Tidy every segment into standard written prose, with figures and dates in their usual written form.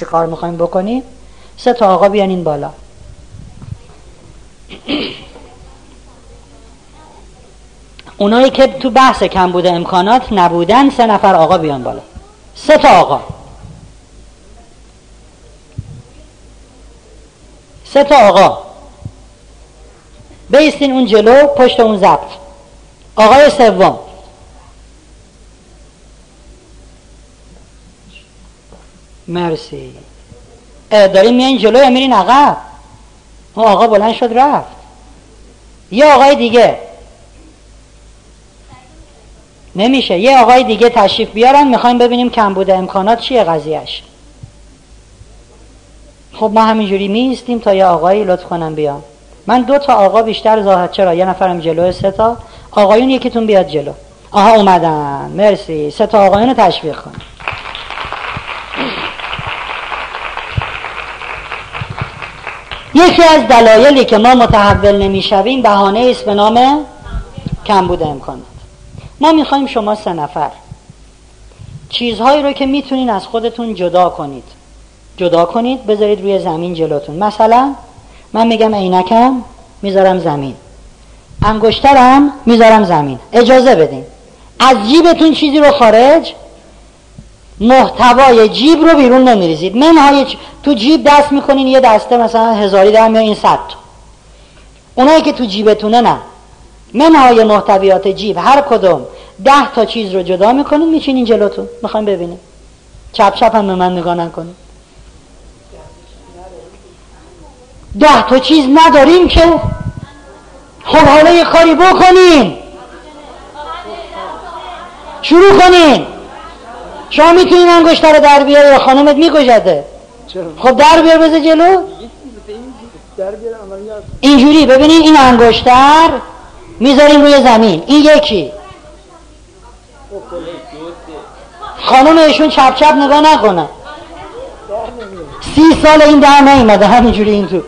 چه کار میخوایم بکنیم. 3 تا آقا بیان این بالا. اونایی که تو بحث کم بوده امکانات نبودن 3 نفر آقا بیان بالا. 3 تا آقا، 3 تا آقا بیستین اون جلو پشت اون ضبط. آقای سوم، مرسی. داریم میان جلو یا میرین عقب؟ اون آقا بلند شد رفت. یه آقای دیگه نمیشه، یه آقای دیگه تشریف بیارن، میخوایم ببینیم کمبود امکانات چیه قضیهش. خب ما همینجوری میستیم تا یه آقایی لطف کنم بیام. من 2 تا آقا بیشتر ظاهر، چرا یه نفرم جلوه. 3 تا آقایون، یکیتون بیاد جلو. آها اومدن، مرسی. 3 تا آقایون رو تشویق کن. یکی از دلایلی که ما متحول نمیشویم بهانه ایست به نام کمبود امکانات. ما میخوایم شما 3 نفر چیزهایی رو که میتونین از خودتون جدا کنید بذارید روی زمین جلوتون. مثلا من میگم عینکم میذارم زمین، انگشترم میذارم زمین. اجازه بدین از جیبتون چیزی رو خارج، محتوای جیب رو بیرون نمیریزید. منهای تو جیب دست میکنین، یه دسته مثلا هزاری درم یا این 100 تا. اونایی که تو جیبتونه نه، منهای محتویات جیب هر کدوم 10 تا چیز رو جدا میکنین میچینین جلوتون. میخوایم ببینیم. چپ چپ هم به من نگاه نکنین. 10 تا چیز نداریم که خب حالا یه کاری بکنین، شروع کنین. شما میتونین انگشتر رو در بیاری، خانمت میکشده. خب در بیار بذار جلو اینجوری. ببینین این انگشتر میذاریم روی زمین، این یکی. خانم ایشون چپ چپ نگاه نکنه، 30 سال این در نیومده، همینجوری این تو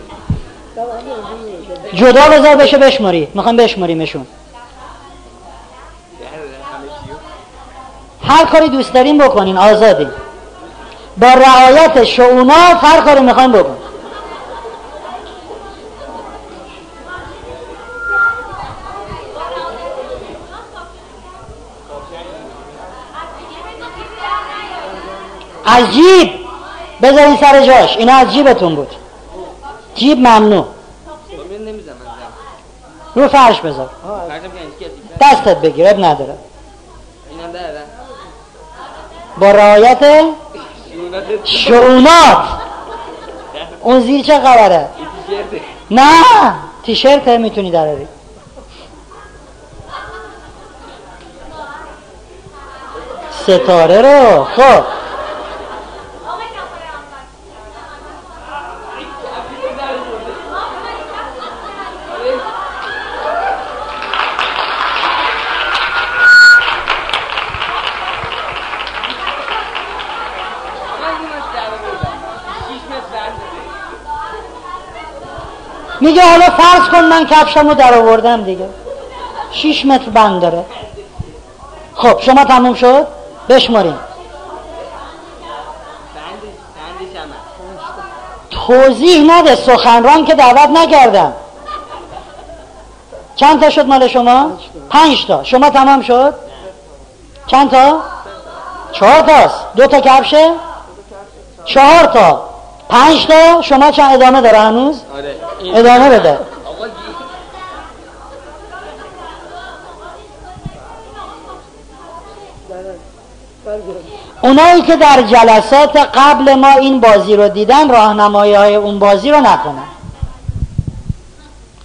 جدا بذار بشه بشماری. میخوام بشماریمشون. هر کاری دوست دارین بکنین، آزادین، با رعایت شؤونات هر کاری میخواین بکن. از جیب بذارین سر جاش. اینا از جیبتون بود، جیب ممنوع. رو فرش بذار، دستت بگیر، اب نداره، با رعایت شؤونات. اون زیر چه خبره؟ نه تیشرت میتونی دراری. ستاره رو خب میگه حالا فرض کن من کفشمو در آوردم دیگه، 6 متر بند داره. خب شما تموم شد بشماریم. توضیح نده، سخنران که دعوت نکردم. چند تا شد مال شما؟ 5 تا. شما تمام شد؟ چند تا؟ 4 تاست. 2 تا کفشه؟ 4 تا. 5 تا. شما چند ادامه داره هنوز؟ ادامه بده. اونایی که در جلسات قبل ما این بازی رو دیدن راهنمایی‌های اون بازی رو نکنن.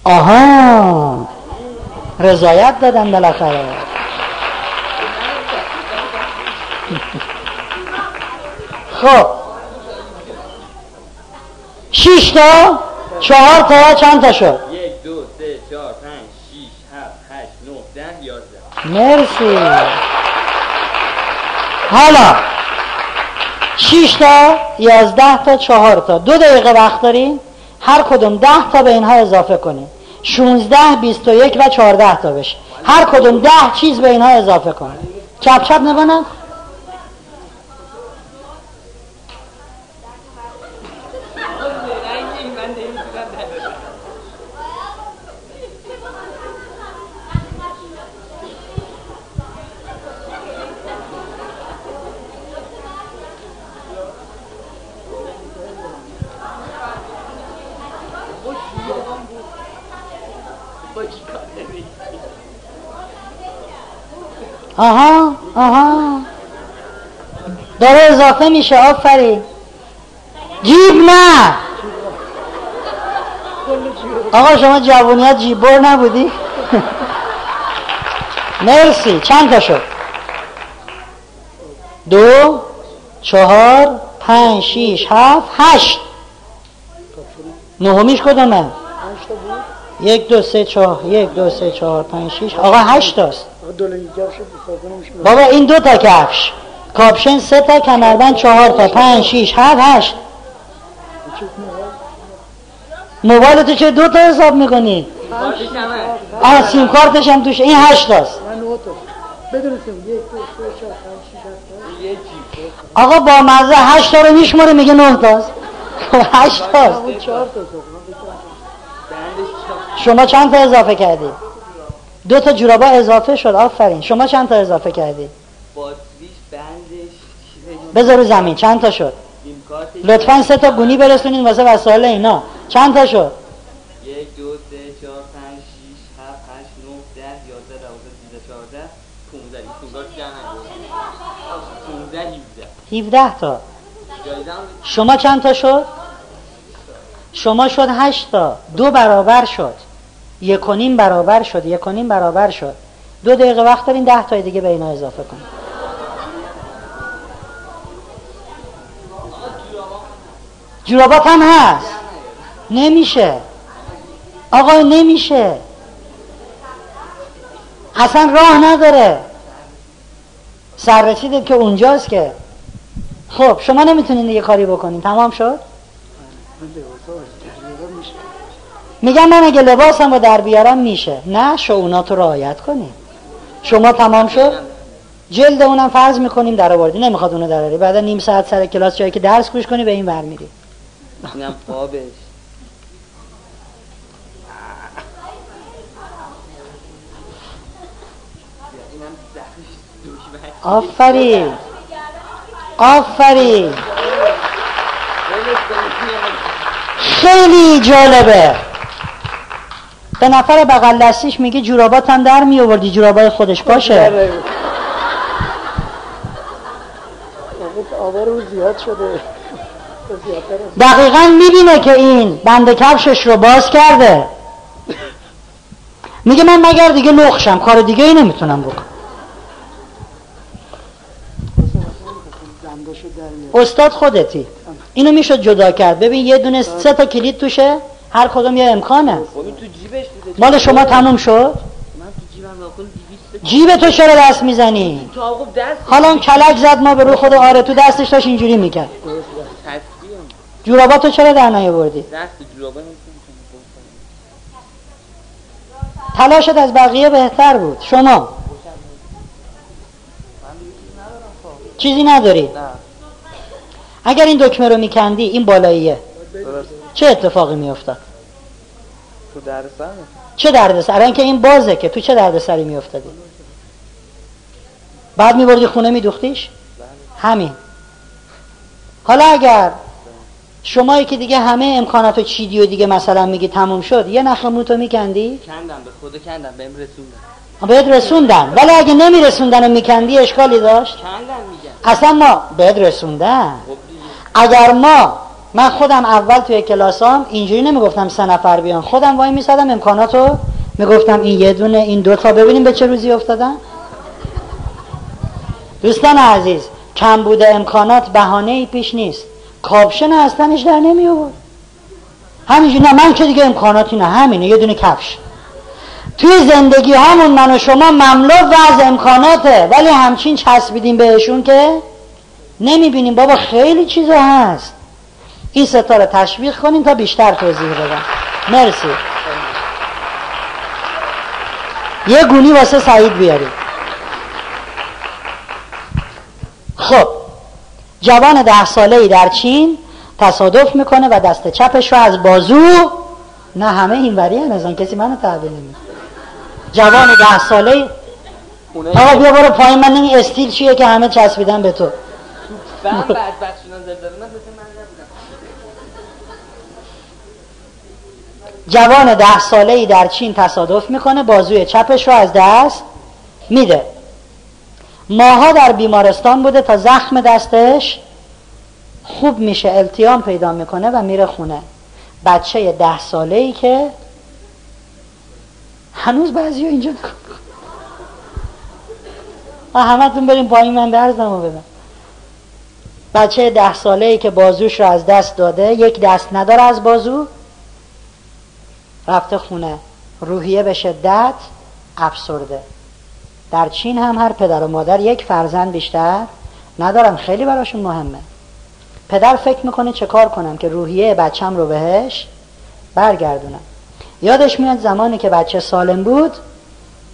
آها رضایت دادن بالاخره. خب 6 تا، 4 تا، چند تا شد؟ 1، 2، 3، 4، 5، 6، 7، 8، 9، 10، 11. مرسی. حالا 6 تا، 11 تا، 4 تا. 2 دقیقه وقت داریم، هر کدوم 10 تا به اینها اضافه کنیم. 16، 21 و 14 تا بشه. هر کدوم 10 چیز به اینها اضافه کنیم. چپ چپ نبانم. آها آها داره اضافه میشه. آفرین. جیب نه آقا، شما جوونیت جیب بر نبودی؟ مرسی. چند تا شد؟ 2 4 5 6 7 8. نهمیش کدومه؟ 1 2 3 4. 1 2 3 4 5 6. آقا 8 تاست. بابا این 2 تا کفش، کاپشن 3 تا، کمربند 4 تا. 5 6 7 8. موبایل تو چه 2 تا حساب میکنی؟ آه سیم کارتش هم توش. این 8 تاست. آقا با مزه 8 تا رو میشموره میگه 9 تاست. 8 تاست. شما چند تا اضافه کردی؟ 2 تا جورابا اضافه شد. آفرین. شما چند تا اضافه کردی؟ باتریش، بندش، بذار رو زمین. چند تا شد؟ لطفاً 3 تا گونی برسونین واسه وسایل اینا. چند تا شد؟ 17 تا. شما چند تا شد؟ شما شد 8 تا. 2 برابر شد، 1.5 برابر شد، 1.5 برابر شد. 2 دقیقه وقت دارین 10 تا دیگه به اینا اضافه کنید. جورابات هم هست. نمیشه آقا، نمیشه، اصلا راه نداره. سررسیده که اونجاست که خب شما نمیتونین دیگه کاری بکنین. تمام شد؟ میگم من اگه لباسم رو در بیارم میشه. نه، شعونات رو رعایت کنین. شما تمام شد؟ جلد اونم فرض میکنیم در آوردی، نمیخواد اونو دراری. بعدا نیم ساعت سر کلاس جایی که درس گوش کنی به این ور میری. اینم قابش. آفرین آفرین. خیلی جالبه. به نفر بغل دستیش میگه جورابات هم در می آوردی، جورابای خودش باشه. دقیقا میبینه که این بند کفشش رو باز کرده، میگه من مگر دیگه لخشم، کار دیگه ای نمیتونم بکنم. استاد خودتی. اینو میشد جدا کرد. ببین یه دونه 3 تا کلید توشه، هر کدوم یه امکانه. مال شما تموم شد؟ جیب تو چرا دست میزنی؟ حالا اون کلک زد ما به روی خود. آره تو دستش داشت اینجوری میکرد. جوراباتو چرا در نیاوردی؟ تلاشت از بقیه بهتر بود. شما چیزی نداری؟ اگر این دکمه رو میکندی، این بالاییه، چه اتفاقی میافتاد؟ تو دردسر؟ چه دردسر؟ الان که این بازه که تو چه دردسری میافتادی؟ بعد میبردی خونه میدوختیش؟ همین. حالا اگر شمایی که دیگه همه امکاناتو چیدی و دیگه مثلا میگی تموم شد، یه نخل موتو میکندی؟ کندم، به خود کندم، بهم رسوندن. بهت رسوندن. ولی اگه نمیرسوندن و میکندی اشکالی داشت؟ اصلا ما بهت رسوندن. اگر ما، من خودم اول توی کلاسام اینجوری نمیگفتم 3 نفر بیان، خودم وای میسادم امکاناتو، میگفتم این 1 دونه، این 2 تا، ببینیم به چه روزی افتادن. دوستان عزیز، کم بوده امکانات بهانه ای پیش نیست. کاپشن اصلاش در نمی آورد. همینجوری نه من که دیگه امکاناتی نه، همینه یه دونه کفش. توی زندگی همون من و شما مملو وضع امکاناته، ولی همچین چسبیدیم بهشون که نمیبینیم بابا خیلی چیزا هست. این 3 تا رو تشویق کنیم تا بیشتر توضیح بدم. مرسی. یه گونی واسه سعید بیاریم. خب جوان 10 ساله‌ای در چین تصادف میکنه و دست چپش رو از بازو، نه همه این وریه نزن کسی منو تعبیر نمیکنه. جوان 10 ساله‌ای آقا بیا برو پایین، من این استیل چیه که همه چسبیدن به تو؟ من بعد بخشونان زدن من جوان 10 ساله‌ای در چین تصادف میکنه، بازوی چپش رو از دست میده. ماها در بیمارستان بوده تا زخم دستش خوب میشه، التیام پیدا میکنه و میره خونه. بچه 10 ساله‌ای که هنوز بعضی‌ها اینجا همتون بریم پایین من درزم رو ببین. بچه 10 ساله‌ای که بازوش رو از دست داده، یک دست نداره از بازو، رفته خونه، روحیه به شدت افسرده. در چین هم هر پدر و مادر یک فرزند بیشتر ندارن، خیلی براشون مهمه. پدر فکر میکنه چه کار کنم که روحیه بچم رو بهش برگردونم. یادش میاد زمانی که بچه سالم بود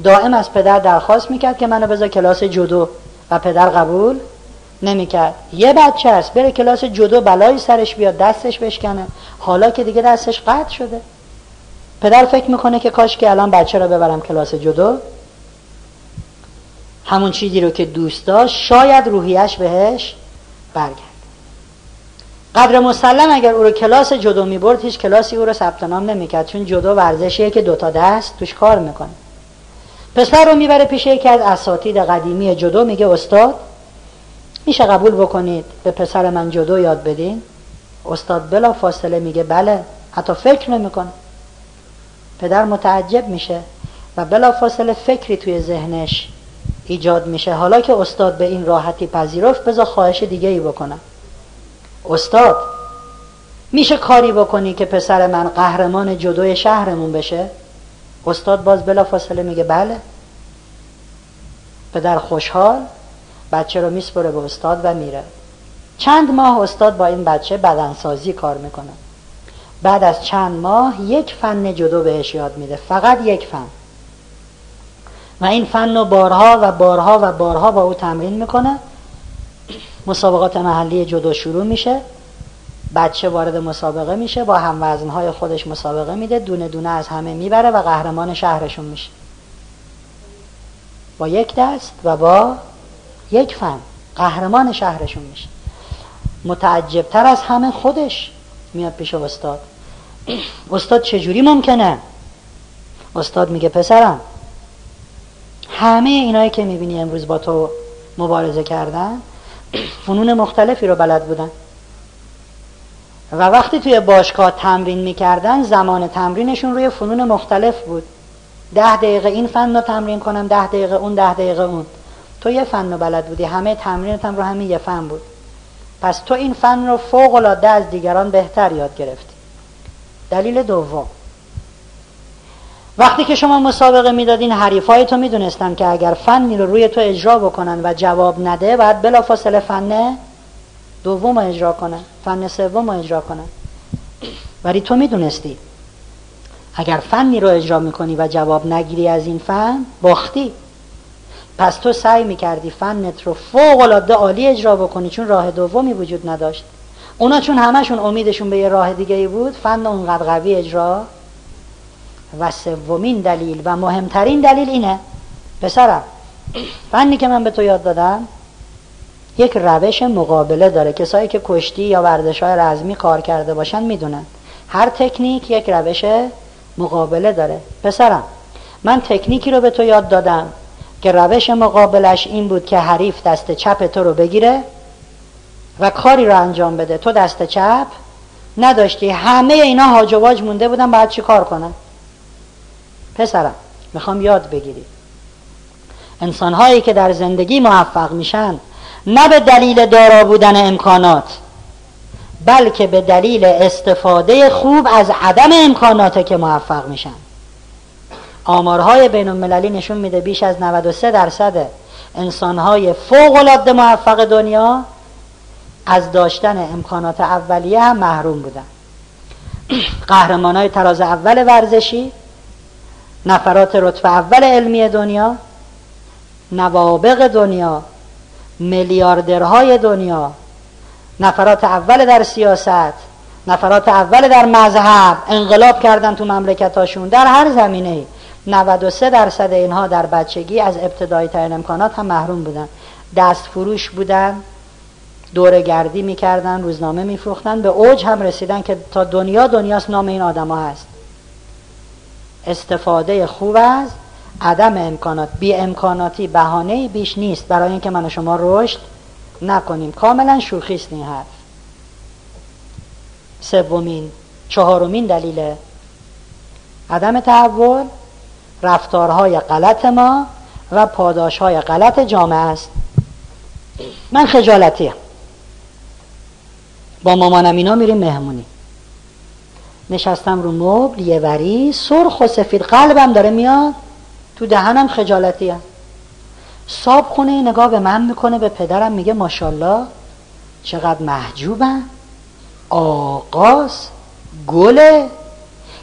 دائم از پدر درخواست میکرد که منو بذار کلاس جودو و پدر قبول نمیکرد. یه بچه است بره کلاس جودو بلایی سرش بیاد دستش بشکنه، حالا که دیگه دستش قطع شده. پدر فکر میکنه که کاش که الان بچه رو ببرم کلاس جودو، همون چیزی رو که دوست داشت شاید روحیش بهش برگرد. قدر مسلم اگر او رو کلاس جودو میبرد هیچ کلاسی او رو ثبت نام نمیکرد، چون جودو ورزشیه که دوتا دست توش کار میکنه. پسر رو میبره پیش یکی از اساتید قدیمی جودو، میگه استاد میشه قبول بکنید به پسر من جودو یاد بدین؟ استاد بلا فاصله میگه بله، حتی فکر نمیکنه. پدر متعجب میشه و بلا فاصله فکری توی ذهنش ایجاد میشه، حالا که استاد به این راحتی پذیرفت بذار خواهش دیگه ای بکنم. استاد میشه کاری بکنی که پسر من قهرمان جودوی شهرمون بشه؟ استاد باز بلا فاصله میگه بله. پدر خوشحال بچه رو میسپره به استاد و میره. چند ماه استاد با این بچه بدنسازی کار میکنه. بعد از چند ماه یک فن جودو بهش یاد میده، فقط یک فن، و این فن رو بارها با او تمرین میکنه. مسابقات محلی جودو شروع میشه، بچه وارد مسابقه میشه، با هموزنهای خودش مسابقه میده، دونه دونه از همه میبره و قهرمان شهرشون میشه، با یک دست و با یک فن قهرمان شهرشون میشه. متعجبتر از همه خودش میاد پیش استاد. استاد چجوری ممکنه؟ استاد میگه پسرم همه اینایی که میبینی امروز با تو مبارزه کردن فنون مختلفی رو بلد بودن و وقتی توی باشگاه تمرین میکردن زمان تمرینشون روی فنون مختلف بود. 10 دقیقه این فن رو تمرین کنم، 10 دقیقه اون، 10 دقیقه اون. تو یه فن رو بلد بودی، همه تمرینت هم رو همین یه فن بود، پس تو این فن رو فوق‌العاده از دیگران بهتر یاد گرفتی. دلیل دوم، وقتی که شما مسابقه میدادین حریفای تو میدونستن که اگر فنی رو روی تو اجرا بکنن و جواب نده باید بلافاصله فن دوم رو اجرا کنن، فن سوم رو اجرا کنن، ولی تو میدونستی اگر فنی رو اجرا میکنی و جواب نگیری از این فن باختی، پس تو سعی میکردی فنت رو فوق‌العاده عالی اجرا بکنی، چون راه دومی وجود نداشت. اونا چون همشون امیدشون به یه راه دیگه‌ای بود فن اونقدر قوی اجرا. و سومین دلیل و مهمترین دلیل اینه پسرم فنی که من به تو یاد دادم یک روش مقابله داره. کسایی که کشتی یا ورزش‌های رزمی کار کرده باشن میدونن هر تکنیک یک روش مقابله داره. پسرم من تکنیکی رو به تو یاد دادم که روش مقابلش این بود که حریف دست چپ تو رو بگیره و کاری رو انجام بده، تو دست چپ نداشتی، همه اینا هاج و واج مونده بودن باید چی کار کنن. پسرم میخوام یاد بگیری انسانهایی که در زندگی موفق میشن نه به دلیل دارا بودن امکانات بلکه به دلیل استفاده خوب از عدم امکاناته که موفق میشن. آمارهای بین المللی نشون میده بیش از 93% انسانهای فوق‌العاده موفق دنیا از داشتن امکانات اولیه هم محروم بودن. قهرمانهای تراز اول ورزشی، نفرات رتبه اول علمی دنیا، نوابغ دنیا، میلیاردرهای دنیا، نفرات اول در سیاست، نفرات اول در مذهب انقلاب کردن تو مملکتاشون در هر زمینه‌ای. 93% اینها در بچگی از ابتدایی ترین امکانات هم محروم بودن. دست فروش بودن، دوره‌گردی میکردن، روزنامه میفروختن، به اوج هم رسیدن که تا دنیا دنیاست نام این آدم‌ها هست. استفاده خوب از عدم امکانات، بی امکاناتی بهانه‌ای بیش نیست برای اینکه من و شما رشد نکنیم. کاملا شوخی است این حرف. چهارمین دلیل عدم تحول، رفتارهای غلط ما و پاداشهای غلط جامعه است. من خجالتیم، با مامانم اینا میریم مهمونی، نشستم رو مبل یه وری، سرخ و سفید، قلبم داره میاد تو دهنم، خجالتیم. صاحب خونه نگاه به من میکنه، به پدرم میگه ماشاءالله چقدر محجوبم، آغاز گله،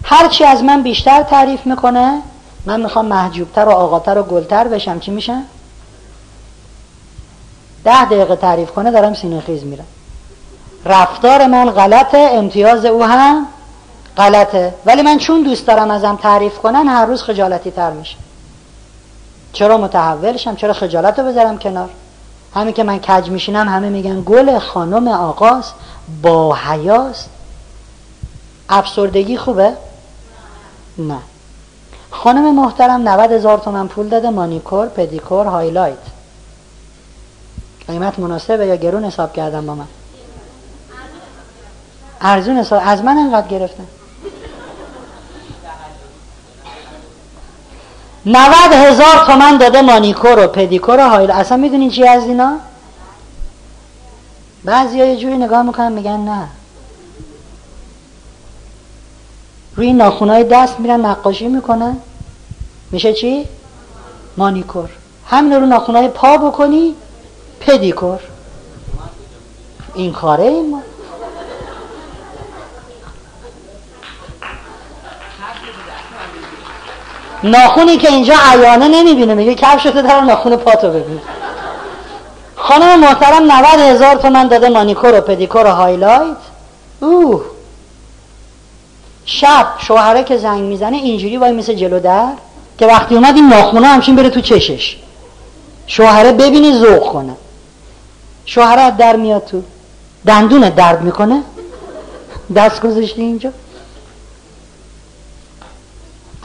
هرچی از من بیشتر تعریف میکنه. من میخوام محجوبتر و آقاتر و گلتر بشم، چی میشم؟ 10 دقیقه تعریف کنه دارم سینه خیز میرم. رفتار من غلطه، امتیاز او هم غلطه، ولی من چون دوست دارم ازم تعریف کنن هر روز خجالتی تر میشم. چرا متحولشم؟ چرا خجالت رو بذارم کنار؟ همین که من کج میشینم همه میگن گل، خانم آقاست، با حیاست. افسردگی خوبه؟ نه. خانم محترم 90,000 تومن پول داده مانیکور، پدیکور، هایلایت، قیمت مناسبه یا گرون حساب کردم؟ با من ارزون حساب، از من انقدر گرفتن. 90,000 تومن داده مانیکور و پدیکور و هایلایت. اصلا میدونین چی از اینا؟ بعضی ها یه جوری نگاه میکنن میگن نه، روی ناخونای دست میرن نقاشی میکنن، میشه چی؟ مانیکور. همین رو ناخونای پا بکنی، پدیکور. این کاره این ما. ناخونی که اینجا عیانه نمیبینه، میگه کف شده در ناخون پاتو ببین. خانم محترم 90,000 تومن داده مانیکور و پدیکور و هایلایت. اوه. شب شوهره که زنگ میزنه اینجوری وای مثل جلو در، که وقتی اومد این ناخونه همچین بره تو چشش، شوهره ببینی ذوق کنه. شوهره از در میاد تو، دندونه درد میکنه، دست گذاشتی اینجا.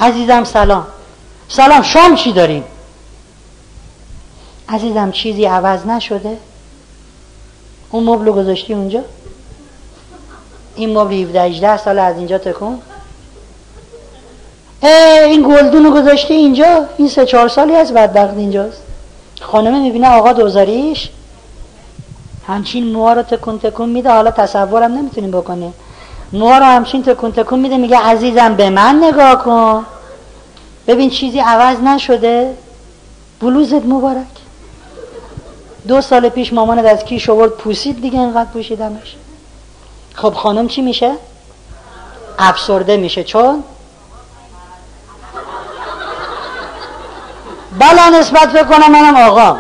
عزیزم سلام. سلام، شام چی داریم؟ عزیزم چیزی عوض نشده، اون مبلو گذاشتی اونجا، این مبل 17-18 سال از اینجا تکون، این گلدونو گذاشته اینجا، این 3-4 سالی از بدبخت اینجاست. خانمه میبینه آقا دوزاریش همچین موها رو تکون تکون میده، حالا تصورم نمیتونیم بکنه، موها رو همچین تکون تکون میده، میگه عزیزم به من نگاه کن، ببین چیزی عوض نشده، بلوزت مبارک، 2 سال پیش مامانت از کیش آورد پوسید دیگه، اینقدر پوشیدمش. خب خانم چی میشه؟ افسرده میشه، چون بلا نسبت بکنم منم آقا.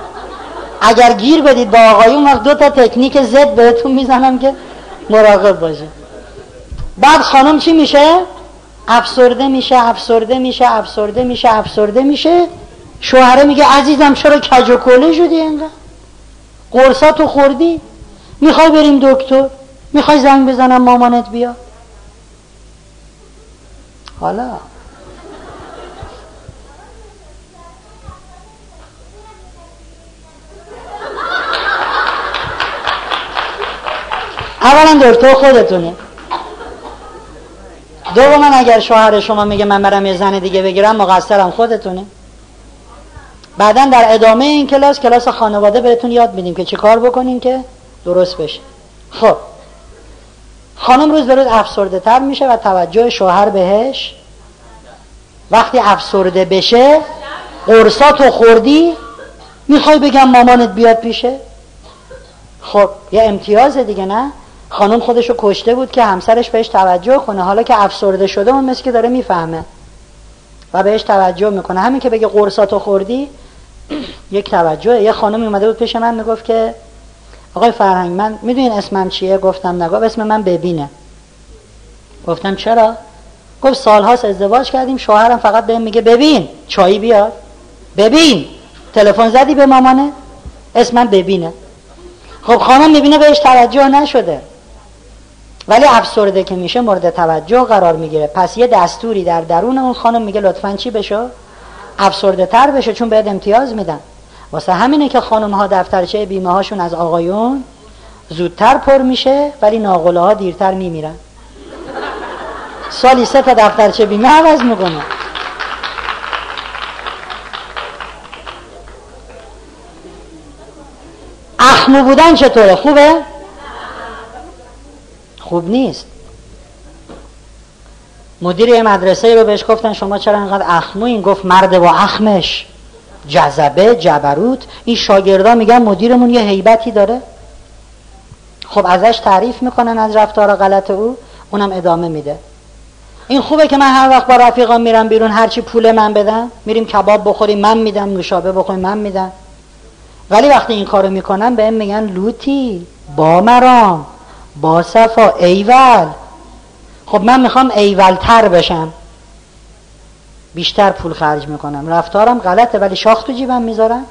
اگر گیر بدید با آقایی اون وقت 2 تا تکنیک زد بهتون میزنم که مراقب باشه. بعد خانم چی میشه؟ افسرده میشه، افسرده میشه، افسرده میشه، افسرده میشه. شوهره میگه عزیزم چرا کج و کوله شدی اینقدر؟ قرصاتو خوردی؟ میخوای بریم دکتر؟ میخوای زنگ بزنم مامانت بیا؟ حالا اولا دکتر خودتونه، دوما اگر شوهر شما میگه من برم یه زن دیگه بگیرم، مقصرم خودتونه. بعدا در ادامه این کلاس خانواده بهتون یاد میدیم که چه کار بکنین که درست بشه. خب خانم روز به روز افسرده تر میشه و توجه شوهر بهش. وقتی افسرده بشه، قرصاتو خوردی، میخوای بگم مامانت بیاد پیشه؟ خب یه امتیاز دیگه، نه؟ خانم خودشو کشته بود که همسرش بهش توجه کنه، حالا که افسرده شده اون مثل که داره میفهمه و بهش توجه میکنه. همین که بگه قرصاتو خوردی یک توجهه. یه خانم اومده بود پیش من میگفت که آقای فرهنگ من میدونین اسمم چیه؟ گفتم نگاه. اسم من ببینه. گفتم چرا؟ گفت سالهاست ازدواج کردیم، شوهرم فقط بهم میگه ببین چایی بیار، ببین تلفن زدی به مامانه، اسم من ببینه. خب خانم میبینه بهش توجه نشده، ولی افسرده که میشه مورد توجه قرار میگیره. پس یه دستوری در درون اون خانم میگه لطفاً چی بشو؟ افسرده تر بشه، چون بهت امتیاز میدن. واسه همینه که خانم ها دفترچه بیمه هاشون از آقایون زودتر پر میشه ولی ناقله ها دیرتر میمیرن. سالی 3 تا دفترچه بیمه عوض میکنه. اخمو بودن چطوره؟ خوبه؟ خوب نیست. مدیر مدرسه رو بهش گفتن شما چرا انقدر اخموین؟ گفت مرد با اخمش، جذبه، جبروت. این شاگردا میگن مدیرمون یه هیبتی داره. خب ازش تعریف میکنن از رفتار غلط او، اونم ادامه میده. این خوبه که من هر وقت با رفیقام میرم بیرون هرچی پول من بدن میریم کباب بخوریم من میدم، نوشابه بخوریم من میدم. ولی وقتی این کارو میکنم بهم میگن لوتی، با مرام، با صفا، ایول. خب من میخوام ایولتر بشم، بیشتر پول خرج میکنم، رفتارم غلطه ولی شاخ تو جیبم میذارم.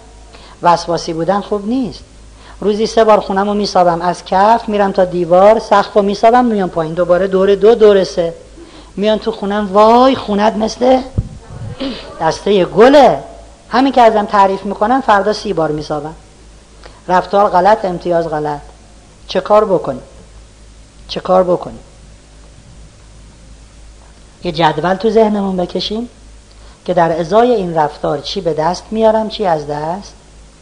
وسواسی بودن خوب نیست. روزی 3 بار خونم رو میسابم، از کف میرم تا دیوار، سقف رو میسابم، میام پایین، دوباره دور 2 دور 3 میان تو خونم. وای خونت مثل دسته گله. همین که ازم تعریف میکنن فردا 30 بار میسابم. رفتار غلط، امتیاز غلط. چه کار بکنی؟ چه کار بکنی؟ یه جدول تو ذهنمون بکشیم که در ازای این رفتار چی به دست میارم، چی از دست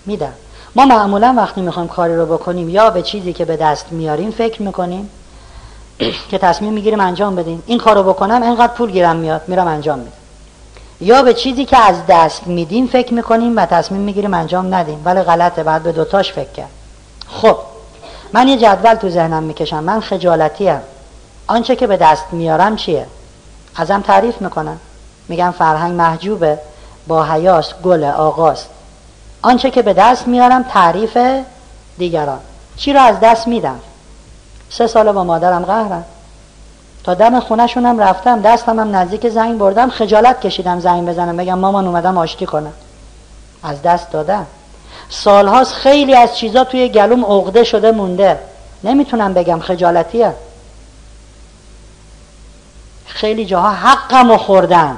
میدم. ما معمولا وقتی میخوایم کاری رو بکنیم یا به چیزی که به دست میاریم فکر میکنیم که تصمیم میگیریم انجام بدیم. این کار رو بکنم اینقدر پول گیرم میاد، میرم انجام میدم. یا به چیزی که از دست میدیم فکر میکنیم و تصمیم میگیریم انجام ندیم، ولی غلطه، بعد به دوتاش فکر کرد. خب من یه جدول تو ذهنم میکشم. من خجالتیم، آنچه که به دست میارم چیه؟ ازم تعریف میکنن، میگن فرهنگ محجوبه، با حیاست، گل، آغاست. آنچه که به دست میارم تعریف دیگران. چی رو از دست میدم؟ 3 ساله با مادرم قهرم، تا دم خونه‌شونم رفتم، دستم هم نزدیک زنگ بردم، خجالت کشیدم زنگ بزنم بگم مامان اومدم آشتی کنم. از دست دادم. سالهاست خیلی از چیزا توی گلوم عقده شده مونده، نمیتونم بگم، خجالتیه. خیلی جاها حقمو خوردم،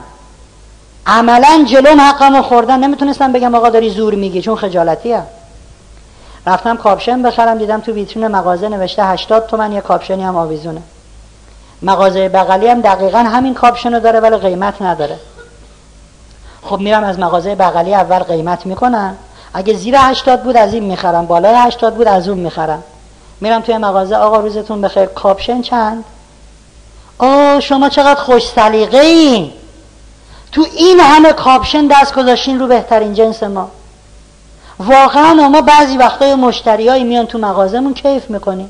عملا جلوم حقمو خوردن، نمیتونستم بگم آقا داری زور میگی، چون خجالتیه. رفتم کاپشن بخرم، دیدم تو ویترین مغازه نوشته 80 تومن یه کاپشنی هم آویزونه. مغازه بغلی هم دقیقا همین کاپشنو داره ولی قیمت نداره. خب میرم از مغازه بغلی اول قیمت میکنم، اگه زیر 80 بود از این میخرم، بالای 80 بود از اون میخرم. میرم توی مغازه، آقا روزتون بخیر، کاپشن چند؟ آه شما چقدر خوش سلیقه این، تو این همه کاپشن دست گذاشتین رو بهترین جنس ما. واقعا ما بعضی وقتای مشتریایی میان تو مغازمون کیف میکنیم،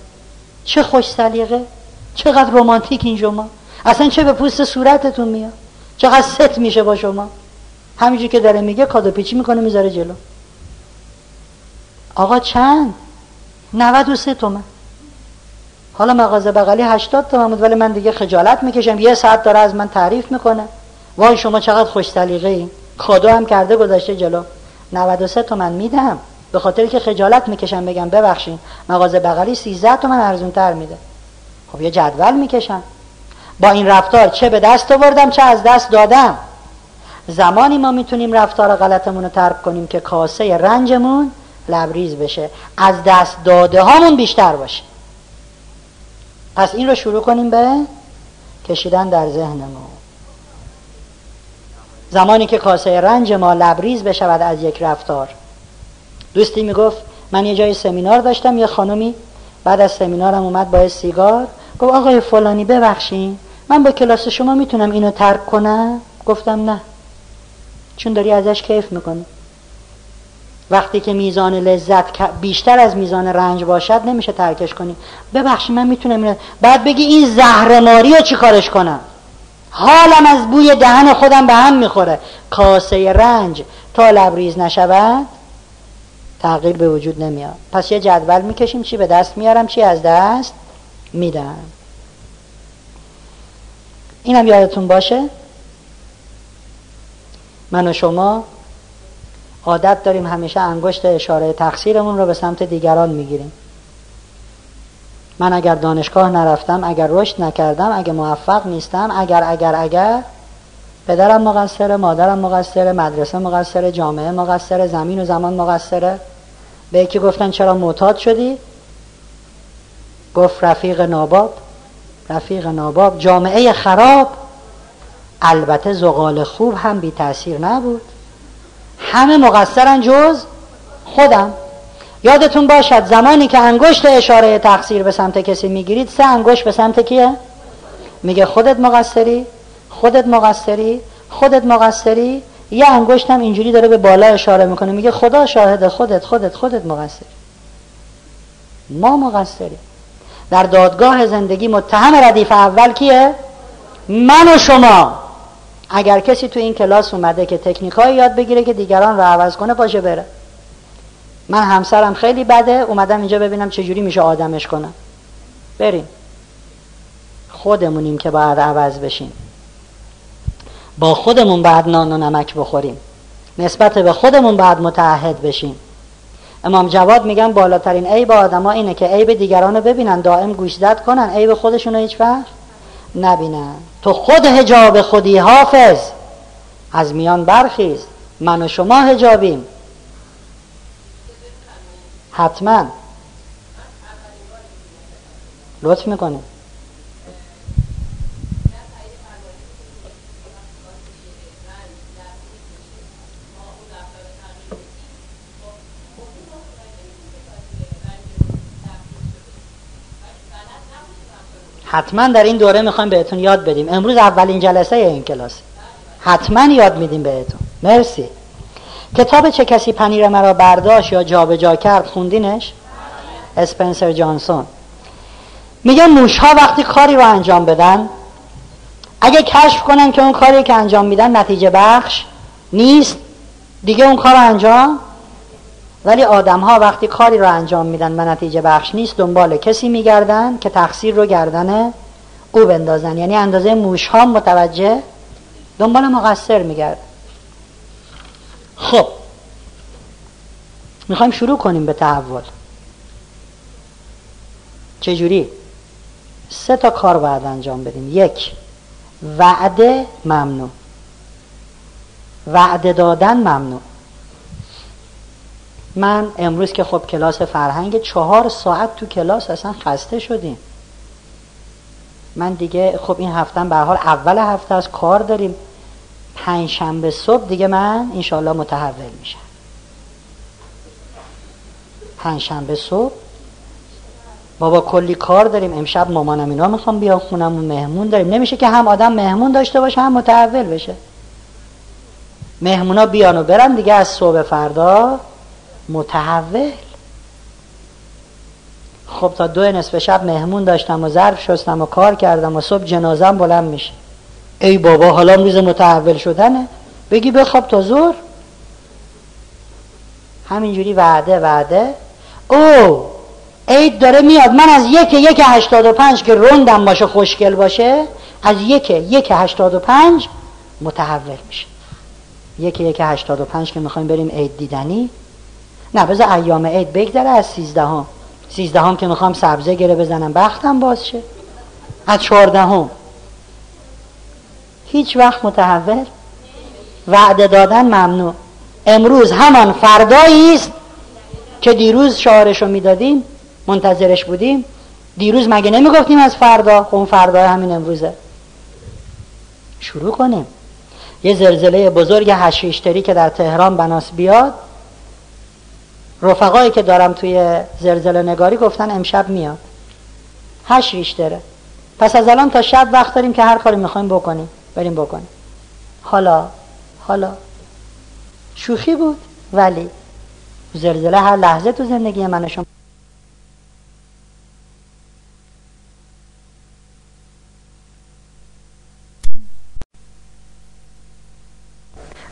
چه خوش سلیقه، چقدر رمانتیک این شما، اصلا چه به پوست صورتتون میاد، چقدر ست میشه با شما. همینجوری که داره میگه کادو پیچی میکنه میذاره جلو. آقا چند؟ 93 تومن. حالا مغازه بغلی 80 تومن بود ولی من دیگه خجالت میکشم، یه ساعت داره از من تعریف میکنه، وای شما چقدر خوش سلیقه این، کادو هم کرده گذاشته جلو. 93 تومن میدم به خاطر که خجالت میکشم بگم ببخشید مغازه بغلی 13 تومن ارزون تر میده. خب یه جدول میکشم، با این رفتار چه به دست آوردم چه از دست دادم. زمانی ما میتونیم رفتار غلطمون رو ترک کنیم که کاسه رنجمون لبریز بشه، از دست داده هامون بیشتر باشه. پس این رو شروع کنیم به کشیدن در ذهنمون. زمانی که کاسه رنج ما لبریز بشود از یک رفتار. دوستی میگفت من یه جای سمینار داشتم، یه خانمی بعد از سمینارم اومد با سیگار، گفت آقای فلانی ببخشین من با کلاس شما میتونم اینو ترک کنم؟ گفتم نه، چون داری ازش کیف میکنی. وقتی که میزان لذت بیشتر از میزان رنج باشد نمیشه ترکش کنی. ببخشید من میتونم اینو، بعد بگی این زهرماریو چی کارش کنم، حالم از بوی دهن خودم به هم میخوره. کاسه رنج تا لبریز نشود تغییر به وجود نمیاد. پس یه جدول میکشیم، چی به دست میارم چی از دست میدم. اینم یادتون باشه من و شما عادت داریم همیشه انگشت اشاره تقصیرمون رو به سمت دیگران میگیریم. من اگر دانشگاه نرفتم، اگر رشد نکردم، اگه موفق نیستم، اگر پدرم مقصره، مادرم مقصره، مدرسه مقصره، جامعه مقصره، زمین و زمان مقصره. به یکی گفتن چرا معتاد شدی؟ گفت رفیق ناباب، جامعه خراب. البته زغال خوب هم بی تأثیر نبود. همه مقصرن جز خودم. یادتون باشد زمانی که انگشت اشاره تقصیر به سمت کسی میگیرید، 3 انگشت به سمت کیه؟ میگه خودت مقصری. 1 انگشت هم اینجوری داره به بالا اشاره میکنه، میگه خدا شاهد خودت مقصری. ما مقصری. در دادگاه زندگی متهم ردیف اول کیه؟ من و شما. اگر کسی تو این کلاس اومده که تکنیکای یاد بگیره که دیگران رو عوض کنه، پاشه بره. من همسرم خیلی بده، اومدم اینجا ببینم چجوری میشه آدمش کنم. بریم. خودمونیم که باید عوض بشیم. با خودمون باید نان و نمک بخوریم. نسبت به خودمون باید متعهد بشیم. امام جواد میگن بالاترین عیب آدم‌ها اینه که عیب دیگرانو ببینن، دائم گوشزد کنن، عیب خودشونو هیچ وقت نبینن. تو خود حجاب خودی حافظ، از میان برخیز. من و شما حجابیم. حتما لطف میکنه. حتما در این دوره میخوایم بهتون یاد بدیم. امروز اولین جلسه این کلاس، حتما یاد میدیم بهتون. مرسی. کتاب چه کسی پنیر مرا برداشت یا جابجا کرد خوندینش؟ اسپنسر جانسون میگه موشها وقتی کاری رو انجام بدن، اگه کشف کنن که اون کاری که انجام میدن نتیجه بخش نیست، دیگه اون کار رو انجام. ولی آدم ها وقتی کاری رو انجام میدن و نتیجه بخش نیست، دنبال کسی میگردن که تقصیر رو گردن او بندازن. یعنی اندازه موشها متوجه، دنبال مقصر میگردن. خب میخوایم شروع کنیم به تحول. چجوری؟ 3 کار باید انجام بدیم. 1. وعده ممنوع. وعده دادن ممنوع. من امروز که خب کلاس فرهنگ 4 ساعت تو کلاس اصلا خسته شدیم. من دیگه خب این هفته به هر حال اول هفته از کار داریم. 5 شنبه صبح دیگه من انشالله متحول میشم. 5 شنبه صبح بابا کلی کار داریم. امشب مامانم اینا میخوام بیان خونمون، مهمون داریم. نمیشه که هم آدم مهمون داشته باشه هم متحول بشه. مهمونا بیان و برن دیگه، از صبح فردا متحول. خب تا 2 نصف شب مهمون داشتم و ظرف شستم و کار کردم و صبح جنازم بلند میشه. ای بابا حالا روز متحول شدنه، بگی بخواب تا زور. همینجوری وعده. او عید داره میاد، من از 1/1/85 که رندم باشه، خوشگل باشه، از 1/1/85 متحول میشه. 1/1/85 که میخوایم بریم عید دیدنی، نه بذار ایام عید بگذره. از 13 که میخوام سبزه گره بزنم بختم باز شه. از 14 هیچ وقت متحول. وعده دادن ممنوع. امروز همان فردایی است که دیروز شعارشو میدادیم، منتظرش بودیم. دیروز مگه نمیگفتیم از فردا؟ اون فردا همین امروزه. شروع کنیم. یه زلزله بزرگ 8 ریشتری که در تهران بناس بیاد، رفقایی که دارم توی زلزله نگاری گفتن امشب میاد. 8 ریشتره. پس از الان تا شب وقت داریم که هر کاری میخوایم بکنیم بریم بکنیم. حالا شوخی بود، ولی زلزله هر لحظه تو زندگی من شما.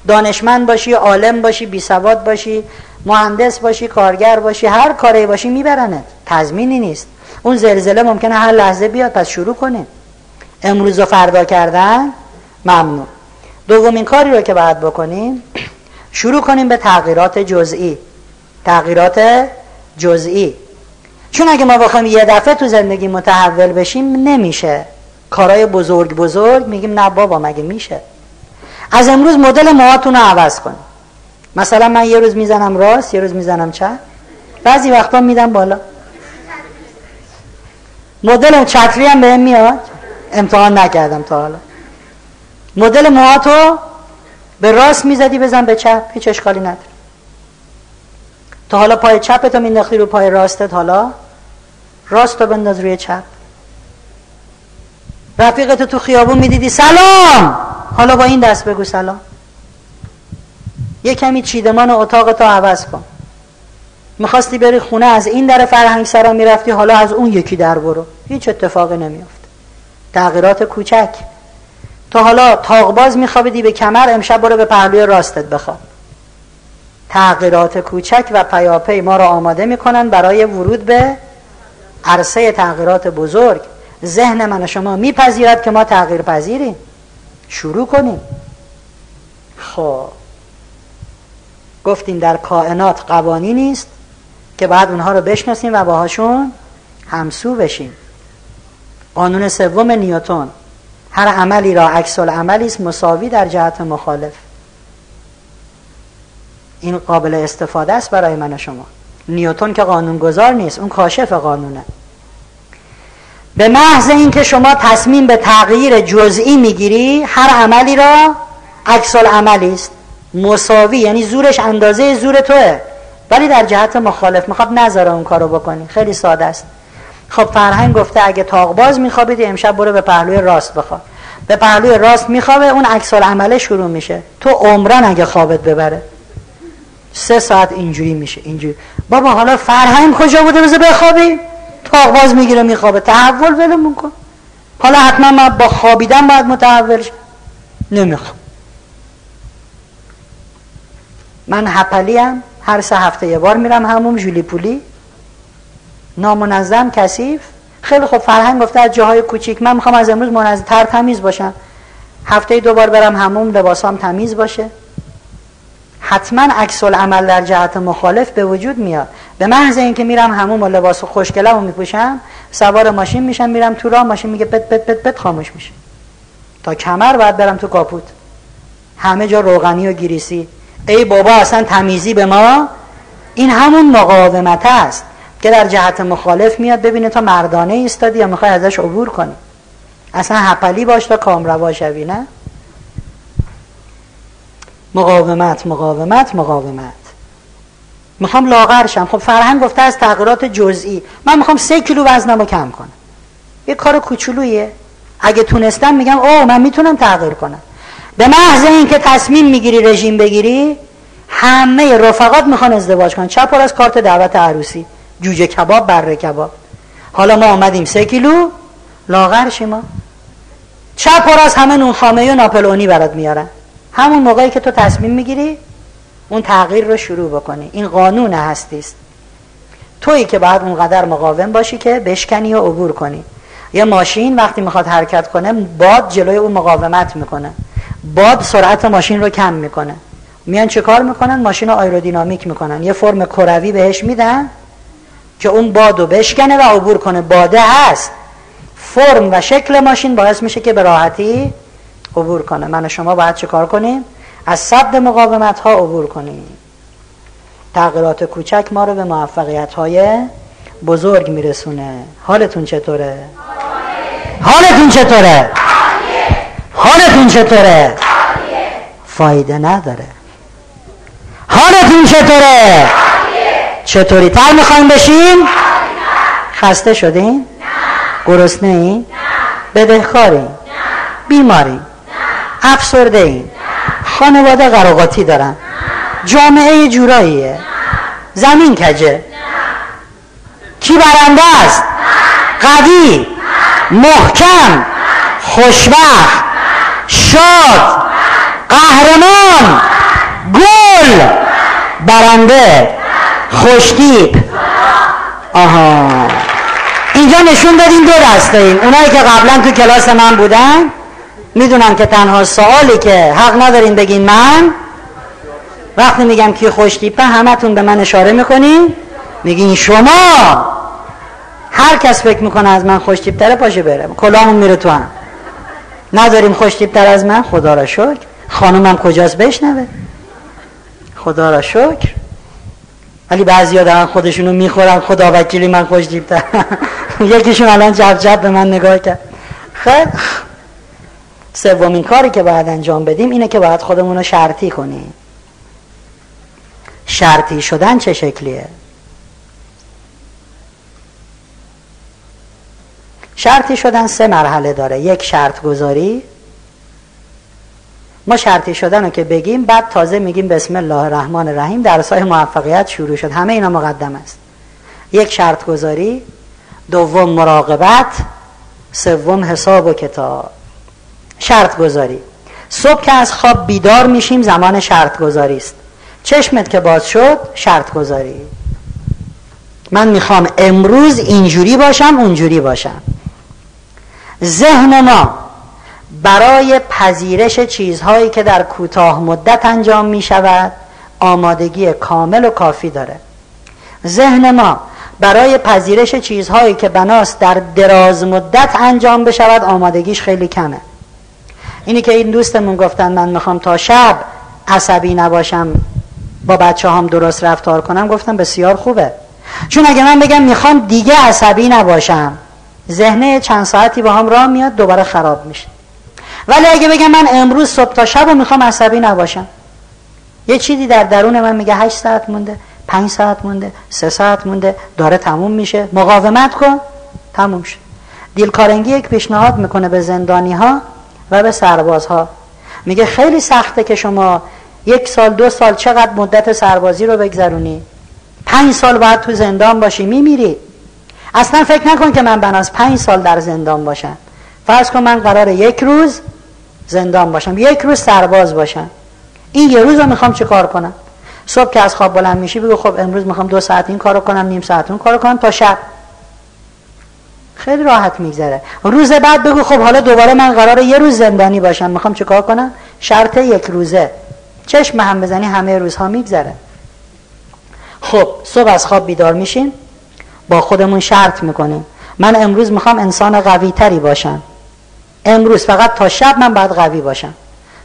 دانشمند باشی، عالم باشی، بیسواد باشی، مهندس باشی، کارگر باشی، هر کاری باشی میبرنت. تضمینی نیست. اون زلزله ممکنه هر لحظه بیاد. پس شروع کنیم. امروز و فردا کردن ممنوع. دومین کاری رو که باید بکنیم، شروع کنیم به تغییرات جزئی. چون اگه ما بخوایم یه دفعه تو زندگی متحول بشیم نمیشه. کارهای بزرگ میگیم نه بابا مگه میشه. از امروز مدل موهاتون رو عوض کن. مثلا من یه روز میزنم راست، یه روز میزنم چپ، بعضی وقتا میدم بالا. مدل چتری هم بهم میاد، امتحان نکردم تا حالا. مدل موهاتو به راست میزدی بزن به چپ، هیچ اشکالی نداره. تا حالا پای چپتو مینداختی رو پای راستت، حالا راستو بنداز روی چپ. رفیقتو تو خیابون میدیدی سلام، حالا با این دست بگو سلام. یه کمی چیدمان اتاقتو عوض کن. میخواستی بری خونه، از این در فرهنگ سرا میرفتی، حالا از اون یکی در برو. هیچ اتفاقی نمیافت. تغییرات کوچک. تا حالا تاقباز میخوابیدی به کمر، امشب برو به پهلوی راستت بخواب. تغییرات کوچک و پیاپی ما را آماده میکنن برای ورود به عرصه تغییرات بزرگ. ذهن من و شما میپذیرد که ما تغییر پذیریم. شروع کنیم. خب گفتیم در کائنات قوانینی نیست که بعد اونها رو بشناسیم و باهاشون همسو بشیم. قانون سوم نیوتن: هر عملی را عکس العملی است مساوی در جهت مخالف. این قابل استفاده است برای من و شما. نیوتن که قانون گذار نیست، اون کاشف قانونه. به محض اینکه شما تصمیم به تغییر جزئی میگیری، هر عملی را عکس العملی است مساوی، یعنی زورش اندازه زور توه ولی در جهت مخالف، میخواد نذاره اون کارو بکنی. خیلی ساده است. خب فرهنگ گفته اگه تاقباز میخوابیدی امشب برو به پهلوی راست بخواب. به پهلوی راست میخوابه، اون عکس العمله شروع میشه. تو عمرن اگه خوابت ببره 3 ساعت اینجوری میشه اینجوری. بابا حالا فرهنگ کجا بوده بذار بخوابی؟ تاقباز میگیره میخوابه، تحول ولمون کن. حالا حتما من با خوابیدن باید متحول شم. نمیخوام. من هپلیم، هر 3 هفته یه بار میرم هموم، جولی پولی، نامنظم، کثیف. خیلی خوب، فرهنگ گفته از جاهای کوچیک. من میخوام از امروز منظم تر تمیز باشم، هفته 2 بار برم هموم، لباسام تمیز باشه. حتما عکس العمل در جهت مخالف به وجود میاد. به محض اینکه میرم هموم و لباس خوشگلمو میپوشم، سوار ماشین میشم، میرم تو راه، ماشین میگه پت پت پت پت، خاموش میشه. تا کمر بعد برم تو کاپوت. همه جا روغنی و گریسی. ای بابا اصلا تمیزی به ما. این همون مقاومت است که در جهت مخالف میاد ببینه تا مردانه ایستادی یا میخوای ازش عبور کنی. اصلا هپلی باش تا کامروا شوی. نه، مقاومت مقاومت مقاومت. میخوام لاغر شم. خب فرهنگ گفته از تغییرات جزئی. من میخوام 3 کیلو وزنمو کم کنم. یه کار کوچولویه. اگه تونستم میگم اوه من میتونم تغییر کنم. به محض اینکه تصمیم میگیری رژیم بگیری، همه رفقات میخوان ازدواج کنن. چپ از کارت دعوت عروسی، جوجه کباب، بره کباب. حالا ما آمدیم 3 کیلو لاغر شیم. چپ از همه نونخامه و ناپلئونی برات میارن. همون موقعی که تو تصمیم میگیری اون تغییر رو شروع بکنی. این قانون هستی است. تویی که باید اونقدر مقاوم باشی که بشکنی و عبور کنی. یه ماشین وقتی میخواد حرکت کنه، باد جلوی اون مقاومت میکنه. باد سرعت ماشین رو کم میکنه. میان چه کار میکنن؟ ماشین رو آیرودینامیک میکنن. یه فرم کروی بهش میدن که اون باد رو بشکنه و عبور کنه. باده هست. فرم و شکل ماشین باعث میشه که به راحتی عبور کنه. من و شما باید چه کار کنیم؟ از سد مقاومت ها عبور کنیم. تغییرات کوچک ما رو به موفقیت های بزرگ میرسونه. حالتون چطوره؟ حالتون چطوره؟ حالتون چطوره؟ فایده نداره. حالتون چطوره؟ چطوری تر میخوایم بشیم؟ خسته شدین؟ نه. گرسنه این؟ نه. بدهکاری؟ نه. بیماری؟ نه. افسرده این؟ نه. خانواده قراقاتی دارن؟ نه. جامعه جوراییه؟ نه. زمین کجه؟ نه. کی برنده است؟ نه. قوی؟ نه. محکم؟ نه. خوشبخت؟ شاد؟ قهرمان؟ گل؟ برنده؟ خوشتیپ؟ آها، اینجا نشون دادیم 2 دسته ایم. اونایی که قبلا تو کلاس من بودن میدونن که تنها سوالی که حق ندارین بگین من، وقتی میگم کی خوشتیپه همتون به من اشاره میکنین، میگین شما. هر کس فکر میکنه از من خوشتیپ تره پاشه بره، کلاهمون میره تو هم. نداریم خوشتیپ تر از من، خدا را شکر. خانومم کجاست بشنوه، خدا را شکر. ولی بعضی آدم خودشونو میخورن، خدا وکیلی من خوش دیبتر. یکیشون الان جب جب به من نگاه کرد. خب سومین کاری که باید انجام بدیم اینه که باید خودمون رو شرطی کنیم. شرطی شدن چه شکلیه؟ شرطی شدن سه مرحله داره. یک، شرط گذاری. ما شرطی شدن رو که بگیم بعد تازه میگیم بسم الله الرحمن الرحیم، درسای موفقیت شروع شد. همه اینا مقدم است. یک، شرط گذاری. دوم، مراقبت. سوم، حساب و کتاب. شرط گذاری. صبح که از خواب بیدار میشیم زمان شرط گذاری است. چشمت که باز شد شرط گذاری. من میخوام امروز اینجوری باشم اونجوری باشم. ذهن ما برای پذیرش چیزهایی که در کوتاه مدت انجام می شود آمادگی کامل و کافی داره. ذهن ما برای پذیرش چیزهایی که بناست در دراز مدت انجام بشود آمادگیش خیلی کمه. اینی که این دوستمون گفتن من میخوام تا شب عصبی نباشم، با بچه هم درست رفتار کنم، گفتم بسیار خوبه. چون اگه من بگم میخوام دیگه عصبی نباشم، ذهنه چند ساعتی با هم راه میاد دوباره خراب میشه. ولی اگه بگم من امروز صبح تا شب رو میخوام عصبی نباشم، یه چیزی در درون من میگه 8 ساعت مونده، 5 ساعت مونده، 3 ساعت مونده، داره تموم میشه، مقاومت کن، تموم شد. دیلکارنگی یک پیشنهاد میکنه به زندانی ها و به سربازها، میگه خیلی سخته که شما 1 سال 2 سال چقدر مدت سربازی رو بگذرونی، 5 سال بعد تو زندان باشی میمیری. اصلا فکر نکن که من بنا از 5 سال در زندان باشم. فرض کن من قراره 1 روز زندان باشم، 1 روز سرباز باشم. این 1 روز رو میخوام چه کار کنم؟ صبح که از خواب بلند میشی بگو خب امروز میخوام 2 ساعت این کارو کنم، نیم ساعت اون کارو کنم، تا شب. خیلی راحت میگذره. روز بعد بگو خب حالا دوباره من قراره 1 روز زندانی باشم، میخوام چه کار کنم؟ شرط 1 روزه. چشم هم بزنی همه روزها میگذره. خب صبح از خواب بیدار میشین، با خودمون شرط میکنیم من امروز میخوام انسان قوی تری باشم. امروز فقط تا شب من باید قوی باشم.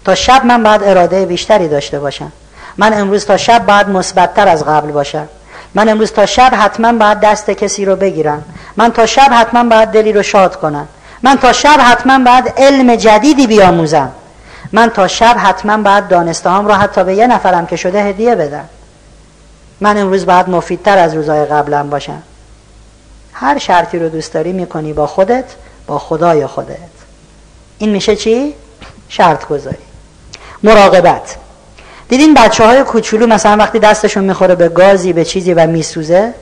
تا شب من باید اراده بیشتری داشته باشم. من امروز تا شب باید مثبت‌تر از قبل باشم. من امروز تا شب حتما باید دست کسی رو بگیرم. من تا شب حتما باید دلی رو شاد کنم. من تا شب حتما باید علم جدیدی بیاموزم. من تا شب حتما باید دانسته‌ام رو حتی به یه نفرم که شده هدیه بدم. من امروز باید مفیدتر از روزهای قبلم باشم. هر شرطی رو دوست داری میکنی با خودت، با خدای خودت. این میشه چی؟ شرط گذاری. مراقبت. دیدین بچه های کوچولو مثلا وقتی دستشون میخوره به گازی به چیزی و میسوزه،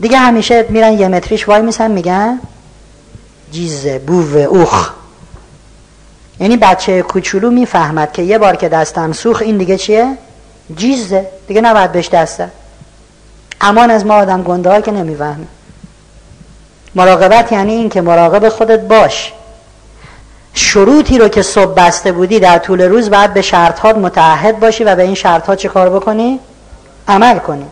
دیگه همیشه میرن یه متریش وای میسن، میگن جیزه بوه اوخ. یعنی بچه کوچولو میفهمد که یه بار که دستم سوخ این دیگه چیه؟ جیزه، دیگه نباید بهش دسته. امان از ما آدم گنده ها که نمیفهمه. مراقبت یعنی این که مراقب خودت باش. شروطی رو که صبح بسته بودی در طول روز باید به شرط‌ها متعهد باشی و به این شرط‌ها چه کار بکنی؟ عمل کنی.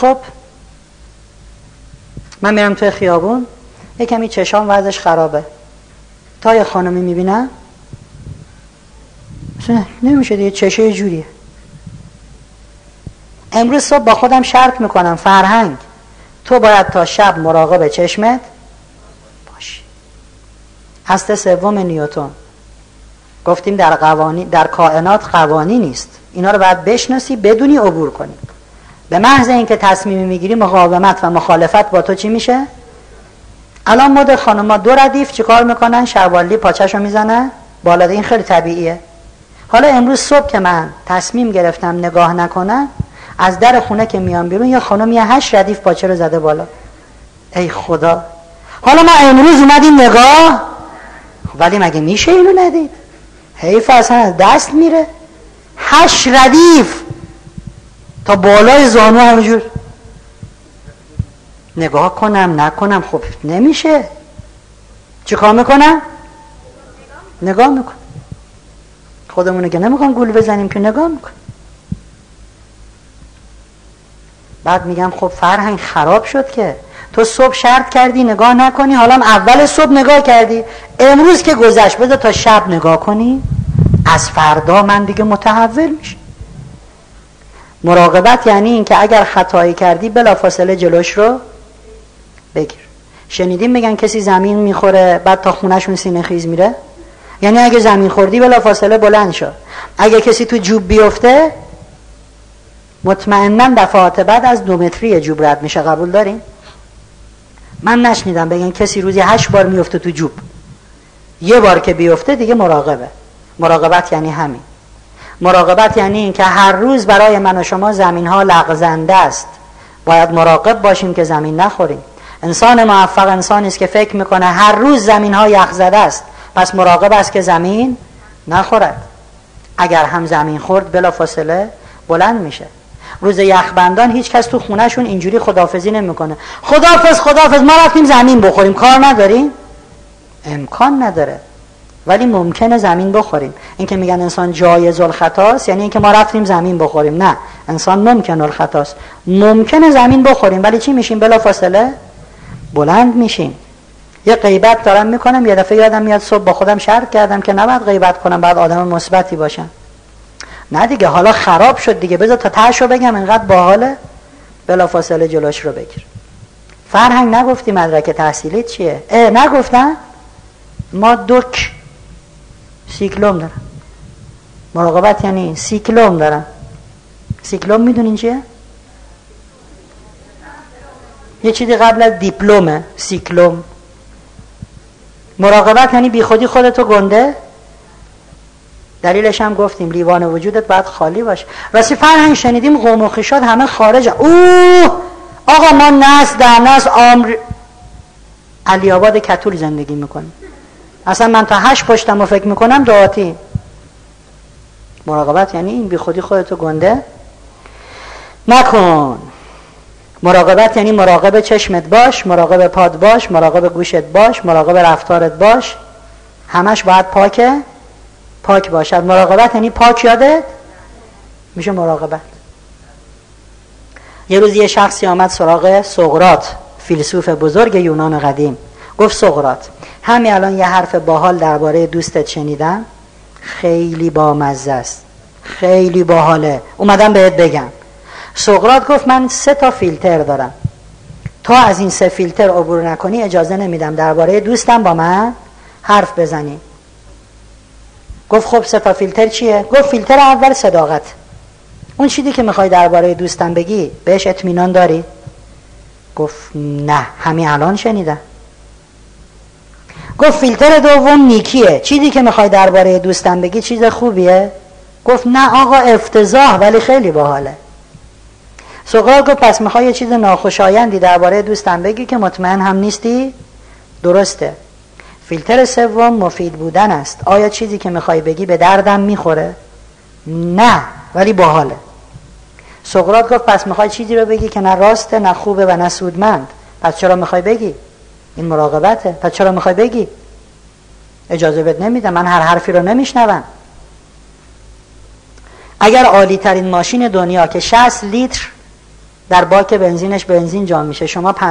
خب من میرم توی خیابون، یه کمی چشام وضعش خرابه، تا یه خانمی میبینم نمیشه دیگه، چشه جوریه. امروز صبح با خودم شرط میکنم فرهنگ، تو باید تا شب مراقب چشمت باشی. اصل سوم نیوتن. گفتیم در کائنات قوانین نیست. اینا رو باید بشناسی، بدونی، عبور کنی. به محض اینکه تصمیم میگیری مقاومت و مخالفت با تو چی میشه؟ الان مد خانوما 2 ردیف چیکار میکنن؟ شوالی پاچه‌شو میزنن بالا. این خیلی طبیعیه. حالا امروز صبح که من تصمیم گرفتم نگاه نکنم، از در خونه که میام بیرون یه خانم 8 ردیف پاچه رو زده بالا. ای خدا، حالا ما امروز اومدیم نگاه، ولی مگه میشه اینو ندید؟ حیف، اصلا از دست میره. 8 ردیف تا بالای زانو همجور نگاه کنم نکنم، خب نمیشه. چیکار میکنم؟ نگاه میکنم. خودمونو که نمیخوام گول بزنیم که، نگاه میکنم. بعد میگم خب فرهنگ خراب شد که تو صبح شرط کردی نگاه نکنی، حالا اول صبح نگاه کردی، امروز که گذشت بذار تا شب نگاه کنی، از فردا من دیگه متحول میشه. مراقبت یعنی این که اگر خطایی کردی بلافاصله جلوش رو بگیر. شنیدیم میگن کسی زمین میخوره بعد تا خونهشون سینه خیز میره؟ یعنی اگه زمین خوردی بلافاصله بلند شو. اگه کسی تو جوب بیفته مطمئناً دفعات بعد از 2 متری جوب رد میشه. قبول دارین؟ من نشنیدم بگن کسی روزی 8 بار میفته تو جوب. یه بار که بیفته دیگه مراقبه. مراقبت یعنی همین. مراقبت یعنی این که هر روز برای من و شما زمین ها لغزنده است. باید مراقب باشیم که زمین نخوریم. انسان موفق انسانی است که فکر میکنه هر روز زمین ها یخ زده است، پس مراقب است که زمین نخورد. اگر هم زمین خورد بلافاصله بلند میشه. روز یخبندان هیچ کس تو خونهشون اینجوری خداحافظی نمیکنه. خداحافظ خداحافظ ما رفتیم زمین بخوریم، کار نداریم، امکان نداره. ولی ممکنه زمین بخوریم. این که میگن انسان جایز الخطاست یعنی اینکه ما رفتیم زمین بخوریم. نه، انسان ممکن الخطاست. ممکنه زمین بخوریم ولی چی میشیم؟ بلافاصله بلند میشیم. یه غیبت دارم میکنم، یه دفعه یادم میاد صبح با خودم شرط کردم که نباید غیبت کنم، بعد آدم مثبتی باشم. نه دیگه، حالا خراب شد دیگه، بذار تا تهش رو بگم، اینقدر باحاله، بلافاصله جلوش رو بگیر. فرهنگ نگفتی مدرک تحصیلی چیه؟ نگفتن؟ ما دوک سیکلوم دارم. مراقبت یعنی سیکلوم دارم. سیکلوم میدونین چیه؟ یه چیزی قبل از دیپلومه. سیکلوم. مراقبت یعنی بی خودی خودتو گنده. دلیلش هم گفتیم، لیوان وجودت باید خالی باشه. راستی فرهنگ شنیدیم قوم و خیشات همه خارج هم. اوه آقا ما نست در نست عمر علی آباد کتول زندگی میکنیم. اصلا من تا 8 پشتم رو فکر میکنم دعاتی. مراقبت یعنی این، بی خودی خودتو گنده نکن. مراقبت یعنی مراقب چشمت باش، مراقب پاد باش، مراقب گوشت باش، مراقب رفتارت باش. همش باید پاکه، پاک باشد. مراقبت یعنی پاک یادت میشه. مراقبت. یه روز یه شخصی آمد سراغ سقراط، فیلسوف بزرگ یونان قدیم. گفت سقراط، همین الان یه حرف باحال درباره دوستت شنیدم، خیلی بامزه است، خیلی باحاله، اومدم بهت بگم. سقراط گفت من 3 تا فیلتر دارم، تا از این 3 فیلتر عبور نکنی اجازه نمیدم درباره دوستم با من حرف بزنی. گفت خب 3 تا فیلتر چیه؟ گفت فیلتر اول صداقت. اون چیزی که میخوای درباره دوستم بگی بهش اطمینان داری؟ گفت نه، همین الان شنیدم. گفت فیلتر دوم نیکیه. چیزی که میخوای درباره دوستم بگی چیز خوبیه؟ گفت نه آقا افتضاح، ولی خیلی باحاله. سقراط گفت پس میخوای یه چیز ناخوشایندی درباره دوستم بگی که مطمئن هم نیستی؟ درسته. فیلتر سوم مفید بودن است. آیا چیزی که میخوای بگی به دردم میخوره؟ نه، ولی باحاله. سقراط گفت پس میخوای چیزی رو بگی که نه راسته، نه خوبه و نه سودمند. پس چرا میخوای بگی؟ این مراقبته. پس چرا میخوای بگی؟ اجازه بد نمیدم، من هر حرفی رو نمیشنوم. اگر عالی ترین ماشین دنیا که 60 لیتر در باک بنزینش بنزین جام میشه، شما 59.5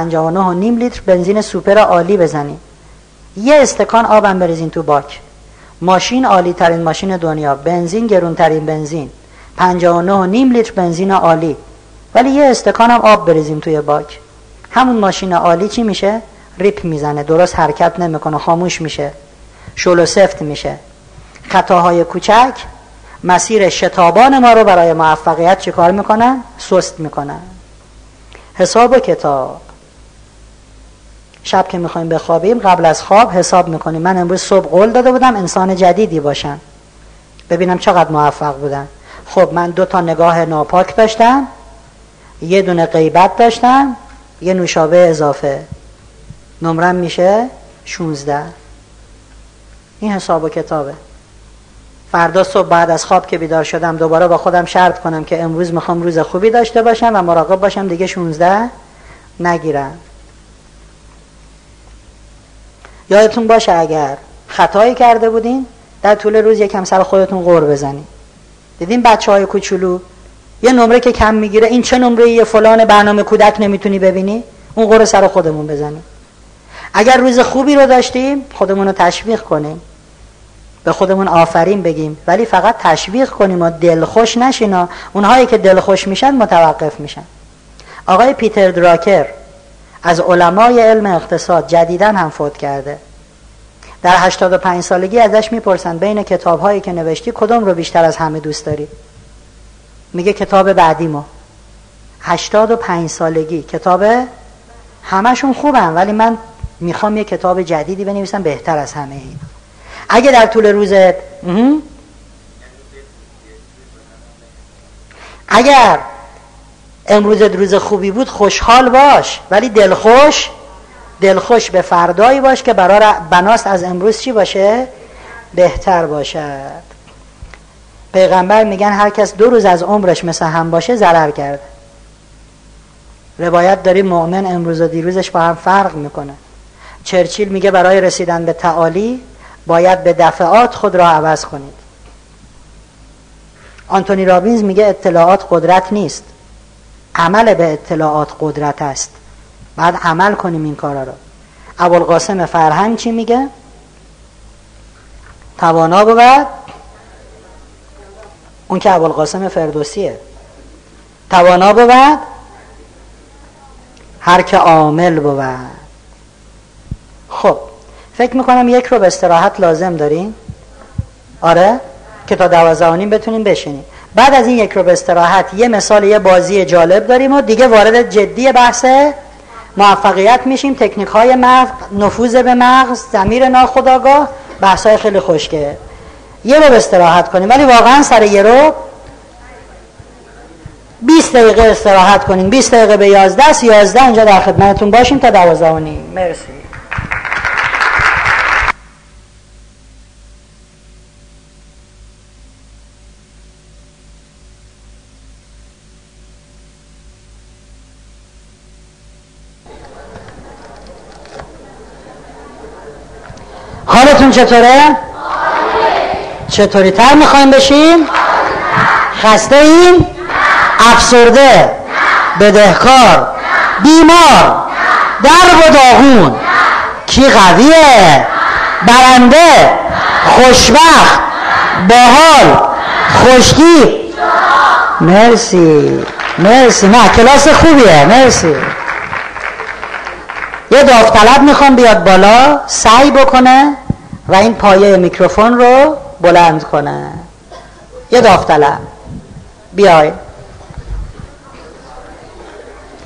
لیتر بنزین سوپر عالی بزنی، یه استکان آبم بریزین تو باک، ماشین عالی ترین ماشین دنیا، بنزین گرون ترین بنزین، 59.5 لیتر بنزین عالی، ولی یه استکانم آب بریزیم توی باک، همون ماشین عالی چی میشه؟ ریپ میزنه، درست حرکت نمیکنه، خاموش میشه، شلو سفت میشه. خطاهای کوچک مسیر شتابان ما رو برای موفقیت چیکار میکنن؟ سست میکنن. حساب و کتاب. شب که میخوایم بخوابیم قبل از خواب حساب میکنیم. من امروز صبح قول داده بودم انسان جدیدی باشم، ببینم چقدر موفق بودم. خب من 2 تا نگاه ناپاک داشتم، 1 دونه غیبت داشتم، 1 نوشابه اضافه، نمرم میشه 16. این حساب و کتابه. فردا صبح بعد از خواب که بیدار شدم دوباره با خودم شرط کنم که امروز میخوام روز خوبی داشته باشم و مراقب باشم دیگه 16 نگیرم. یادتون باشه اگر خطایی کرده بودین در طول روز یکم سر خودتون غر بزنین. دیدین بچه‌های کوچولو یه نمره که کم میگیره، این چه نمره‌ای؟ فلان برنامه کودک نمیتونی ببینی؟ اون قرعه سر خودمون بزنیم. اگر روز خوبی رو داشتیم خودمون رو تشویق کنیم، به خودمون آفرین بگیم، ولی فقط تشویق کنیم و دلخوش نشینا. اونهایی که دلخوش میشن متوقف میشن. آقای پیتر دراکر از علمای علم اقتصاد جدیدن هم فوت کرده، در 85 سالگی ازش میپرسن بین کتابهایی که نوشتی کدوم رو بیشتر از همه دوست داری؟ میگه کتاب بعدیمو. 85 سالگی. کتاب همشون خوبن ولی من میخوام یه کتاب جدیدی بنویسم بهتر از همه اینا. اگه در طول روزت اگر امروزت روز خوبی بود خوشحال باش، ولی دلخوش به فردایی باش که برای بناست از امروز چی باشه؟ بهتر باشد. پیغمبر میگن هر کس 2 روز از عمرش مثل هم باشه ضرر کرده. روایت داریم مؤمن امروز و دیروزش با هم فرق میکنه. چرچیل میگه برای رسیدن به تعالی باید به دفعات خود را عوض کنید. آنتونی رابینز میگه اطلاعات قدرت نیست، عمل به اطلاعات قدرت است. بعد عمل کنیم این کارا رو. ابوالقاسم فرهنگ چی میگه؟ توانا بود، اون که ابوالقاسم فردوسیه، توانا بود هر که عامل بود. خب فکر میکنم 1 رو به استراحت لازم داریم. آره که تا 12:30 بتونیم بشینیم. بعد از این 1 رو به استراحت یه مثال یه بازی جالب داریم و دیگه وارد جدی بحث موفقیت میشیم. تکنیک های مغز، نفوذ به مغز، ضمیر ناخودآگاه، بحث های خیلی خوشگله. 1 رو به استراحت کنیم، ولی واقعا سر 1 رو 20 دقیقه استراحت کنیم. 20 دقیقه به 11 11 اینجا در خدمتتون باشیم تا 12:30. مرسی. حالتون چطوره؟ حاله. چطوری تر میخوایم بشیم؟ حاله. خسته ایم؟ نه. افسرده؟ نه. بدهکار؟ نه. بیمار؟ نه. درب و داغون؟ نه. کی قویه؟ نه. برنده؟ نه. خوشبخت؟ نه. باحال؟ خوشگی؟ مرسی مرسی. نه کلاس خوبیه. مرسی. یه داوطلب میخوام بیاد بالا، سعی بکنه و این پایه میکروفون رو بلند کنه. یه داوطلب بیای،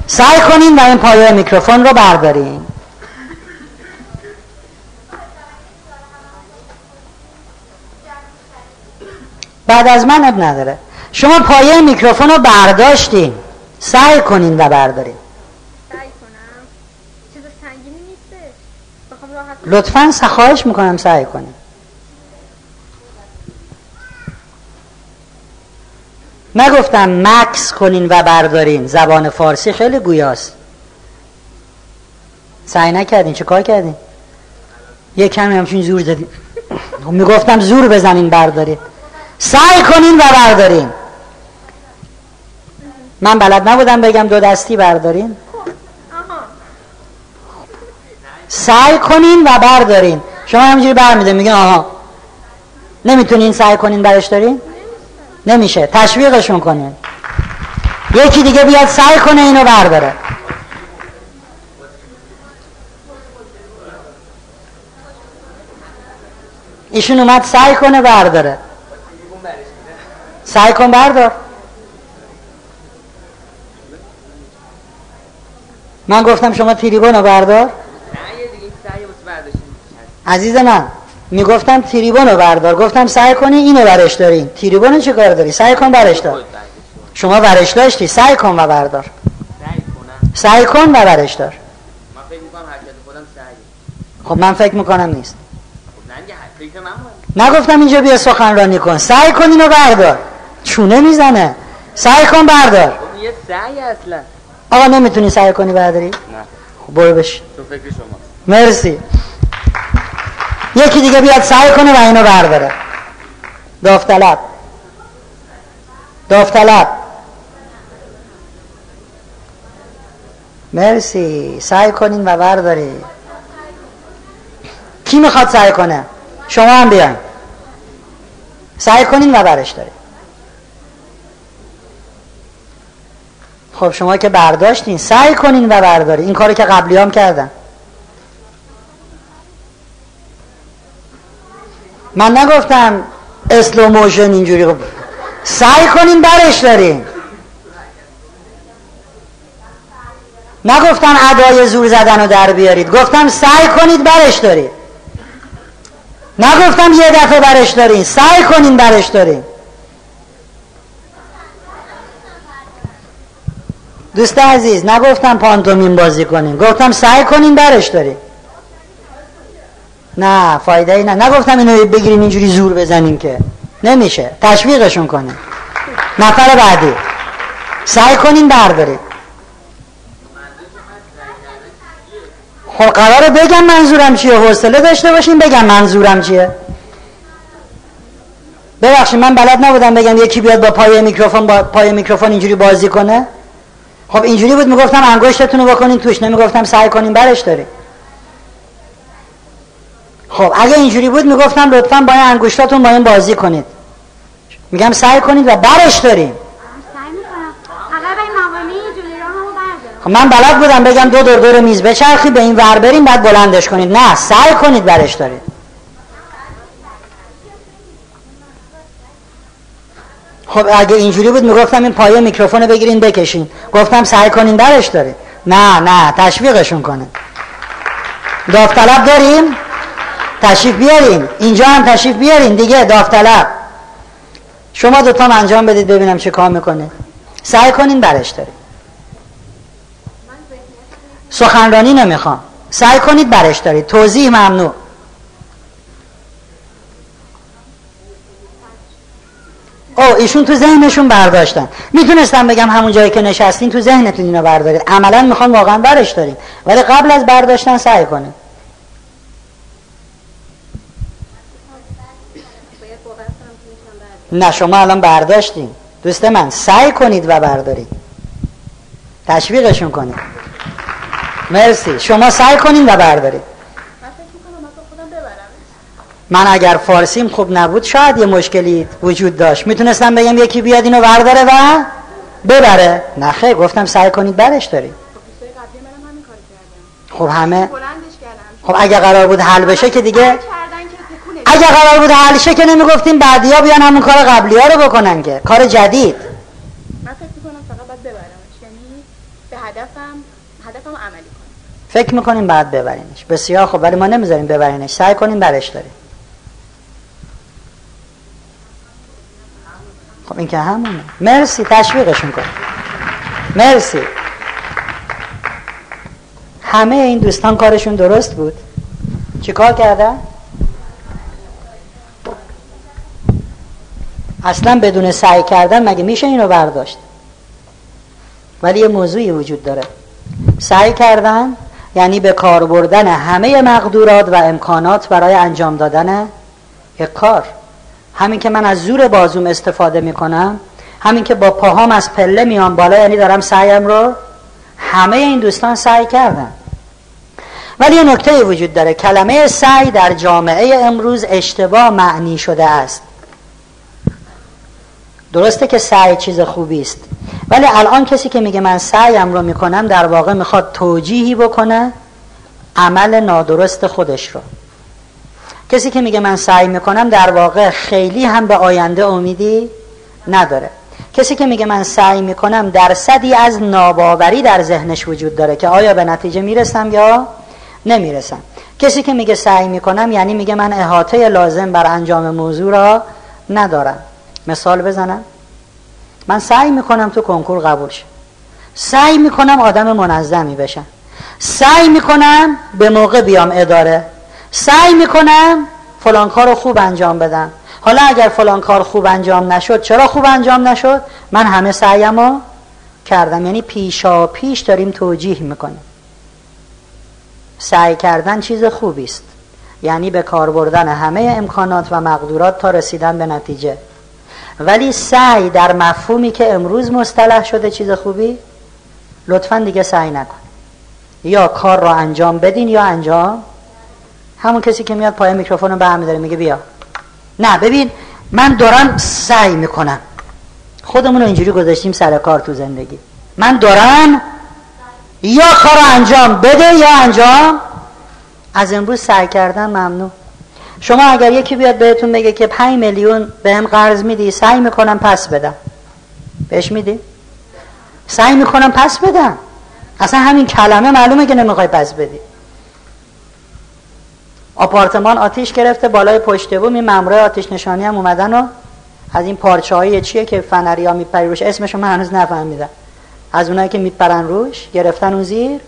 سعی کنین و این پایه میکروفون رو بردارین. بعد از من اب نداره، شما پایه میکروفون رو برداشتین، سعی کنین و بردارین. لطفاً خواهش میکنم سعی کنید. نگفتم مکس کنین و بردارین، زبان فارسی خیلی گویاست. سعی نکردین، چه کار کردین؟ یه کمی همچین زور دادین. میگفتم زور بزنین بردارین. سعی کنین و بردارین. من بلد نبودم بگم 2 دستی بردارین. سعی کنین و بردارین. شما همینجوری برمیده میگن آها. نمیتونین سعی کنین برش دارین؟ نمیشه. تشویقشون کنین. یکی دیگه بیاد سعی کنه اینو برداره. ایشون اومد سعی کنه برداره. سعی کن بردار. من گفتم شما تریبونو بردار. عزیز من میگفتم تریبون رو بردار، گفتم سعی کنی اینو برش دارین. تریبون رو چه کار داری؟ سعی کن برش دار. شما برش داشتی، سعی کن و بردار. سعی کن و برش دار. من فکر میکنم حرکت خودم سعیه. خب من فکر میکنم نیست. نگفتم اینجا بیا سخنرانی کن. سعی کن اینو بردار. چونه میزنه. سعی کن بردار. یه سعی اصلا. آقا نمیتونی سعی کنی برداری؟ نه. خب برو بش. تو فکر شما. مرسی. یکی دیگه بیاد سعی کنه و اینو برداره. داوطلب مرسی. سعی کنین و برداری. کی میخواد سعی کنه؟ شما هم بیان سعی کنین و برش داری. خب شما که برداشتین سعی کنین و برداری. این کاری که قبلی هم کردن. من نگفتم اسلو موشن اینجوری. سعی کنین برش دارین. نگفتم ادای زور زدن رو در بیارید. گفتم سعی کنید برش دارید. نگفتم یه دفعه برش دارین. سعی کنین برش دارین. دوست عزیز نگفتم پانتومیم بازی کنین. گفتم سعی کنین برش دارین. نه فایده ای نه. نگفتم اینو بگیرین اینجوری زور بزنین که نمیشه. تشویقشون کنین. نفر بعدی سعی کنین بردارید. خب قراره بگم منظورم چیه. حوصله داشته باشین بگم منظورم چیه. ببخشید من بلد نبودم بگم یکی بیاد با پای میکروفون اینجوری بازی کنه. خب اینجوری بود میگفتم انگشتتون رو بکنین توش. نمیگفتم سعی کنین برش دارید. خب اگه اینجوری بود میگفتم لطفاً با این انگشتاتون با این بازی کنید. میگم سعی کنید و برش دارید. خب من بلد بودم بگم دو دور دور میز بچرخید به این ور بریم بعد بلندش کنید. نه سعی کنید برش دارید. خب اگه اینجوری بود میگفتم این پایه میکروفون رو بگیرین بکشین. گفتم سعی کنین برش دارید. نه تشویقشون کنید. داوطلب داریم؟ تشریف بیارین. اینجا هم تشریف بیارین دیگه. داوطلب شما دوتا انجام بدید ببینم چه کار میکنه. سعی کنین برش دارید. سخنرانی نمیخوام. سعی کنید برش دارید. توضیح ممنوع. ایشون تو ذهنشون برداشتن. میتونستم بگم همون جایی که نشستین تو ذهنتون اینو بردارید. عملا میخوان واقعا برش دارید. ولی قبل از برداشتن سعی کنید. نه شما الان برداشتین. دوست من سعی کنید و بردارید. تشویقشون کنید. مرسی. شما سعی کنین و بردارید. من اگر فارسیم خوب نبود شاید یه مشکلی وجود داشت. میتونستم بگم یکی بیاد اینو برداره و ببره. نه خیر گفتم سعی کنید برش دارید. خب همه خب اگه قرار بود حل بشه که دیگه. اگه قرار بود حل شه که نمیگفتیم بعدیا بیان همون کار قبلی‌ها رو بکنن که کار جدید. فکر میکنیم بعد ببرینش. بسیار خوب. ولی ما نمیذاریم ببرینش. سعی کنیم برش داریم. خب این که همونه. مرسی. تشویقشون کنیم. مرسی. همه این دوستان کارشون درست بود. چی کار کردن؟ اصلا بدون سعی کردن مگه میشه اینو برداشت؟ ولی یه موضوعی وجود داره. سعی کردن یعنی به کار بردن همه مقدورات و امکانات برای انجام دادن یک کار. همین که من از زور بازوم استفاده میکنم، همین که با پاهام از پله میام بالا، یعنی دارم سعیم رو. همه این دوستان سعی کردن. ولی یه نکته وجود داره. کلمه سعی در جامعه امروز اشتباه معنی شده است. درسته که سعی چیز خوبی است، ولی الان کسی که میگه من سعیم رو میکنم در واقع میخواد توجیهی بکنه عمل نادرست خودش رو. کسی که میگه من سعی میکنم در واقع خیلی هم به آینده امیدی نداره. کسی که میگه من سعی میکنم درصدی از ناباوری در ذهنش وجود داره که آیا به نتیجه میرسم یا نمیرسم. کسی که میگه سعی میکنم یعنی میگه من احاطه لازم بر انجام موضوع را ندارم. مثال بزنم. من سعی میکنم تو کنکور قبول شم. سعی میکنم آدم منظمی بشم. سعی میکنم به موقع بیام اداره. سعی میکنم فلان کار رو خوب انجام بدم. حالا اگر فلان کار خوب انجام نشد، چرا خوب انجام نشد؟ من همه سعیمو کردم. یعنی پیشا پیش داریم توجیه میکنیم. سعی کردن چیز خوبی است. یعنی به کار بردن همه امکانات و مقدورات تا رسیدن به نتیجه. ولی سعی در مفهومی که امروز مصطلح شده چیز خوبی، لطفاً دیگه سعی نکن. یا کار را انجام بدین یا انجام. همون کسی که میاد پای میکروفون رو برمی داره میگه بیا، نه ببین من دارم سعی میکنم. خودمون رو اینجوری گذاشتیم سر کار تو زندگی. من دارم یا کار انجام بده یا انجام. از امروز سعی کردن ممنوع. شما اگر یکی بیاد بهتون بگه که 5 میلیون بهم قرض میدی، سعی میکنم پس بدم، بهش میدی؟ سعی میکنم پس بدم. اصلا همین کلمه معلومه که نمیخوای پس بدی. آپارتمان آتیش گرفته، بالای پشت بوم این مامورای آتش نشانی هم اومدن و از این پارچه‌های چیه که فنریا میپرن روش، اسمشو من هنوز نفهمیدم، از اونایی که میپرن روش گرفتن اون زیر،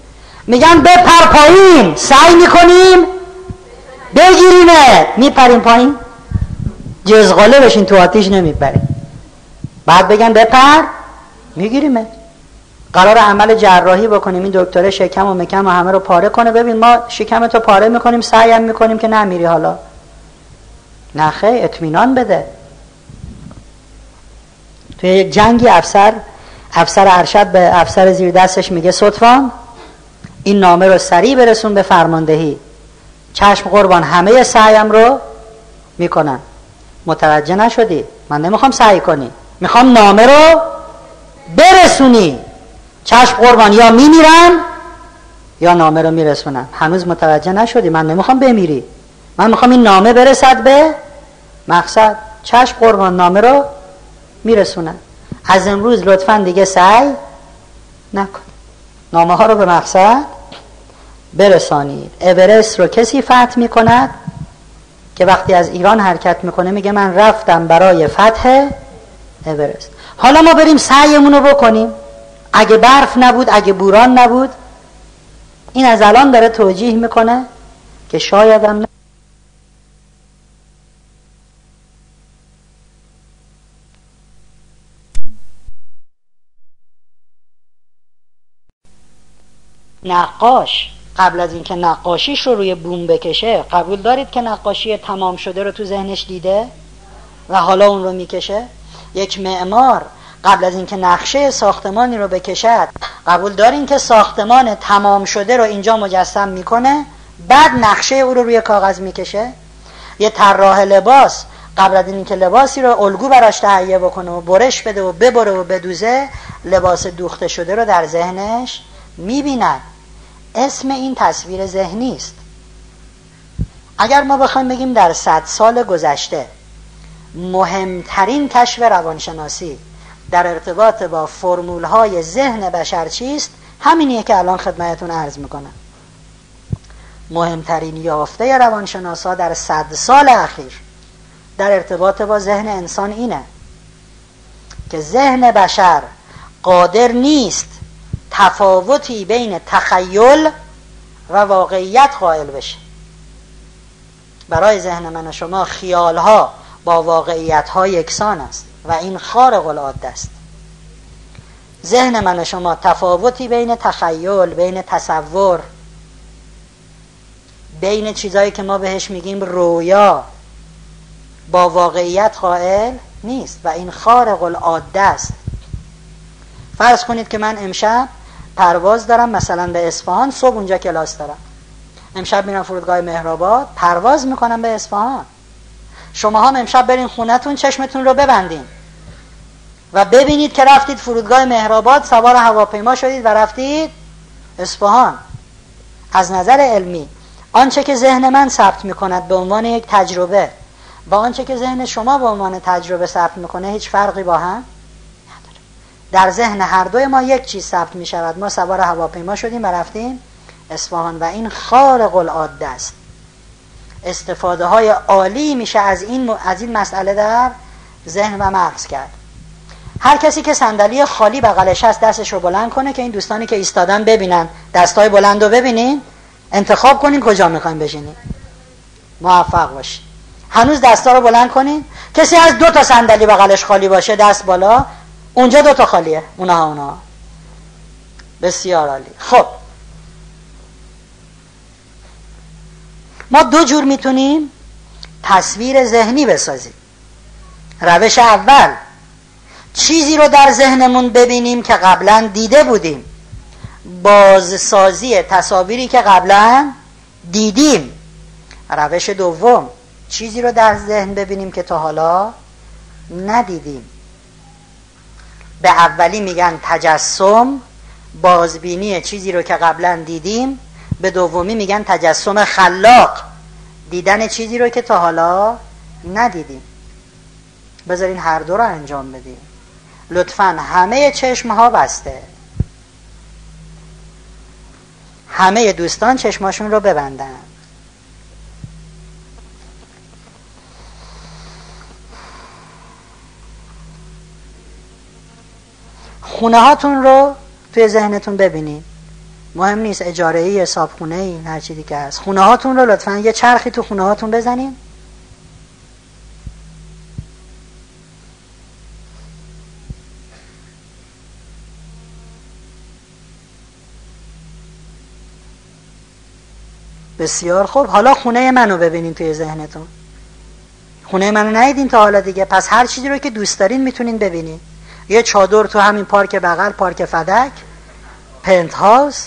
میگن بپر پایین، سعی میکنیم بگیرینه، میپریم پایین، جزغاله بشین تو آتیش نمیپریم، بعد بگن بپر میگیریمه. قرار عمل جراحی بکنیم، این دکتره شکم و مکم و همه رو پاره کنه، ببین ما شکمتو پاره میکنیم، سعی هم میکنیم که نمیری. حالا نه خیلی، اطمینان بده. توی یک جنگی افسر ارشد به افسر زیر دستش میگه صدفان این نامه رو سریع برسون به فرماندهی. چشم قربان، همه سعیم رو میکنن. متوجه نشدی؟ من نمیخوام سعی کنی، میخوام نامه رو برسونی. چشم قربان، یا میمیرن یا نامه رو میرسونن. هنوز متوجه نشدی، من نمیخوام بمیری، من میخوام این نامه برسد به مقصد. چشم قربان، نامه رو میرسونن. از امروز لطفاً دیگه سعی نکن، نامه ها رو به مقصد برسانید. اورست رو کسی فتح میکند که وقتی از ایران حرکت میکنه میگه من رفتم برای فتح اورست. حالا ما بریم سعیمون رو بکنیم. اگه برف نبود، اگه بوران نبود. این از الان داره توجیه میکنه که شاید هم نقاش قبل از اینکه نقاشیش رو روی بوم بکشه، قبول دارید که نقاشی تمام شده رو تو ذهنش دیده و حالا اون رو میکشه؟ یک معمار قبل از اینکه نقشه ساختمانی رو بکشد، قبول دارین که ساختمان تمام شده رو اینجا مجسم میکنه، بعد نقشه او رو روی کاغذ میکشه؟ یه طراح لباس قبل از اینکه لباسی رو الگو براش تهیه بکنه و برش بده و ببره و بدوزه، لباس دوخته شده رو در ذهنش میبینن. اسم این تصویر ذهنی است. اگر ما بخوایم بگیم در 100 سال گذشته مهمترین کشف روانشناسی در ارتباط با فرمول‌های ذهن بشر چیست، همینیه که الان خدمتتون عرض میکنم. مهمترین یافته روانشناسا در 100 سال اخیر در ارتباط با ذهن انسان اینه که ذهن بشر قادر نیست تفاوتی بین تخیل و واقعیت قائل بشه. برای ذهن من و شما خیالها با واقعیتها یکسان است و این خارق العاده است. ذهن من و شما تفاوتی بین تخیل، بین تصور، بین چیزایی که ما بهش میگیم رویا با واقعیت قائل نیست و این خارق العاده است. فرض کنید که من امشب پرواز دارم مثلا به اصفهان، صبح اونجا کلاس دارم، امشب میرم فرودگاه مهرآباد پرواز میکنم به اصفهان. شما هم امشب برین خونتون، چشمتون رو ببندین و ببینید که رفتید فرودگاه مهرآباد، سوار هواپیما شدید و رفتید اصفهان. از نظر علمی آنچه که ذهن من ثبت میکند به عنوان یک تجربه با آنچه که ذهن شما به عنوان تجربه ثبت میکنه هیچ فرقی با هم. در ذهن هر دوی ما یک چیز ثبت می شود، ما سوار هواپیما شدیم و رفتیم اصفهان و این خارق العاده است. استفاده های عالی میشه از این مسئله در ذهن و مغز کرد. هر کسی که صندلی خالی بغلش هست دستش رو بلند کنه که این دوستانی که ایستادن ببینن. دستای بلند رو ببینین، انتخاب کنین کجا میخواین بشینین، موفق باشین. هنوز دستا رو بلند کنین. کسی از 2 تا صندلی بغلش خالی باشه دست بالا، اونجا 2 تا خالیه، اونا. بسیار عالی. خب ما 2 جور میتونیم تصویر ذهنی بسازیم. روش اول، چیزی رو در ذهنمون ببینیم که قبلا دیده بودیم بازسازی تصاویری که قبلا دیدیم. روش دوم، چیزی رو در ذهن ببینیم که تا حالا ندیدیم. به اولی میگن تجسم، بازبینی چیزی رو که قبلا دیدیم. به دومی میگن تجسم خلاق، دیدن چیزی رو که تا حالا ندیدیم. بذارین هر دو رو انجام بدیم. لطفاً همه چشم ها بسته، همه دوستان چشماشون رو ببندن. خونه هاتون رو توی ذهنتون ببینید، مهم نیست اجاره ای، حساب خونه ای، هر چیزی که هست. خونه هاتون رو لطفاً یه چرخی تو خونه هاتون بزنید. بسیار خوب، حالا خونه منو ببینین توی ذهنتون. خونه منو ندیدین تا حالا دیگه، پس هر چیزی رو که دوست دارین میتونین ببینین. یه چادر تو همین پارک بغل، پارک فدک، پنت هاوس،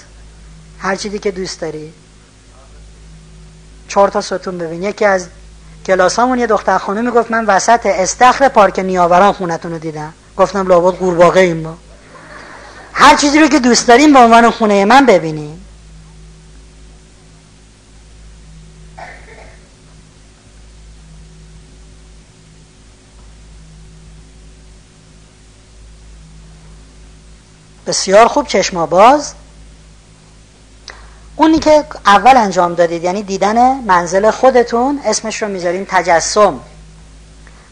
هر چیزی که دوست داری. 4 تا ستون ببین. یکی از کلاسامون یه دختر خانومی میگفت من وسط استخر پارک نیاوران خونتون رو دیدم. گفتم لابد قورباغه ایم ما. هر چیزی رو که دوست دارین به عنوان خونه من ببینین. بسیار خوب، چشما باز. اونی که اول انجام دادید، یعنی دیدن منزل خودتون، اسمش رو میذاریم تجسم.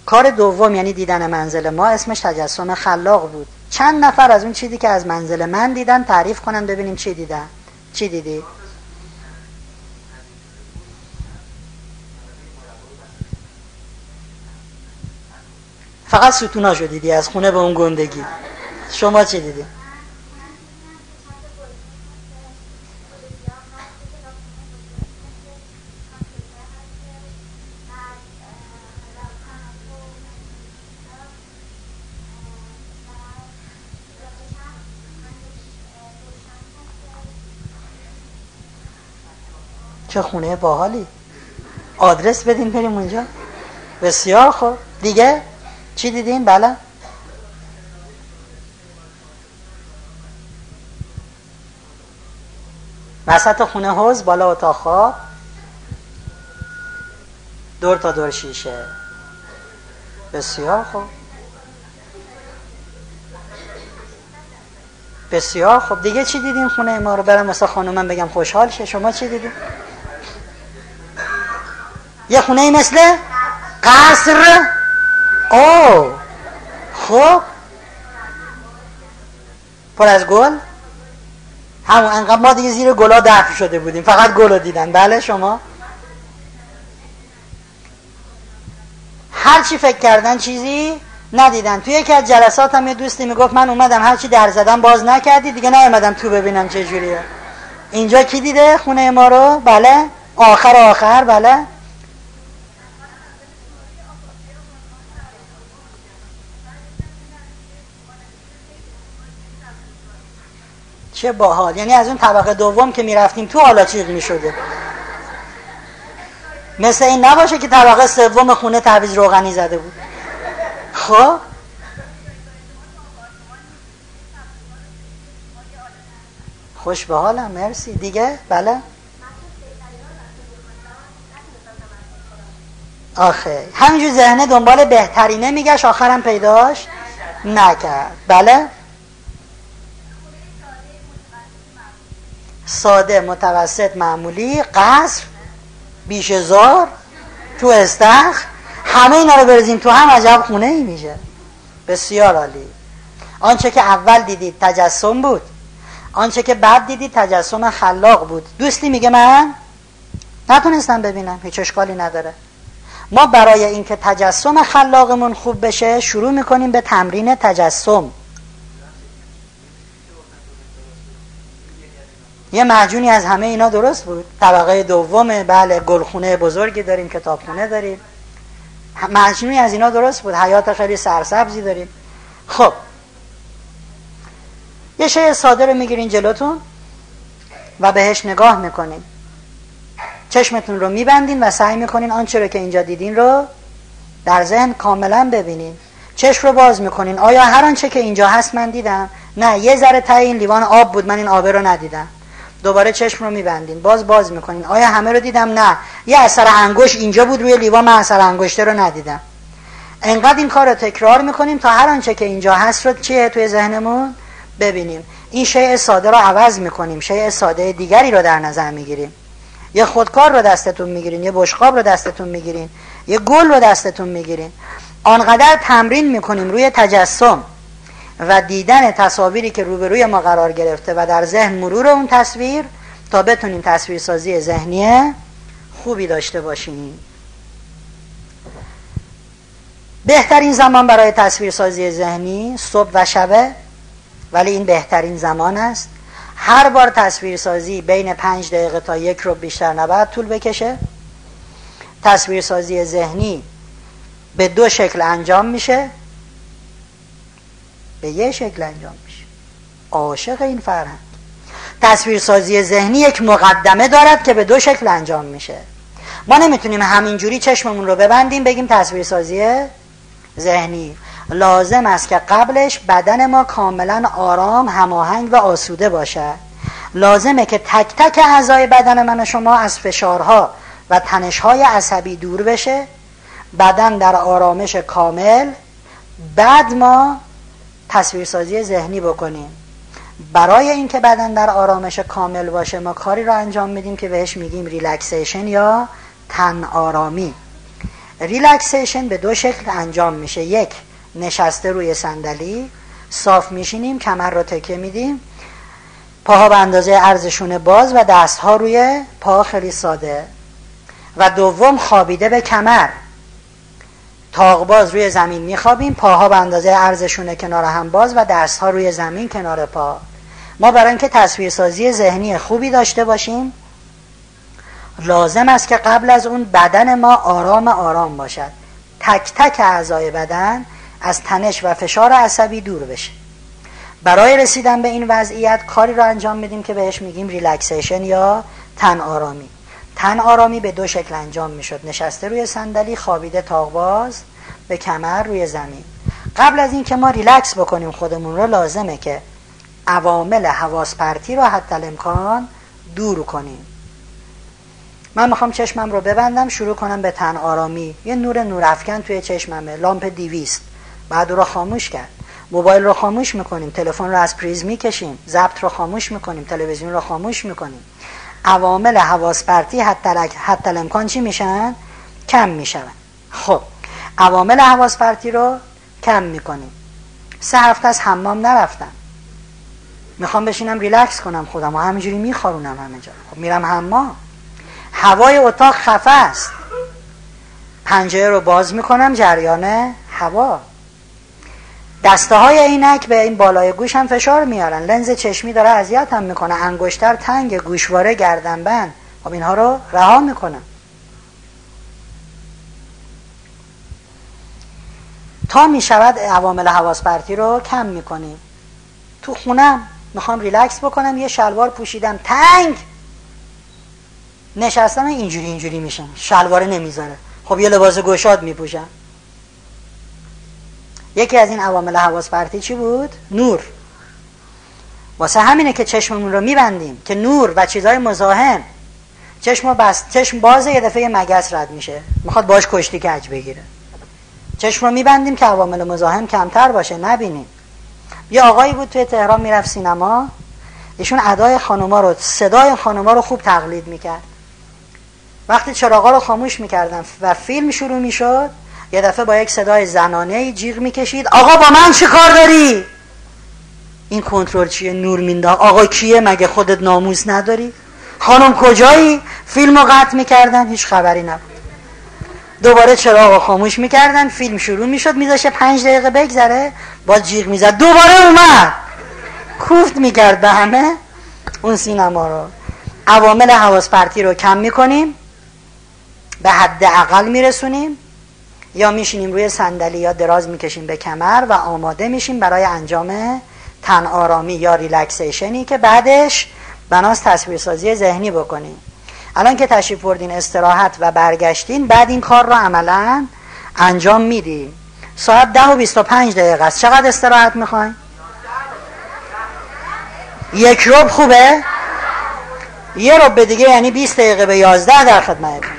کار دوم یعنی دیدن منزل ما، اسمش تجسم خلاق بود. چند نفر از اون چیزی که از منزل من دیدن تعریف کنن ببینیم چی دیدن. چی دیدی؟ فقط ستوناشو دیدی از خونه به اون گندگی. شما چی دیدی؟ چه خونه باحالی، آدرس بدین بریم اونجا. بسیار خوب، دیگه چی دیدین؟ بله، وسط خونه حوض، بالا اتاق خواب، دور تا دور شیشه. بسیار خوب، بسیار خوب. دیگه چی دیدین خونه ما رو؟ برم واسه خانومم بگم خوشحال شه. شما چی دیدین؟ یه خونه مثل قصر. او خب، پر از گل. همون انقدر ما دیگه زیر گلا دفن شده بودیم، فقط گل رو دیدن. بله، شما هر چی فکر کردن چیزی ندیدن. توی یکی از جلسات هم یه دوستی میگفت من اومدم هر چی در زدم باز نکردی، دیگه نیومدم تو ببینم چه جوریه. اینجا کی دیده خونه ما رو؟ بله، آخر بله. چه باحال، یعنی از اون طبقه دوم که میرفتیم تو حالا چیز میشده. مثل این نباشه که طبقه سوم خونه تعویض روغنی زده بود. خب خوش به حالم، مرسی. دیگه بله، آخه همینجور ذهنه دنبال بهترینه میگشت، آخرم پیداش نکرد. بله، ساده، متوسط، معمولی، قصر، بیشه‌زار، تو استخر. همه اینا رو بریزیم تو هم، عجب خونه ای میشه. بسیار عالی. آنچه که اول دیدید تجسم بود، آنچه که بعد دیدید تجسم خلاق بود. دوستی میگه من نتونستم ببینم، هیچ اشکالی نداره. ما برای اینکه تجسم خلاقمون خوب بشه شروع میکنیم به تمرین تجسم. یه معجونی از همه اینا درست بود. طبقه دومه، بله، گلخونه بزرگی داریم، کتابخونه داریم، معجونی از اینا درست بود، حیات خیلی سرسبزی داریم. خب یه شی ساده رو میگیرین جلوتون، و بهش نگاه میکنین. چشمتون رو میبندین و سعی میکنین آنچه رو که اینجا دیدین رو در ذهن کاملا ببینین. چشم رو باز میکنین، آیا هر آنچه که اینجا هست من دیدم؟ نه، یه ذره ته این لیوان آب بود، من این آب رو ندیدم. دوباره چشم رو میبندین، باز میکنین، آیا همه رو دیدم؟ نه، یه اثر انگشت اینجا بود روی لیوان، من اثر انگشته رو ندیدم. انقدر این کار رو تکرار میکنیم تا هر آنچه که اینجا هست رو چیه توی ذهنمون ببینیم. این شیء ساده رو عوض میکنیم، شیء ساده دیگری رو در نظر میگیریم. یه خودکار رو دستتون میگیرین، یه بشقاب رو دستتون میگیرین، یه گل رو دستتون میگیرین. آنقدر تمرین میکنیم روی تجسم و دیدن تصاویری که روبروی ما قرار گرفته و در ذهن مرور اون تصویر، تا بتونیم تصویرسازی ذهنی خوبی داشته باشیم. بهترین زمان برای تصویرسازی ذهنی صبح و شبه، ولی این بهترین زمان است. هر بار تصویرسازی بین 5 دقیقه تا 1 رو بیشتر نباید طول بکشه. تصویرسازی ذهنی به 2 شکل انجام میشه، به 1 شکل انجام میشه. عاشق این فرهنگ. تصویرسازی ذهنی یک مقدمه دارد که به 2 شکل انجام میشه. ما نمیتونیم همینجوری چشممون رو ببندیم بگیم تصویرسازی ذهنی. لازم است که قبلش بدن ما کاملا آرام، هماهنگ و آسوده باشد. لازمه که تک تک اعضای بدن من و شما از فشارها و تنش‌های عصبی دور بشه، بدن در آرامش کامل، بعد ما تصویرسازی ذهنی بکنیم. برای اینکه بدن در آرامش کامل باشه ما کاری رو انجام میدیم که بهش میگیم ریلکسیشن یا تن آرامی. ریلکسیشن به 2 شکل انجام میشه. یک، نشسته روی صندلی، صاف میشینیم، کمر رو تکیه میدیم، پاها به اندازه عرض شونه باز و دستها روی پا، خیلی ساده. و دوم، خوابیده به کمر، تاق باز روی زمین میخوابیم، پاها به اندازه عرض شونه کنار هم باز و دستها روی زمین کنار پا. ما برای اینکه تصویرسازی ذهنی خوبی داشته باشیم لازم است که قبل از اون بدن ما آرام آرام باشد، تک تک اعضای بدن از تنش و فشار عصبی دور بشه. برای رسیدن به این وضعیت کاری رو انجام میدیم که بهش میگیم ریلکسیشن یا تن آرامی. تن آرامی به 2 شکل انجام میشد، نشسته روی صندلی، خوابیده تاق باز به کمر روی زمین. قبل از اینکه ما ریلکس بکنیم خودمون رو لازمه که عوامل حواس پرتی رو حتی الامکان دور کنیم. من میخوام چشمم رو ببندم، شروع کنم به تن آرامی. یه نورافکن توی چشممه، لامپ 200، بعد رو خاموش کرد. موبایل رو خاموش میکنیم، تلفن رو از پریز میکشیم، ضبط رو خاموش میکنیم، تلویزیون رو خاموش میکنیم. عوامل حواس پرتی حتی الامکان چی میشن؟ کم میشن. خب عوامل حواس پرتی رو کم میکنیم. 3 هفته از حمام نرفتم، میخوام بشینم ریلکس کنم خودم و همینجوری میخارونم همه جا. خب میرم حمام، هوای اتاق خفه است، پنجره رو باز میکنم، جریان هوا. دسته های عینک به این بالای گوش هم فشار میارن، لنز چشمی داره اذیت هم میکنه، انگشتر تنگ، گوشواره، گردنبند. خب اینها رو رها میکنم. تا میشود عوامل حواس پرتی رو کم میکنیم. تو خونم میخوام ریلکس بکنم، یه شلوار پوشیدم تنگ، نشستم اینجوری میشم، شلواره نمیذاره، خب یه لباس گشاد میپوشم. یکی از این عوامل حواس پرتی چی بود؟ نور. واسه همینه که چشممون رو میبندیم که نور و چیزهای مزاحم. چشم بازه، یه دفعه مگس رد میشه میخواد باش کشتی کج بگیره. چشم رو میبندیم که عوامل مزاحم کمتر باشه، نبینیم. یه آقایی بود توی تهران میرفت سینما، ایشون ادای خانوما رو، صدای خانوما رو خوب تقلید میکرد. وقتی چراغا رو خاموش میکردن و فیلم شروع میشد، یه دفعه با یک صدای زنانه‌ای جیغ میکشید آقا با من چه کار داری؟ این کنترل چیه؟ نور مینداخت. آقا کیه؟ مگه خودت ناموس نداری؟ خانم کجایی؟ فیلمو قطع میکردن، هیچ خبری نبود. دوباره چراغو خاموش میکردن، فیلم شروع میشد، میذاشه 5 دقیقه بگذره، باز جیغ میزد دوباره اومد، کوفت میکرد به همه اون سینما رو. عوامل حواس پرتی رو کم میکنیم، به حد اقل میرسونیم، یا میشینیم روی صندلی یا دراز میکشیم به کمر و آماده میشیم برای انجام تن آرامی یا ریلکسیشنی که بعدش بناس تصویرسازی ذهنی بکنین. الان که تشریف بردین استراحت و برگشتین، بعد این کار رو عملا انجام میدین. ساعت 10:25 است. چقدر استراحت میخواین؟ یک ربع خوبه؟ یه ربع دیگه، یعنی 20 دقیقه. به 11 در خدمتتون.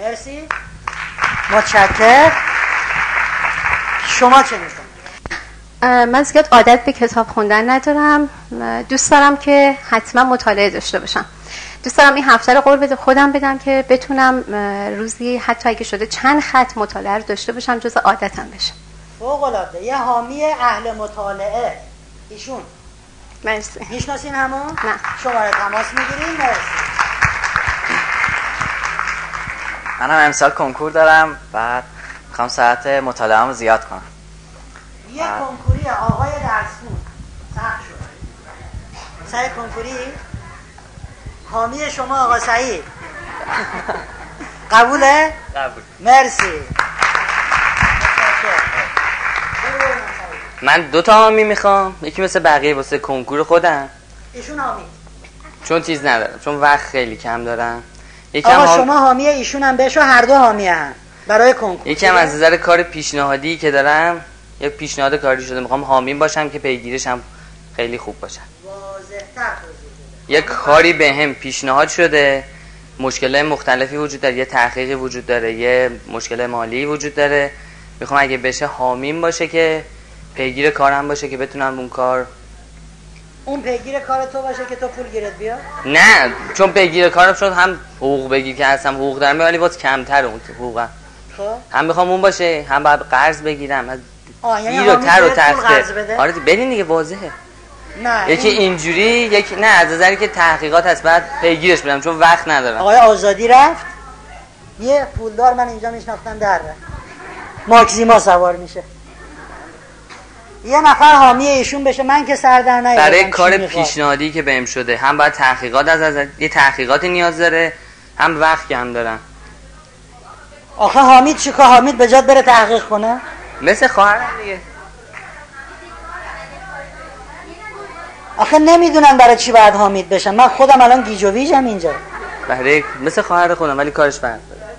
مرسی، متشکر. شما چه می‌کنید؟ من زیاد عادت به کتاب خوندن ندارم. دوست دارم که حتما مطالعه داشته باشم. دوست دارم این هفته رو قول بده خودم بدم که بتونم روزی حتی اگه شده چند خط مطالعه رو داشته باشم، جز عادتم بشه. فوق‌العاده. یه حامی اهل مطالعه ایشون. مرسی. می‌شناسین همو؟ نه. شماره تماس می‌گیرین. مرسی. من هم امسال کنکور دارم، بعد میخوام ساعت مطالعه‌مو زیاد کنم. یه کنکوری آقای درس‌خون سخت شد. سعی کنکوری حامی شما آقا سعید. قبوله؟ قبول. مرسی. من 2 تا حامی میخوام، یکی مثل بقیه واسه کنکور خودم. ایشون حامی؟ چون چیز ندارم، چون وقت خیلی کم دارم. آقا شما حامی ایشون هم بشو، هر دو حامی هم برای کنکور. یکم از نظر کار پیشنهادی که دارم، یک پیشنهاد کاری شده، میخوام حامیم باشم که پیگیریش هم خیلی خوب باشه. یک کاری بهم پیشنهاد شده، مشکلات مختلفی وجود داره، یه تحقیقی وجود داره، یه مشکل مالی وجود داره. میخوام اگه بشه حامیم باشه که پیگیر کارم باشه، که بتونم اون کار، اون پیگیر کار تو باشه که تو پول گیرت بیاد؟ نه، چون پیگیر کارم شد هم حقوق بگیر که هستم، حقوق دارم، ولی باز کمتر اون حقوقم. خب هم میخوام اون باشه، هم باید قرض بگیرم از یعنی رو تر و تخته. آره ببین دیگه واضحه. نه یکی اینجوری، یکی نه از نظری که تحقیقات هست بعد پیگیرش بدم چون وقت ندارم. آقای آزادی رفت، یه پولدار من اینجا میشناختم در ماکسیما سوار میشه، یه نفر حامی ایشون بشه، من که سر در نیارم. برای کار پیشنهادی که بهم شده، هم باید تحقیقات از یه تحقیقاتی نیاز داره، هم وقت کم دارم. آخه حامید چیکار؟ حامید به جات بره تحقیق کنه مثل خواهرم دیگه. آخه نمیدونم برای چی باید حامید بشم، من خودم الان گیج و ویجم اینجا. برای مثل خواهر خودم ولی کارش فرق داره.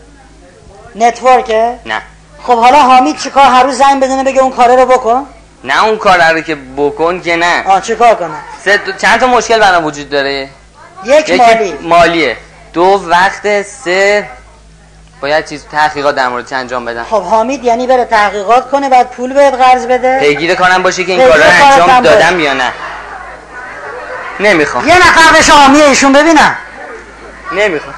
نتورکه؟ نه. خب حالا حامید چیکار؟ هر روز زنگ بزنه بگه اون کارا رو بکن؟ نه اون کار رو که بکن که نه. آه چیکار کنم؟ چند تا مشکل برام وجود داره. یک مالیه، 2 وقت، 3 باید چیز تحقیقات در موردش انجام بدن. خب حامید یعنی بره تحقیقات کنه، بعد پول بهت قرض بده، پیگیر کنم باشه که این کارا رو انجام دادم یا نه. نمیخوام یه نفر بشه حامی ایشون ببینم. نمیخوام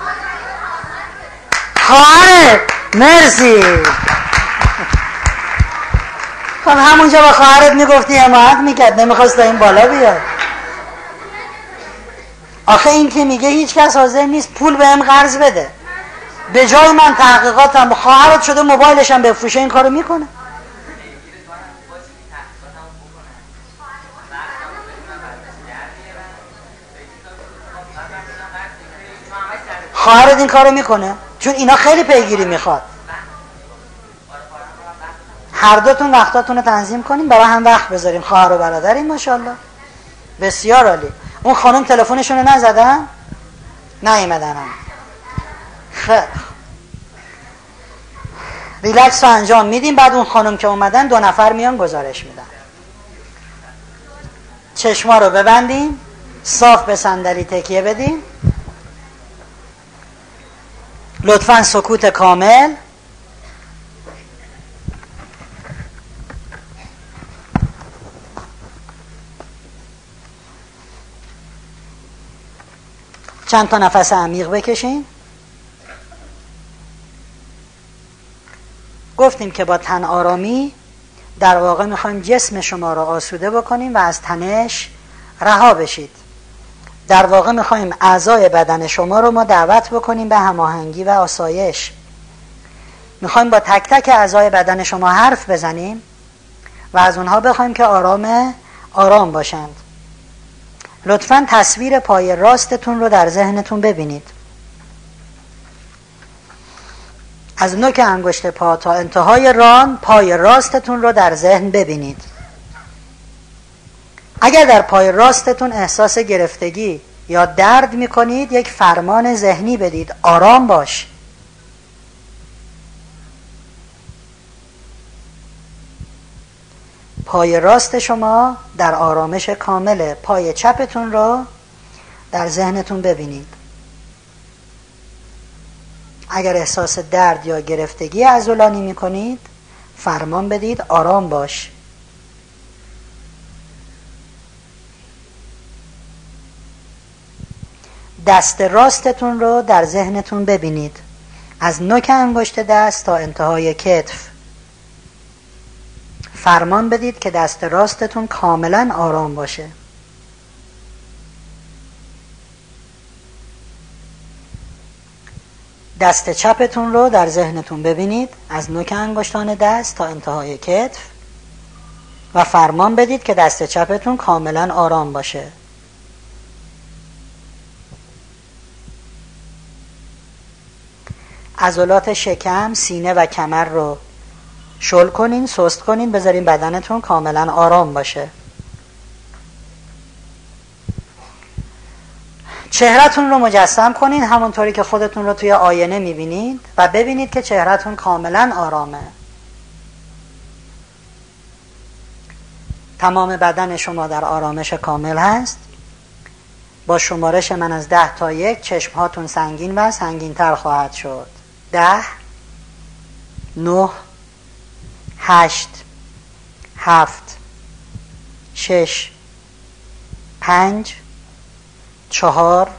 خواهرت. مرسی. خب همونجا با خواهرت میگفتی حمایت میکرد، نمیخواست این بالا بیاد. آخه این که میگه هیچ کس حاضر نیست پول بهم قرض بده، به جای من تحقیقاتم، خواهرت شده موبایلش هم بفروشه، این کارو میکنه. خواهرت این کارو میکنه چون اینا خیلی پیگیری میخواد. هر دوتون وقتاتون رو تنظیم کنیم، برای هم وقت بذاریم. خواهر و برادرین ماشاءالله. بسیار عالی. اون خانم تلفنشون رو نزدن؟ نیومدن هم. خب ریلکس رو انجام میدیم، بعد اون خانم که اومدن 2 نفر میان گزارش میدن. چشما رو ببندیم، صاف به صندلی تکیه بدیم، لطفاً سکوت کامل. چند تا نفس عمیق بکشین. گفتیم که با تن آرامی در واقع میخوایم جسم شما را آسوده بکنیم و از تنش رها بشید. در واقع میخوایم اعضای بدن شما رو ما دعوت بکنیم به هماهنگی و آسایش. میخوایم با تک تک اعضای بدن شما حرف بزنیم و از اونها بخوایم که آرام باشند. لطفاً تصویر پای راستتون رو در ذهنتون ببینید. از نوک انگشت پا تا انتهای ران پای راستتون رو در ذهن ببینید. اگر در پای راستتون احساس گرفتگی یا درد میکنید یک فرمان ذهنی بدید: آرام باش. پای راست شما در آرامش کامله. پای چپتون رو در ذهنتون ببینید. اگر احساس درد یا گرفتگی عضلانی میکنید فرمان بدید: آرام باش. دست راستتون رو در ذهنتون ببینید، از نوک انگشت دست تا انتهای کتف. فرمان بدید که دست راستتون کاملا آرام باشه. دست چپتون رو در ذهنتون ببینید، از نوک انگشتان دست تا انتهای کتف و فرمان بدید که دست چپتون کاملا آرام باشه. عضلات شکم، سینه و کمر رو شل کنین، سست کنین، بذارین بدنتون کاملا آرام باشه. چهرهتون رو مجسم کنین همونطوری که خودتون رو توی آینه میبینید و ببینید که چهرهتون کاملا آرامه. تمام بدن شما در آرامش کامل هست. با شمارش من از 10 تا 1 چشمهاتون سنگین و سنگین‌تر خواهد شد. 10 9 8 7 6 5 4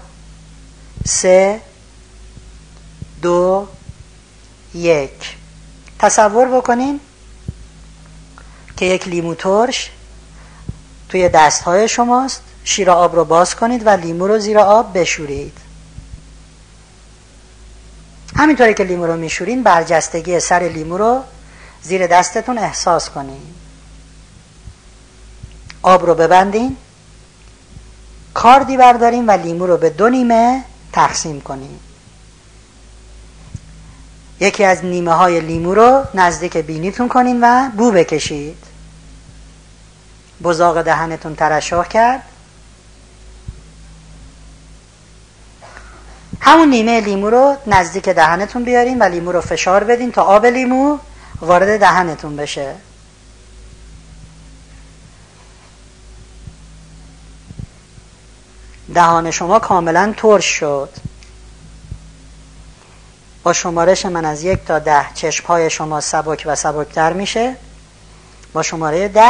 3 2 1. تصور بکنین که یک لیمو ترش توی دست‌های شماست. شیر آب رو باز کنید و لیمو رو زیر آب بشورید. همینطوری که لیمو رو میشورین برجستگی سر لیمو رو زیر دستتون احساس کنید. آب رو ببندین، کاردی بردارین و لیمو رو به 2 نیمه تقسیم کنید. یکی از نیمه های لیمو رو نزدیک بینیتون کنین و بو بکشید. بزاق دهنتون ترشح کرد. همون نیمه لیمو رو نزدیک دهنتون بیارین و لیمو رو فشار بدین تا آب لیمو وارد دهنتون بشه. دهان شما کاملا ترش شد. با شمارش من از 1 تا 10 چشمهای شما سبک و سبکتر میشه. با شماره 10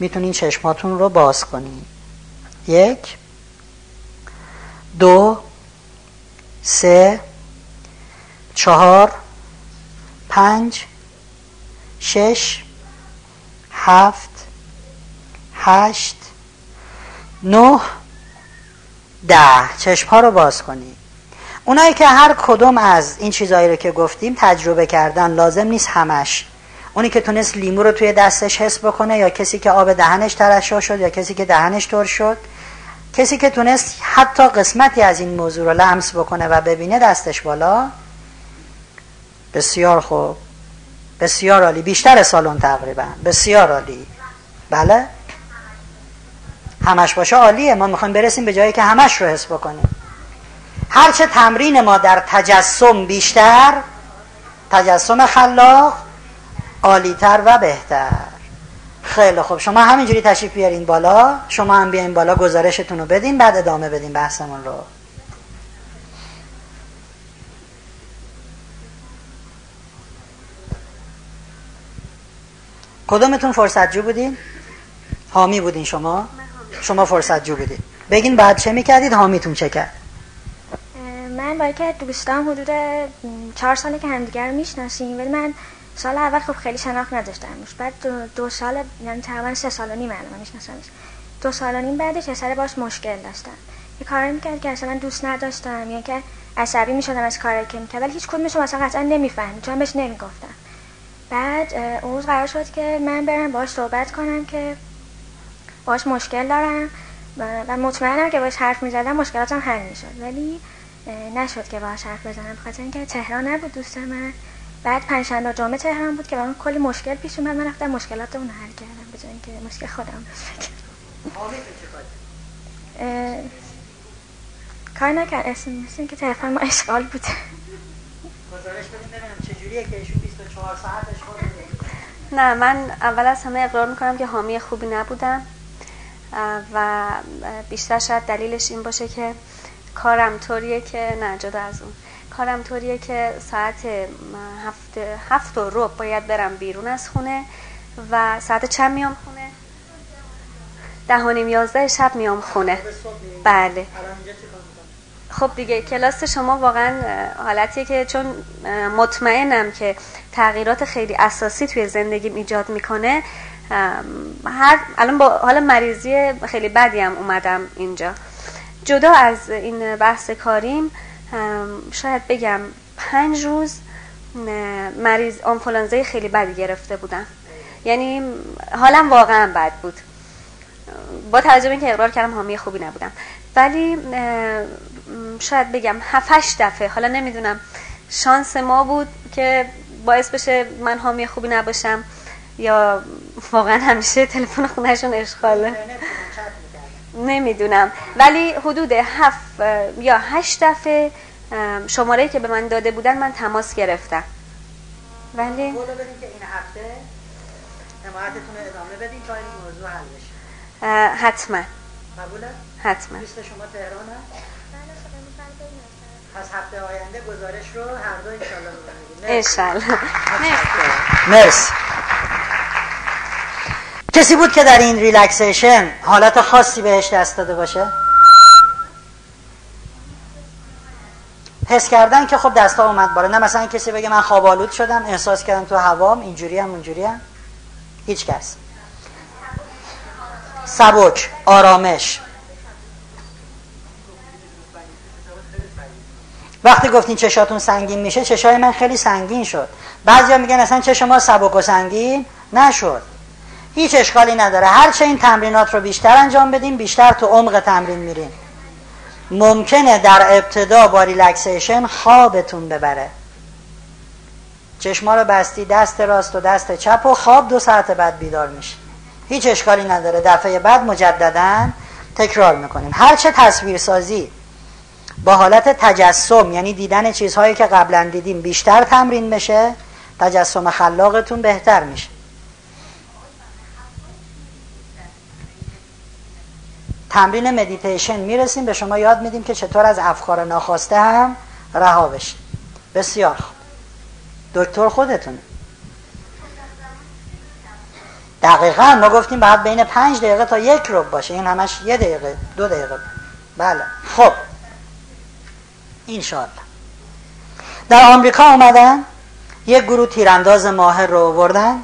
میتونین چشماتون رو باز کنین. 1 2 3 4 5 6 7 8 9 10. چشم‌ها رو باز کنید. اونایی که هر کدوم از این چیزایی رو که گفتیم تجربه کردن، لازم نیست همش. اونی که تونست لیمو رو توی دستش حس بکنه، یا کسی که آب دهنش ترشح شد، یا کسی که دهنش تر شد، کسی که تونست حتی قسمتی از این موضوع رو لمس بکنه و ببینه، دستش بالا. بسیار خوب، بسیار عالی. بیشتر سالن تقریبا بسیار عالی. بله، همش باشه عالیه. ما میخوایم برسیم به جایی که همش رو حس بکنیم. هرچه تمرین ما در تجسم بیشتر، تجسم خلاق، عالیتر و بهتر. خیلی خوب، شما همینجوری تشریف بیارین بالا. شما هم بیارین بالا، گزارشتون رو بدین، بعد ادامه بدین بحثمون رو. کدومتون فرصتجو بودین؟ حامی بودین شما؟ شما فرصتجو بودین. بگین بعد چه میکردید؟ حامیتون چه کرد؟ من با یکی از دوستام حدود 4 ساله که همدیگر رو میشناسیم، ولی من سال اول خب خیلی شناخت نداشتمش. بعد 2 سال، یعنی تقریبا 3 سال و نیم الان میشناسمش. 2 سال و نیم بعدش یه سر باش مشکل داشتم. یه کاری میکرد که اصلا من دوست نداشتم، یا که عصبی میشدم از کاری که میکرد، ولی هیچ کدومش اصلا قطعا نمیفهمید، چون بهش نمیگفتم. بعد اون روز قرار شد که من برم باهاش صحبت کنم که باهاش مشکل دارم و مطمئنم که باهاش حرف میزدم مشکلاتم حل میشد، ولی نشد که باهاش حرف بزنم، بخاطر اینکه تهران نبود دوست من. بعد پنجشنبه و جمعه تهران بود که برام کلی مشکل پیش اومد، من رفتم مشکلات اون حل کردم به جای اینکه مشکل خودم بشه. کار نکرد، اسم که تلفن ما اشغال بود. گزارش بدیم ببینم چجوریه که ایشون 24 ساعت اشغال بود. نه، من اول از همه اقرار میکنم که حامی خوبی نبودم و بیشتر شاید دلیلش این باشه که کارم طوریه که نجدا از اون. کارم طوریه که ساعت 7:30 باید برم بیرون از خونه و ساعت چند میام خونه؟ 10:30 شب میام خونه. بله. خب دیگه کلاس شما واقعا حالتیه که چون مطمئنم که تغییرات خیلی اساسی توی زندگیم ایجاد میکنه، الان با حال مریضی خیلی بدی هم اومدم اینجا. جدا از این بحث کاریم، شاید بگم 5 روز مریض آنفولانزای خیلی بدی گرفته بودم، یعنی حالم واقعا بد بود، با توجه به اینکه اقرار کردم حامی خوبی نبودم، ولی شاید بگم 7-8 دفعه، حالا نمیدونم شانس ما بود که باعث بشه من حامی خوبی نباشم یا واقعا همیشه تلفن خونهشون اشغاله، نمیدونم، ولی حدود 7 یا 8 دفعه شماره‌ای که به من داده بودن من تماس گرفتم. ولی بدین که این هفته حمایتتون رو ادامه بدین تا این موضوع حل بشه. حتما. قبوله؟ حتما. لیست شما تهران هست؟ از هفته آینده گزارش رو هر دو انشالله می‌بینید. انشالله. مرسی. کسی بود که در این ریلکسیشن حالت خاصی بهش دست داده باشه؟ حس کردن که خب دستا اومد باره، نه مثلا کسی بگه من خواب آلود شدم، احساس کردم تو هوام، اینجوریم اونجوریم، هیچ کس. سبک، آرامش. وقتی گفتین چشاتون سنگین میشه، چشای من خیلی سنگین شد. بعضیا میگن اصلا چشم ما سبک و سنگین نشد. هیچ اشکالی نداره، هرچه این تمرینات رو بیشتر انجام بدین بیشتر تو عمق تمرین میرین. ممکنه در ابتدا با ریلکسیشن خوابتون ببره، چشما رو بستی، دست راست و دست چپ و خواب، 2 ساعت بعد بیدار میشه، هیچ اشکالی نداره. دفعه بعد مجددا تکرار میکنیم. هرچه تصویرسازی با حالت تجسم، یعنی دیدن چیزهایی که قبلا دیدیم، بیشتر تمرین بشه، تجسم خلاقتون بهتر میشه. تمرین مدیتیشن میرسیم به شما یاد میدیم که چطور از افکار ناخواسته هم رها بشید. بسیار خوب. دکتر خودتونه. دقیقاً ما گفتیم بعد بین 5 دقیقه تا 1 ربع باشه، این همش 1 دقیقه 2 دقیقه. بله. خب انشاءالله. در آمریکا اومدن یک گروه تیرانداز ماهر رو آوردن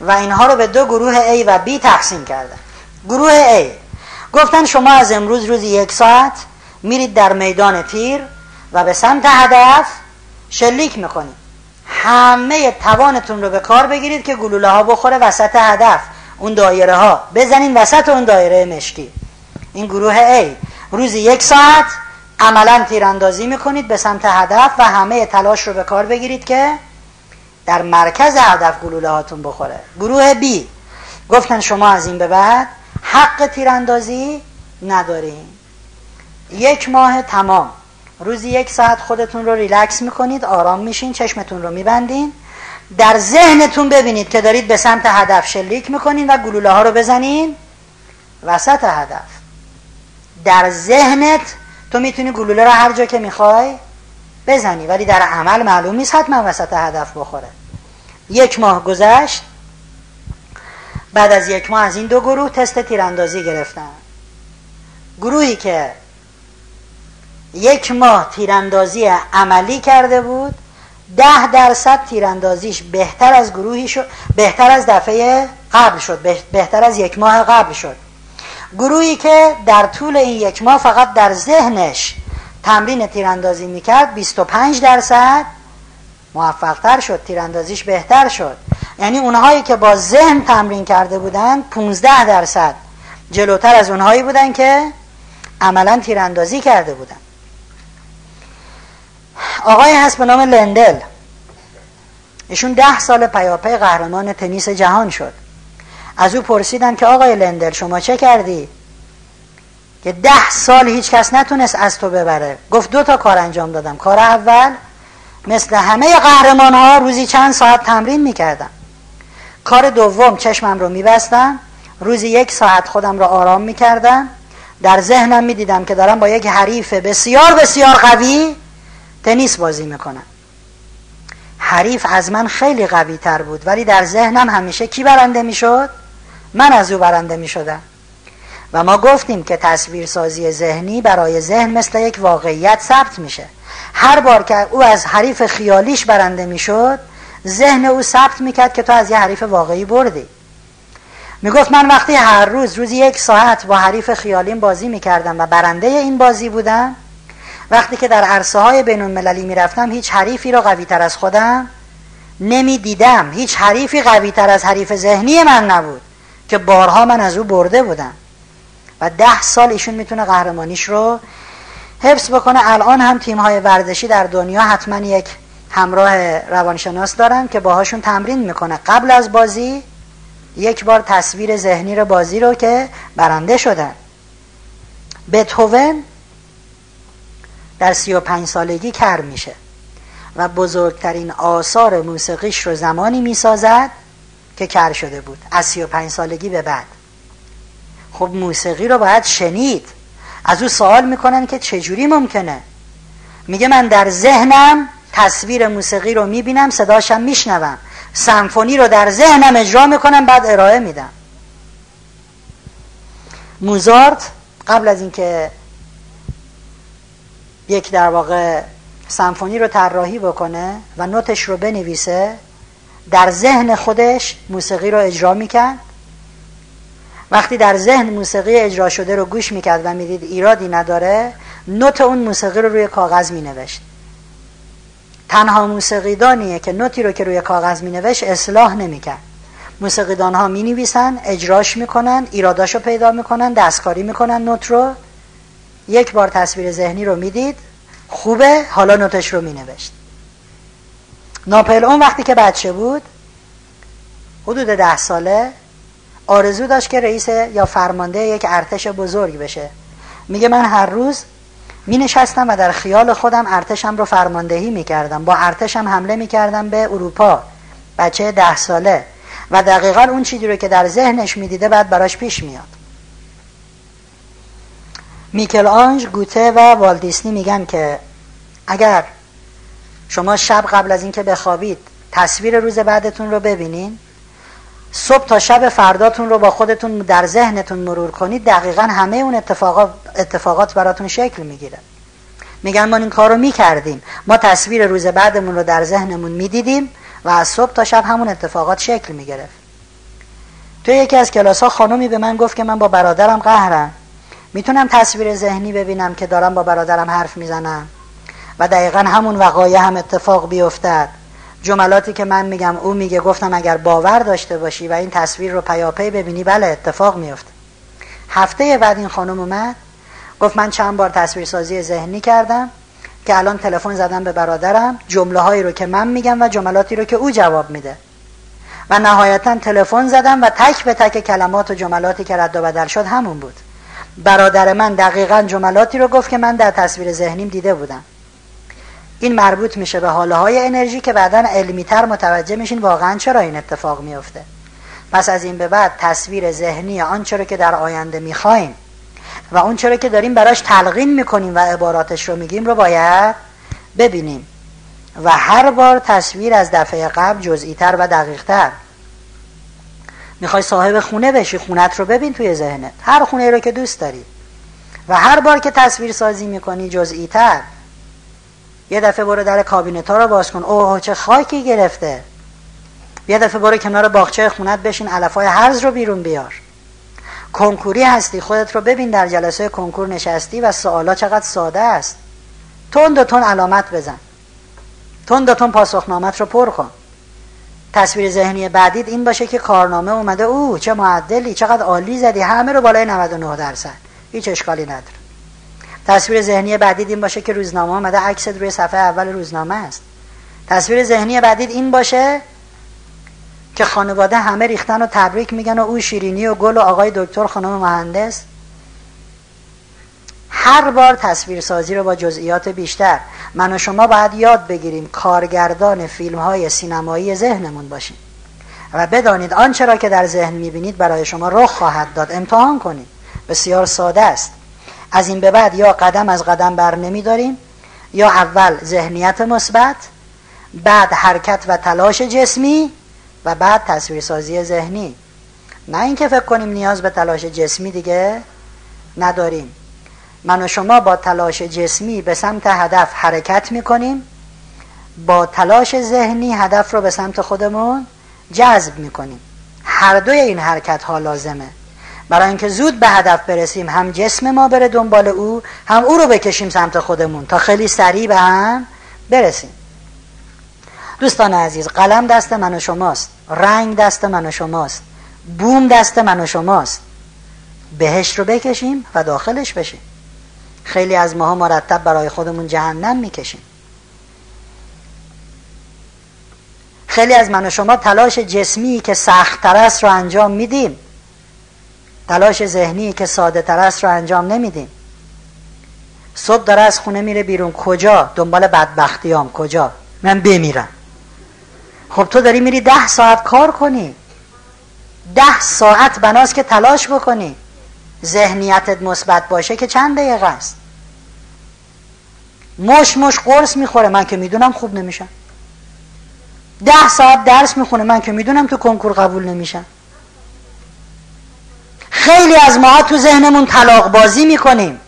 و اینها رو به 2 گروه A و B تقسیم کردن. گروه A گفتن شما از امروز روزی 1 ساعت میرید در میدان تیر و به سمت هدف شلیک میکنید، همه توانتون رو به کار بگیرید که گلوله ها بخوره وسط هدف، اون دایره ها بزنین وسط اون دایره مشکی. این گروه A روزی 1 ساعت عملا تیراندازی میکنید به سمت هدف و همه تلاش رو به کار بگیرید که در مرکز هدف گلوله هاتون بخوره. گروه B گفتن شما از این به بعد حق تیراندازی ندارین، 1 ماه تمام روزی 1 ساعت خودتون رو ریلکس میکنید، آرام میشین، چشمتون رو میبندین، در ذهنتون ببینید که دارید به سمت هدف شلیک میکنین و گلوله ها رو بزنین وسط هدف. در ذهنت تو میتونی گلوله رو هر جا که میخوای بزنی، ولی در عمل معلوم نیست حتما وسط هدف بخوره. 1 ماه گذشت. بعد از 1 ماه از این 2 گروه تست تیراندازی گرفتن. گروهی که 1 ماه تیراندازی عملی کرده بود 10% تیراندازیش بهتر از دفعه قبل شد، بهتر از 1 ماه قبل شد. گروهی که در طول این یک ماه فقط در ذهنش تمرین تیراندازی میکرد 25% موفقتر شد، تیراندازیش بهتر شد. یعنی اونهایی که با ذهن تمرین کرده بودن 15% جلوتر از اونهایی بودن که عملا تیراندازی کرده بودن. آقای هست به نام لندل، ایشون 10 سال پیاپی قهرمان تنیس جهان شد. از او پرسیدن که آقای لندل شما چه کردی که 10 سال هیچ کس نتونست از تو ببره؟ گفت 2 تا کار انجام دادم. کار اول، مثل همه قهرمان ها روزی چند ساعت تمرین میکردم. کار دوم، چشمم رو میبستم، روزی 1 ساعت خودم رو آرام میکردم، در ذهنم میدیدم که دارم با یک حریف بسیار بسیار قوی تنیس بازی میکنم. حریف از من خیلی قوی تر بود، ولی در ذهنم همیشه کی برنده میشد؟ من از او برنده میشدم. و ما گفتیم که تصویرسازی ذهنی برای ذهن مثل یک واقعیت ثبت میشه. هر بار که او از حریف خیالیش برنده میشد، ذهن او ثبت میکرد که تو از یه حریف واقعی بردی. میگفت من وقتی هر روز روزی 1 ساعت با حریف خیالیم بازی میکردم و برنده این بازی بودم، وقتی که در عرصه های بین المللی میرفتم هیچ حریفی رو قوی تر از خودم نمیدیدم. هیچ حریفی قوی تر از حریف ذهنی من نبود که بارها من از او برده بودم. و 10 سال ایشون میتونه قهرمانیش رو حفظ بکنه. الان هم تیم‌های ورزشی در دنیا حتما یک همراه روانشناس دارن که باهاشون تمرین میکنه. قبل از بازی 1 بار تصویر ذهنی رو بازی رو که برنده شدن. بتهوون در 35 سالگی کر میشه و بزرگترین آثار موسیقیش رو زمانی میسازد که کر شده بود، از 35 سالگی به بعد. خب موسیقی رو باید شنید. از او سوال میکنن که چجوری ممکنه؟ میگه من در ذهنم تصویر موسیقی رو میبینم، صداشم میشنوم، سمفونی رو در ذهنم اجرا میکنم، بعد ارائه میدم. موزارت قبل از اینکه یک در واقع سمفونی رو طراحی بکنه و نوتش رو بنویسه، در ذهن خودش موسیقی رو اجرا میکرد. وقتی در ذهن موسیقی اجرا شده رو گوش میکرد و میدید ایرادی نداره، نوت اون موسیقی رو روی کاغذ مینوشت. تنها موسیقیدانیه که نوتی رو که روی کاغذ مینوشت اصلاح نمیکرد. موسیقیدان ها مینویسن، اجراش میکنن، ایراداشو پیدا میکنن، دستکاری میکنن نوت رو. 1 بار تصویر ذهنی رو میدید، خوبه، حالا نوتش رو مینوشت. ناپل اون وقتی که بچه بود، حدود 10 ساله، آرزو داشت که رئیس یا فرمانده یک ارتش بزرگ بشه. میگه من هر روز می نشستم و در خیال خودم ارتشم رو فرماندهی میکردم، با ارتشم حمله میکردم به اروپا. بچه 10 ساله و دقیقا اون چیزی رو که در ذهنش میدیده بعد براش پیش میاد. میکل آنژ، گوته و والت دیسنی میگن که اگر شما شب قبل از اینکه بخوابید تصویر روز بعدتون رو ببینین، صبح تا شب فرداتون رو با خودتون در ذهنتون مرور کنید، دقیقا همه اون اتفاقات براتون شکل میگیره. میگن ما این کار رو میکردیم، ما تصویر روز بعدمون رو در ذهنمون میدیدیم و از صبح تا شب همون اتفاقات شکل میگرفت. توی یکی از کلاس ها خانومی به من گفت که من با برادرم قهرم، میتونم تصویر ذهنی ببینم که دارم با برادرم حرف میزنم و دقیقا همون وقایع هم اتفاق بیفتد، جملاتی که من میگم او میگه. گفتم اگر باور داشته باشی و این تصویر رو پیاپی ببینی، بله اتفاق میفته. هفته بعد این خانم اومد گفت من چند بار تصویرسازی ذهنی کردم که الان تلفن زدم به برادرم، جمله هایی رو که من میگم و جملاتی رو که او جواب میده و نهایتا تلفن زدم و تک به تک کلمات و جملاتی که رد و بدل شد همون بود. برادر من دقیقاً جملاتی رو گفت که من در تصویر ذهنیم دیده بودم. این مربوط میشه به حاله های انرژی که بعداً علمی‌تر متوجه میشین واقعاً چرا این اتفاق میفته. پس از این به بعد تصویر ذهنی آنچه رو که در آینده میخوایم و آنچه رو که داریم براش تلقین میکنیم و عباراتش رو میگیم رو باید ببینیم و هر بار تصویر از دفعه قبل جزئی‌تر و دقیق‌تر. میخوای صاحب خونه بشی، خونت رو ببین توی ذهنت، هر خونه رو که دوست داری، و هر بار که تصویر سازی میکنی جزئی‌تر. یه دفعه برو در کابینت ها رو باز کن، اوه چه خاکی گرفته. یه دفعه برو کنار باغچه خونت بشین، علفای هرز رو بیرون بیار. کنکوری هستی، خودت رو ببین در جلسه کنکور نشستی و سوالا چقدر ساده است. تند و تند علامت بزن، تند و تند پاسخنامت رو پر کن. تصویر ذهنی بعدید این باشه که کارنامه اومده، او چه معدلی، چقدر عالی زدی، همه رو بالای 99%، هیچ اشکالی نداره. تصویر ذهنی بعدید این باشه که روزنامه اومده، عکست روی صفحه اول روزنامه است. تصویر ذهنی بعدید این باشه که خانواده همه ریختن و تبریک میگن و او شیرینی و گل و آقای دکتر خانم مهندس. هر بار تصویرسازی رو با جزئیات بیشتر. من و شما باید یاد بگیریم کارگردان فیلم‌های سینمایی ذهنمون باشیم و بدانید آنچه را که در ذهن میبینید برای شما رخ خواهد داد. امتحان کنید، بسیار ساده است. از این به بعد یا قدم از قدم بر نمیداریم، یا اول ذهنیت مثبت، بعد حرکت و تلاش جسمی و بعد تصویرسازی ذهنی. نه اینکه فکر کنیم نیاز به تلاش جسمی دیگه نداریم. من و شما با تلاش جسمی به سمت هدف حرکت میکنیم، با تلاش ذهنی هدف رو به سمت خودمون جذب میکنیم. هر دوی این حرکت ها لازمه برای اینکه زود به هدف برسیم. هم جسم ما بره دنبال او، هم او رو بکشیم سمت خودمون تا خیلی سریع به هم برسیم. دوستان عزیز، قلم دست من و شماست، رنگ دست من و شماست، بوم دست من و شماست. بهشت رو بکشیم و داخلش بشیم. خیلی از ماها مرتب برای خودمون جهنم میکشیم. خیلی از من و شما تلاش جسمی که سخت تر است رو انجام میدیم، تلاش ذهنی که ساده تر است رو انجام نمیدیم. صبح داره از خونه میره بیرون، کجا؟ دنبال بدبختیام. کجا؟ من بمیرم. خب تو داری میری 10 ساعت کار کنی، 10 ساعت بناست که تلاش بکنی. ذهنیتت مثبت باشه که چند دقیقه است. مش قرص میخوره، من که میدونم خوب نمیشم. 10 ساعت درس میخونه، من که میدونم تو کنکور قبول نمیشم. خیلی از ما تو ذهنمون طلاق بازی میکنیم،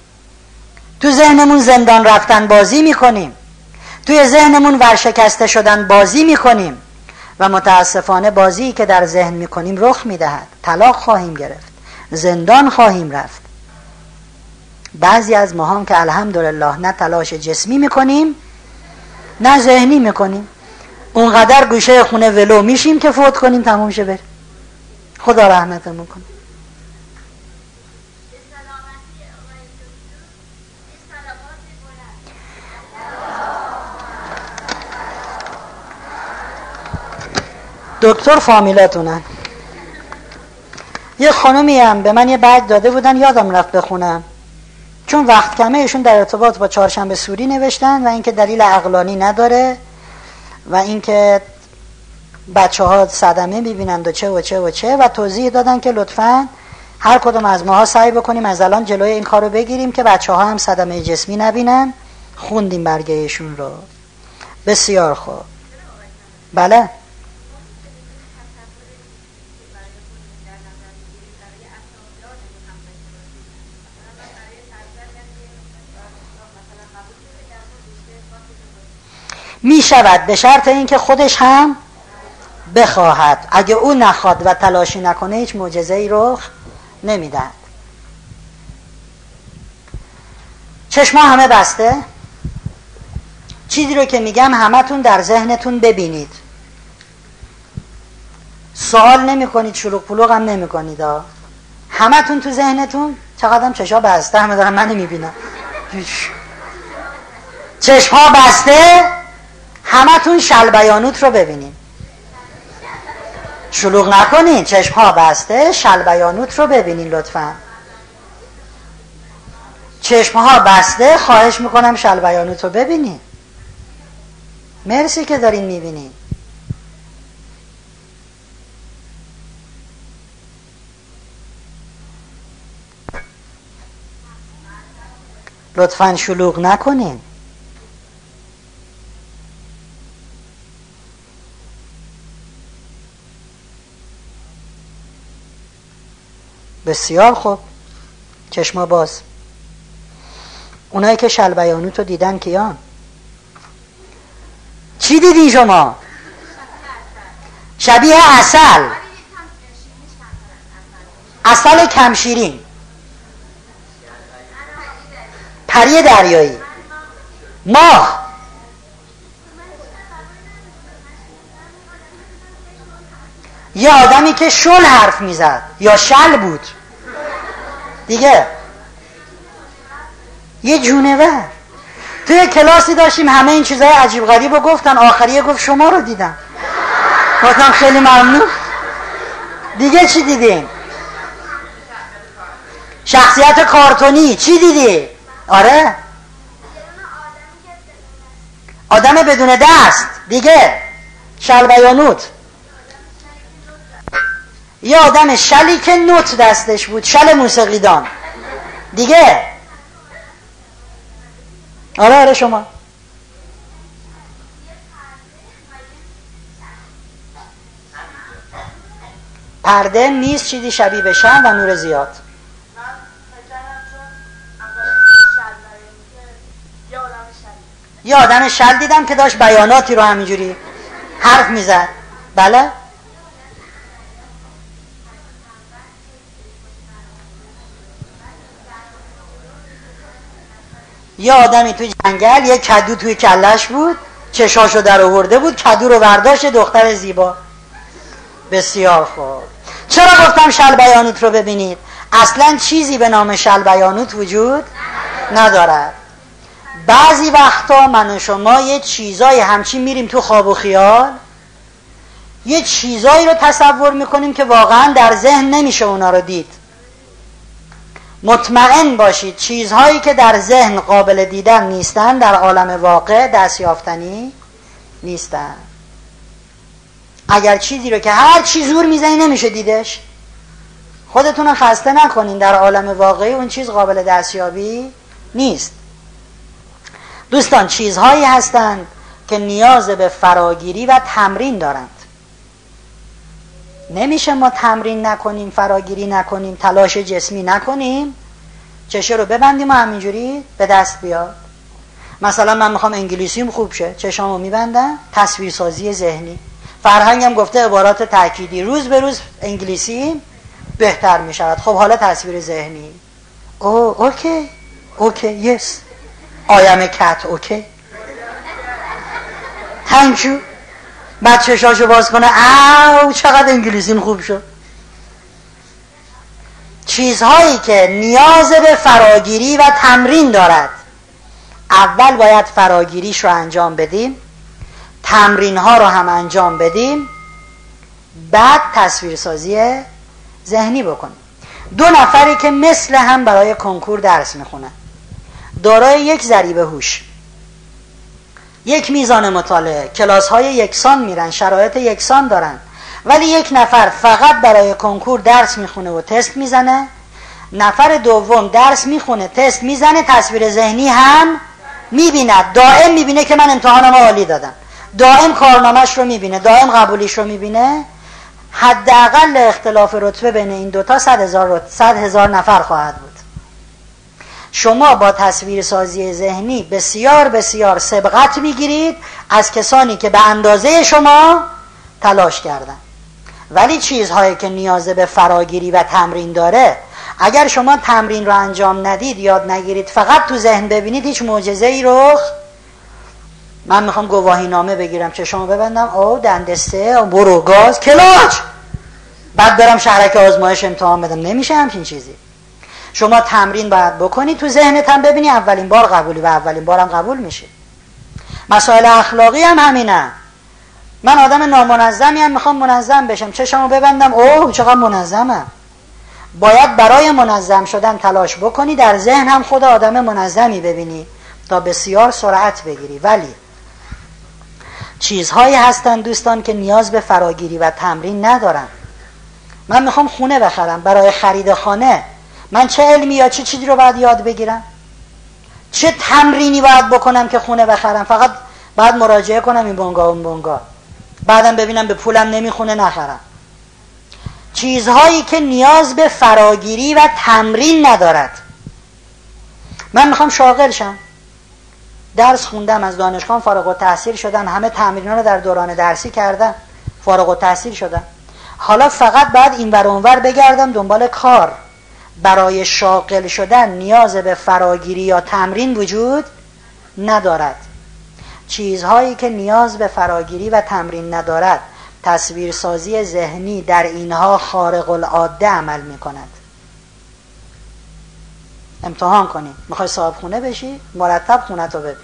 تو ذهنمون زندان رفتن بازی میکنیم، توی ذهنمون ورشکسته شدن بازی میکنیم و متاسفانه بازی که در ذهن میکنیم رخ میدهد. طلاق خواهیم گرفت، زندان خواهیم رفت. بعضی از ما هم که الحمدلله نه تلاش جسمی میکنیم نه ذهنی میکنیم، اونقدر گوشه خونه ولو میشیم که فوت کنیم، تموم شه بره. خدا رحمتمون کنه. دکتر فامیلاتونن. یه خانومی هم به من یه بد داده بودن، یادم رفت بخونم، چون وقت کمه. ایشون در ارتباط با چهارشنبه سوری نوشتن و اینکه دلیل عقلانی نداره و اینکه بچه‌ها صدمه می‌بینند و چه و توضیح دادن که لطفاً هر کدوم از ماها سعی بکنیم از الان جلوی این کارو بگیریم که بچه‌ها هم صدمه جسمی نبینن. خوندیم برگه ایشون رو. بسیار خوب. بله. می شود، به شرط اینکه خودش هم بخواهد. اگه او نخواد و تلاشی نکنه هیچ معجزه‌ای رخ نمیدهد. چشما همه بسته. چیزی رو که میگم همتون در ذهنتون ببینید. سوال نمی کنید، شلوغ پلوغ هم نمی کنید. همتون تو ذهنتون. چقدرم چشما بسته، همه دارم من میبینم. چشما بسته، همتون شلبیانوت رو ببینید. شلوغ نکنین، چشم‌ها بسته، شلبیانوت رو ببینید لطفاً. چشم‌ها بسته، خواهش میکنم شلبیانوت رو ببینید. مرسی که دارین میبینید. لطفاً شلوغ نکنین. بسیار خوب. چشما باز. اونایی که شلبیانوت رو دیدن کیان؟ چی دیدین شما؟ شبیه عسل. عسل کمشیرین، پری دریایی، ماه، یه آدمی که شل حرف میزد یا شل بود دیگه، یه جونور. توی کلاسی داشتیم همه این چیزای عجیب غریب رو گفتن، آخریه گفت شما رو دیدم. گفتم خیلی ممنون، دیگه چی دیدیم؟ شخصیت کارتونی چی دیدی؟ آره آدم بدون دست دیگه، شل بیانوت، یه آدم شلی که نوت دستش بود، شل موسیقیدان دیگه. آره آره شما پرده نیست، چیزی شبیه به شمع و نور زیاد. یه آدم شل دیدم که داشت بیاناتی رو همینجوری حرف میزد. بله یه آدمی توی جنگل، یه کدو توی کلش بود، چشاشو در آورده بود، کدو رو برداشت، دختر زیبا. بسیار خوب. چرا گفتم شل بیانوت رو ببینید؟ اصلا چیزی به نام شل بیانوت وجود ندارد. بعضی وقتا من و شما یه چیزای همچین میریم تو خواب و خیال، یه چیزایی رو تصور میکنیم که واقعا در ذهن نمیشه اونا رو دید. مطمئن باشید چیزهایی که در ذهن قابل دیدن نیستن، در عالم واقع دستیافتنی نیستن. اگر چیزی رو که هر چی زور میزنی نمیشه دیدش، خودتون رو خسته نکنین، در عالم واقعی اون چیز قابل دستیابی نیست. دوستان چیزهایی هستند که نیاز به فراگیری و تمرین دارند. نمیشه ما تمرین نکنیم، فراگیری نکنیم، تلاش جسمی نکنیم، چشه رو ببندیم و همینجوری به دست بیاد. مثلا من میخوام انگلیسیم خوب شه، چشامو میبندم، تصویرسازی ذهنی. فرهنگم گفته عبارات تأکیدی، روز به روز انگلیسیم بهتر میشود. خب حالا تصویر ذهنی، اوکی یس I am a cat, okay? Thank you. بعد چشاشو باز کنه، او چقدر انگلیسیم خوب شد. چیزهایی که نیاز به فراگیری و تمرین دارد، اول باید فراگیریش رو انجام بدیم، تمرینها رو هم انجام بدیم، بعد تصویرسازی ذهنی بکنیم. دو نفری که مثل هم برای کنکور درس میخونن، دارای یک ضریب هوش، یک میزان مطالعه، کلاس‌های یکسان میرن، شرایط یکسان دارن، ولی یک نفر فقط برای کنکور درس میخونه و تست میزنه، نفر دوم درس میخونه، تست میزنه، تصویر ذهنی هم میبیند، دائم میبینه که من امتحانم عالی دادم، دائم کارنامه‌اش رو میبینه، دائم قبولیش رو میبینه. حداقل اختلاف رتبه بین این دوتا 100,000 نفر خواهد بود. شما با تصویرسازی ذهنی بسیار بسیار سبقت میگیرید از کسانی که به اندازه شما تلاش کردن. ولی چیزهایی که نیاز به فراگیری و تمرین داره، اگر شما تمرین رو انجام ندید، یاد نگیرید، فقط تو ذهن ببینید، هیچ معجزه‌ای رو. من میخوام گواهی نامه بگیرم، چشمو ببندم، دندسته، برو گاز کلاچ، بعد برم شهرک آزمایش امتحان بدم. نمیشه همچین چیزی. شما تمرین باید بکنی، تو ذهنت هم ببینی اولین بار قبولی و اولین بارم قبول میشی. مسائل اخلاقی هم همینه. من آدم نامنظمی هم، میخوام منظم بشم، چشمو ببندم، چقدر منظمم. باید برای منظم شدن تلاش بکنی، در ذهن هم خود آدم منظمی ببینی تا بسیار سرعت بگیری. ولی چیزهایی هستن دوستان که نیاز به فراگیری و تمرین ندارن. من میخوام خونه بخرم، برای خرید خانه من چه علمی یا چه چیزی رو باید یاد بگیرم؟ چه تمرینی باید بکنم که خونه بخرم؟ فقط باید مراجعه کنم این بنگاه اون بنگاه، بعدم ببینم به پولم نمیخونه، نخرم. چیزهایی که نیاز به فراگیری و تمرین ندارد. من میخوام شاغل شم، درس خوندم، از دانشگاه فارغ التحصیل شدم، همه تمرین‌ها رو در دوران درسی کردم، فارغ التحصیل شدم. حالا فقط باید این ور اون ور بگردم دنبال کار. برای شاغل شدن نیاز به فراگیری یا تمرین وجود ندارد. چیزهایی که نیاز به فراگیری و تمرین ندارد، تصویرسازی ذهنی در اینها خارق العاده عمل می کند. امتحان کنید. میخوای صاحب خونه بشی؟ مرتب خونتو ببین.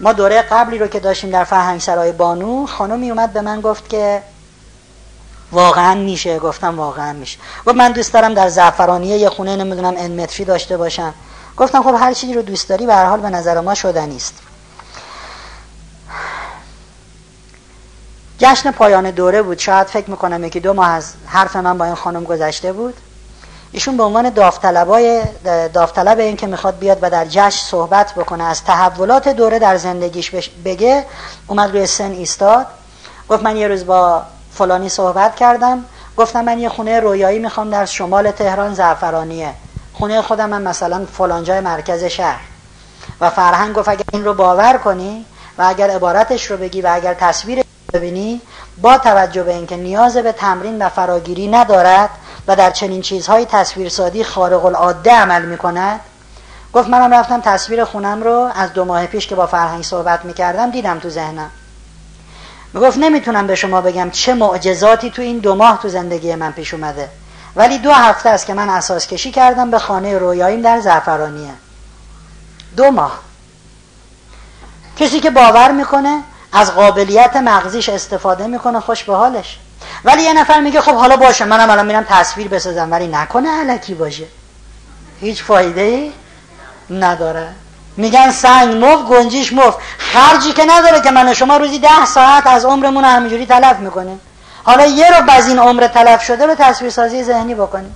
ما دوره قبلی رو که داشتیم در فرهنگسرای بانو، خانمی اومد به من گفت که واقعا میشه. گفتم واقعا میشه. و من دوست دارم در زعفرانیه یه خونه نمیدونم ان متری داشته باشم. گفتم خب هر چیزی رو دوست داری، به هر حال به نظر ما شدنی است. جشن پایان دوره بود، شاید فکر میکنم یکی دو ماه از حرف من با این خانم گذشته بود. ایشون به عنوان داوطلب این که میخواد بیاد و در جشن صحبت بکنه، از تحولات دوره در زندگیش بگه، اومد روی سن ایستاد. گفت من یه روز با فلانی صحبت کردم، گفتم من یه خونه رویایی میخوام در شمال تهران، زعفرانیه، خونه خودم من مثلا فلان جای مرکز شهر. و فرهنگ گفت اگر این رو باور کنی و اگر عبارتش رو بگی و اگر تصویر ببینی، با توجه به اینکه نیاز به تمرین و فراگیری ندارد و در چنین چیزهای تصویرسازی خارق العاده عمل میکند. گفت منم رفتم تصویر خونم رو از 2 ماه پیش که با فرهنگ صحبت میکردم دیدم تو ذهنم. میگفت نمیتونم به شما بگم چه معجزاتی تو این 2 ماه تو زندگی من پیش اومده، ولی 2 هفته است که من اساس کشی کردم به خانه رویاییم در زعفرانیه. 2 ماه. کسی که باور میکنه از قابلیت مغزیش استفاده میکنه، خوش به حالش. ولی یه نفر میگه خب حالا باشه منم الان میرم تصویر بسازم، ولی نکنه الکی باشه، هیچ فایده ای نداره. میگن سنگ مفت گنجیش مفت، خرجی که نداره که من و شما روزی 10 ساعت از عمرمون همینجوری تلف میکنیم. حالا یه رو باز این عمر تلف شده به تصویرسازی ذهنی بکنیم.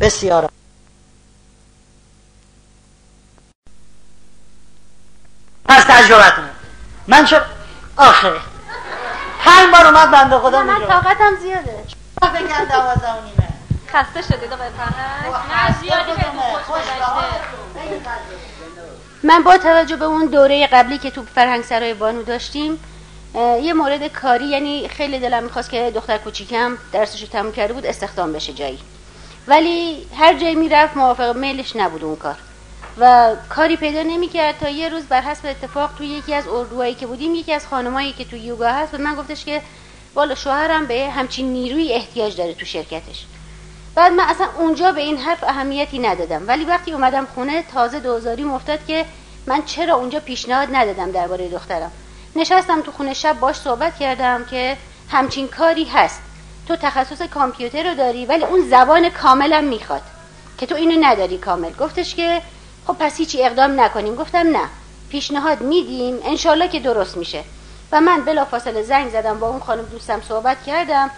بسیار از تجربتون من شد آخه 5 بار اومد بنده خدا میگه من طاقتم زیاده، من بگم 12 و نیمه خسته شدید آقای فرهنگ. من زیادی خیلی خوش گذشته. من با توجه به اون دوره قبلی که تو فرهنگ سرای بانو داشتیم، یه مورد کاری، یعنی خیلی دلم میخواست که دختر کوچیکم درسشو تموم کرده بود استخدام بشه جایی، ولی هر جایی میرفت موافق میلش نبود اون کار و کاری پیدا نمی‌کرد. تا یه روز بر حسب اتفاق توی یکی از اردوهایی که بودیم، یکی از خانمایی که تو یوگا هست به من گفتش که والا شوهرم به همچین نیروی احتیاج داره تو شرکتش. بعد من اصلا اونجا به این حرف اهمیتی ندادم، ولی وقتی اومدم خونه تازه دوزاریم افتاد که من چرا اونجا پیشنهاد ندادم درباره دخترم. نشستم تو خونه شب باش صحبت کردم که همچین کاری هست، تو تخصص کامپیوتر رو داری ولی اون زبان کاملا میخواد که تو اینو نداری کامل. گفتش که خب پس هیچی اقدام نکنیم. گفتم نه، پیشنهاد میدیم انشالله که درست میشه. و من بلافاصله زنگ زدم، با اون خانم دوستم صحبت کردم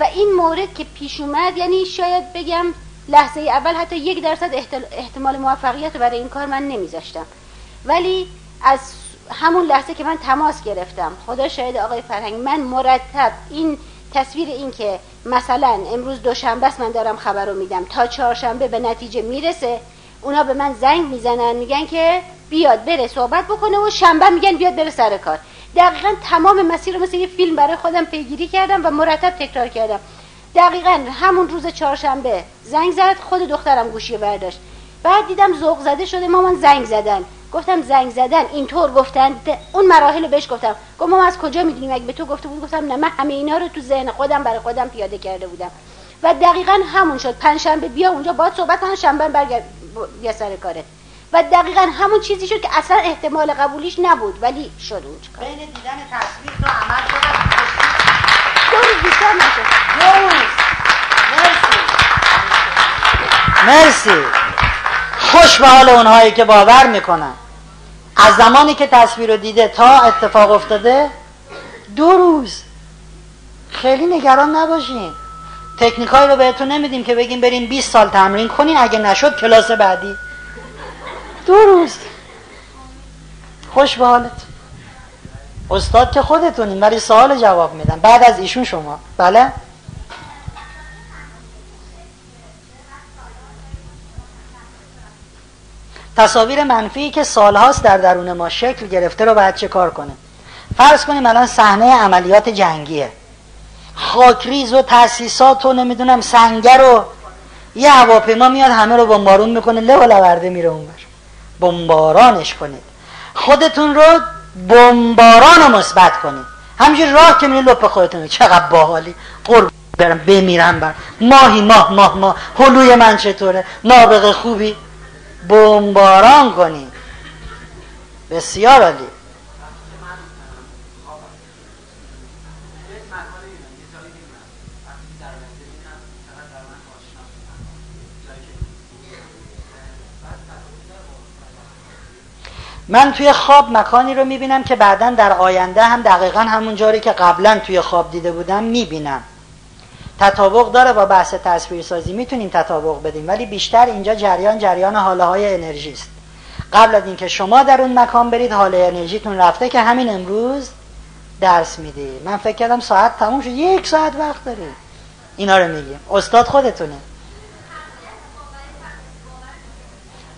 و این مورد که پیش اومد، یعنی شاید بگم لحظه اول حتی 1% احتمال موفقیت رو برای این کار من نمیذاشتم، ولی از همون لحظه که من تماس گرفتم، خدا شاید آقای فرهنگ، من مرتب این تصویر این که مثلا امروز دوشنبه است من دارم خبر رو میدم تا چهارشنبه به نتیجه میرسه، اونا به من زنگ میزنن میگن که بیاد بره صحبت بکنه و شنبه میگن بیاد بره سر کار. دقیقاً تمام مسیر رو مثل یه فیلم برای خودم پیگیری کردم و مرتب تکرار کردم. دقیقاً همون روز چهارشنبه زنگ زد، خود دخترم گوشی برداشت. بعد دیدم ذوق زده شده، مامان زنگ زدن. گفتم زنگ زدن اینطور گفتن، اون مراحل بهش گفتم. گفت مامان از کجا میدونیم اگه به تو گفته بود؟ گفتم نه، من همه اینا رو تو ذهن خودم برای خودم پیاده کرده بودم. و دقیقاً همون شد، پنجشنبه بیا اونجا با صحبت کن، شنبه برگرد بیا سر کاره. و دقیقاً همون چیزی شد که اصلا احتمال قبولیش نبود، ولی شد اونجا. بین دیدن تصویر تو عمل شد. مرسی. خوش به حال اونهایی که باور میکنن. از زمانی که تصویر رو دیده تا اتفاق افتاده 2 روز. خیلی نگران نباشین. تکنیکایی رو بهتون نمیدیم که بگیم بریم 20 سال تمرین کنین، اگه نشد کلاس بعدی. 2 روز خوش به حالت. استاد که خودتونین، ولی سوال جواب میدم. بعد از ایشون شما. بله تصاویر منفی که سالهاست در درون ما شکل گرفته رو باید چه کار کنه؟ فرض کنیم الان صحنه عملیات جنگیه، خاکریز و تاسیسات و نمیدونم سنگر و یه هواپیما میاد همه رو بمبارون میکنه، لولورده میره اون بر. بمبارانش کنید، خودتون رو بمباران رو مثبت کنید، همینجور راه که میرین لپ خودتون. چقدر باحالی، قرب برم بمیرم بر ماهی ماه ماه ماه هلوی من چطوره، نابغه خوبی، بمباران کنید. بسیار عالی. من توی خواب مکانی رو میبینم که بعداً در آینده هم دقیقاً همون جاری که قبلاً توی خواب دیده بودم میبینم. تطابق داره با بحث تصویرسازی، میتونیم تطابق بدیم، ولی بیشتر اینجا جریان حاله‌های انرژی است. قبل از اینکه شما در اون مکان برید حاله انرژیتون رفته، که همین امروز درس میدی. من فکر کردم ساعت تموم شد، 1 ساعت وقت داری. اینا رو میگیم، استاد خودتونه.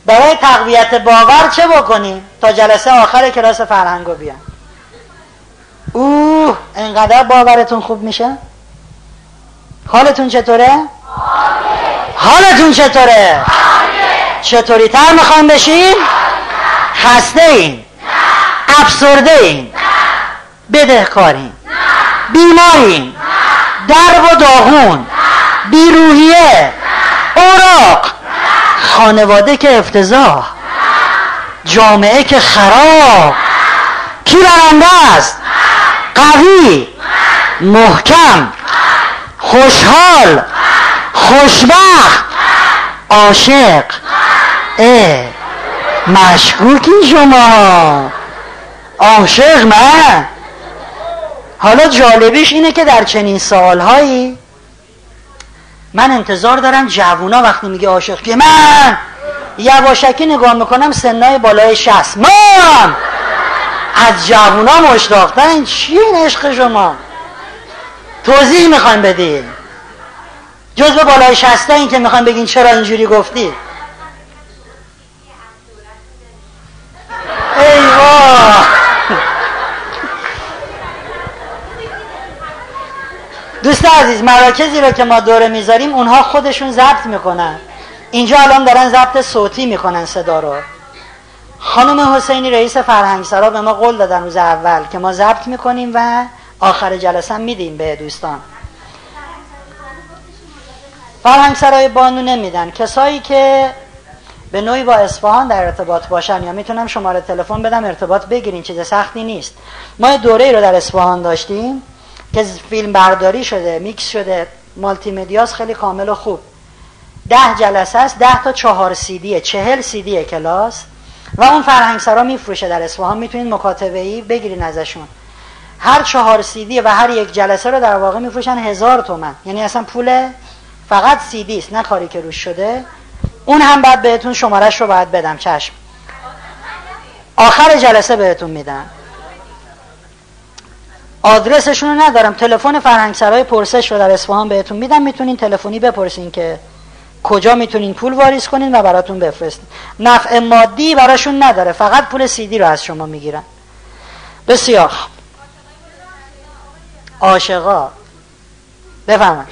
برای تقویت باور چه بکنیم تا جلسه آخر کلاس فرهنگو بیان؟ اوه، انقدر باورتون خوب میشه؟ حالتون چطوره؟ آمین. حالتون چطوره؟ آمین. چطوری تر میخوان بشین؟ خسته این؟ نه. افسرده این؟ نه. بدهکارین؟ نه. بیمارین؟ نه. درب و داغون؟ نه. بیروحیه؟ نه. اوراق؟ خانواده که افتضاح، جامعه که خراب، کی برنده است؟ قوی، محکم، خوشحال، خوشبخت، عاشق. مشکوکی شما، عاشق من. حالا جالبیش اینه که در چنین سوالهایی من انتظار دارم جوونا وقتی میگه عاشق، که من یواشکی نگاه میکنم سنای بالای 60، من از جوونا مشتاقترن. چی این عشق شما؟ توضیح میخوایم بدین جز به بالای 60 این که میخوایم بگین چرا اینجوری گفتی؟ ای واه. دوست عزیز، مراکزی رو که ما دوره میذاریم اونها خودشون ضبط میکنن. اینجا الان دارن ضبط صوتی میکنن صدا رو. خانم حسینی رئیس فرهنگسرا به ما قول دادن روز اول که ما ضبط میکنیم و آخر جلسه هم میدیم به دوستان. فرهنگسرای بانو نمیدن. کسایی که به نوعی با اصفهان در ارتباط باشن، یا میتونم شماره تلفن بدم ارتباط بگیرین، چیز سختی نیست. ما دوره‌ای رو در اصفهان داشتیم که فیلم برداری شده، میکس شده، مالتی مدیاس خیلی کامل و خوب. 10 جلسه است، 10 تا 4 CD، 40 CD کلاس، و اون فرهنگسرا میفروشه در اصفهان، میتونید مکاتبه ای بگیرین ازشون. هر 4 CD و هر یک جلسه رو در واقع میفروشن 1000 تومان، یعنی اصلا پول فقط CD است، نه کاری که روش شده. اون هم بعد بهتون شمارش رو باید بدم. چشم، آخر جلسه بهتون میدم. آدرسشون رو ندارم، تلفن فرهنگسرای پرسش رو در اصفهان بهتون میدم، میتونین تلفنی بپرسین که کجا میتونین پول واریز کنین و براتون بفرستن. نفع مادی براشون نداره، فقط پول CD رو از شما میگیرن. بسیار عاشقا بفهمن.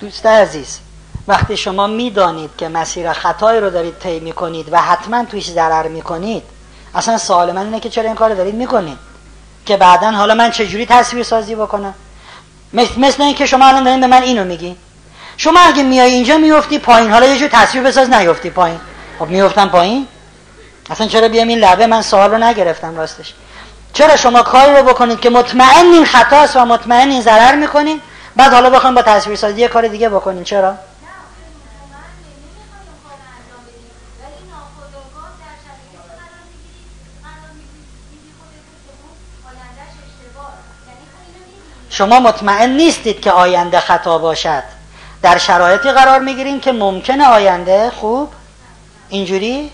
دوست عزیز، وقتی شما میدانید که مسیر خطایی رو دارید طی میکنید و حتما تویش ضرر میکنید، اصلا سوال من اینه که چرا این کار رو دارید میکنید که بعدن حالا من چجوری تصویر سازی بکنم؟ مثل اینکه شما الان دارید به من اینو میگی، شما اگه میای اینجا میفتی پایین، حالا یه جور تصویر بساز نیفتی پایین. خب میافتم پایین، اصلا چرا بیام این لبه؟ من سوال رو نگرفتم راستش. چرا شما کاری رو بکنید که مطمئن این خطاست و مطمئن این ضرر میکنید، بعد حالا بخوایم با تصویرسازی یه کار دیگه بکنین؟ چرا؟ شما مطمئن نیستید که آینده خطا باشد، در شرایطی قرار میگیرین که ممکنه آینده خوب اینجوری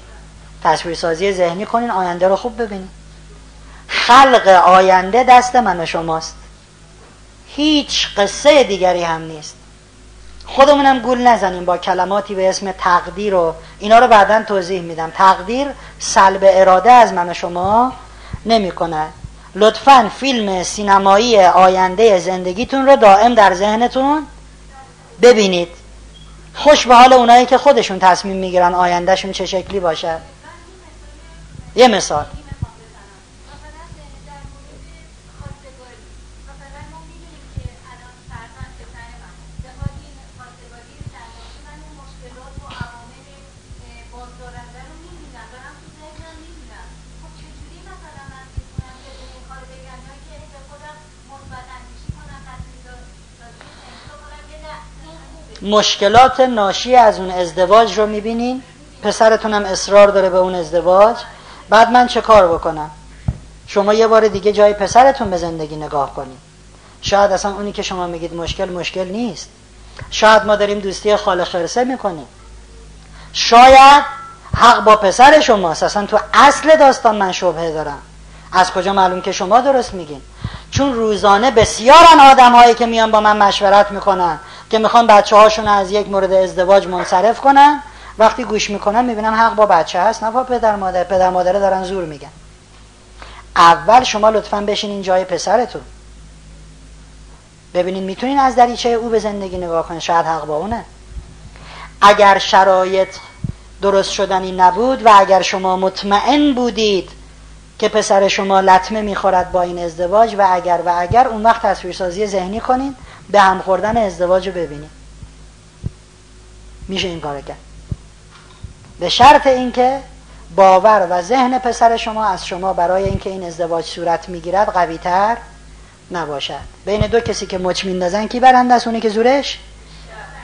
تصویرسازی ذهنی کنین، آینده رو خوب ببینین. خلق آینده دست من و شماست، هیچ قصه دیگری هم نیست. خودمونم گول نزنیم با کلماتی به اسم تقدیر و اینا رو بعداً توضیح میدم. تقدیر سلب اراده از من و شما نمی کند. لطفاً فیلم سینمایی آینده زندگیتون رو دائم در ذهنتون ببینید. خوش به حال اونایی که خودشون تصمیم میگیرن آیندهشون چه شکلی باشه. یه مثال مشکلات ناشی از اون ازدواج رو میبینین، پسرتونم اصرار داره به اون ازدواج، بعد من چه کار بکنم؟ شما یه بار دیگه جای پسرتون به زندگی نگاه کنید. شاید اصلا اونی که شما میگید مشکل نیست. شاید ما داریم دوستی خاله خرسه میکنیم. شاید حق با پسر شماست، اصلا تو اصل داستان من شبهه دارم. از کجا معلوم که شما درست میگین؟ چون روزانه بسیارن آدم‌هایی که میان با من مشورت میکنن که میخوان بچه‌هاشون از یک مورد ازدواج منصرف کنن. وقتی گوش میکنن میبینم حق با بچه هست، نه با پدر مادر. پدر مادره دارن زور میگن. اول شما لطفاً بشینین جای پسرتون، ببینین میتونین از دریچه او به زندگی نگاه کنین. شاید حق با اونه. اگر شرایط درست شدنی نبود و اگر شما مطمئن بودید که پسر شما لطمه میخورد با این ازدواج، و اگر اون وقت تصویرسازی ذهنی کنین، به هم خوردن ازدواج رو ببینید. میشه این کار کرد، به شرط اینکه باور و ذهن پسر شما از شما برای اینکه این ازدواج صورت میگیرد قوی تر نباشد. بین دو کسی که مچ میندازن کی برنده است؟ اونی که زورش.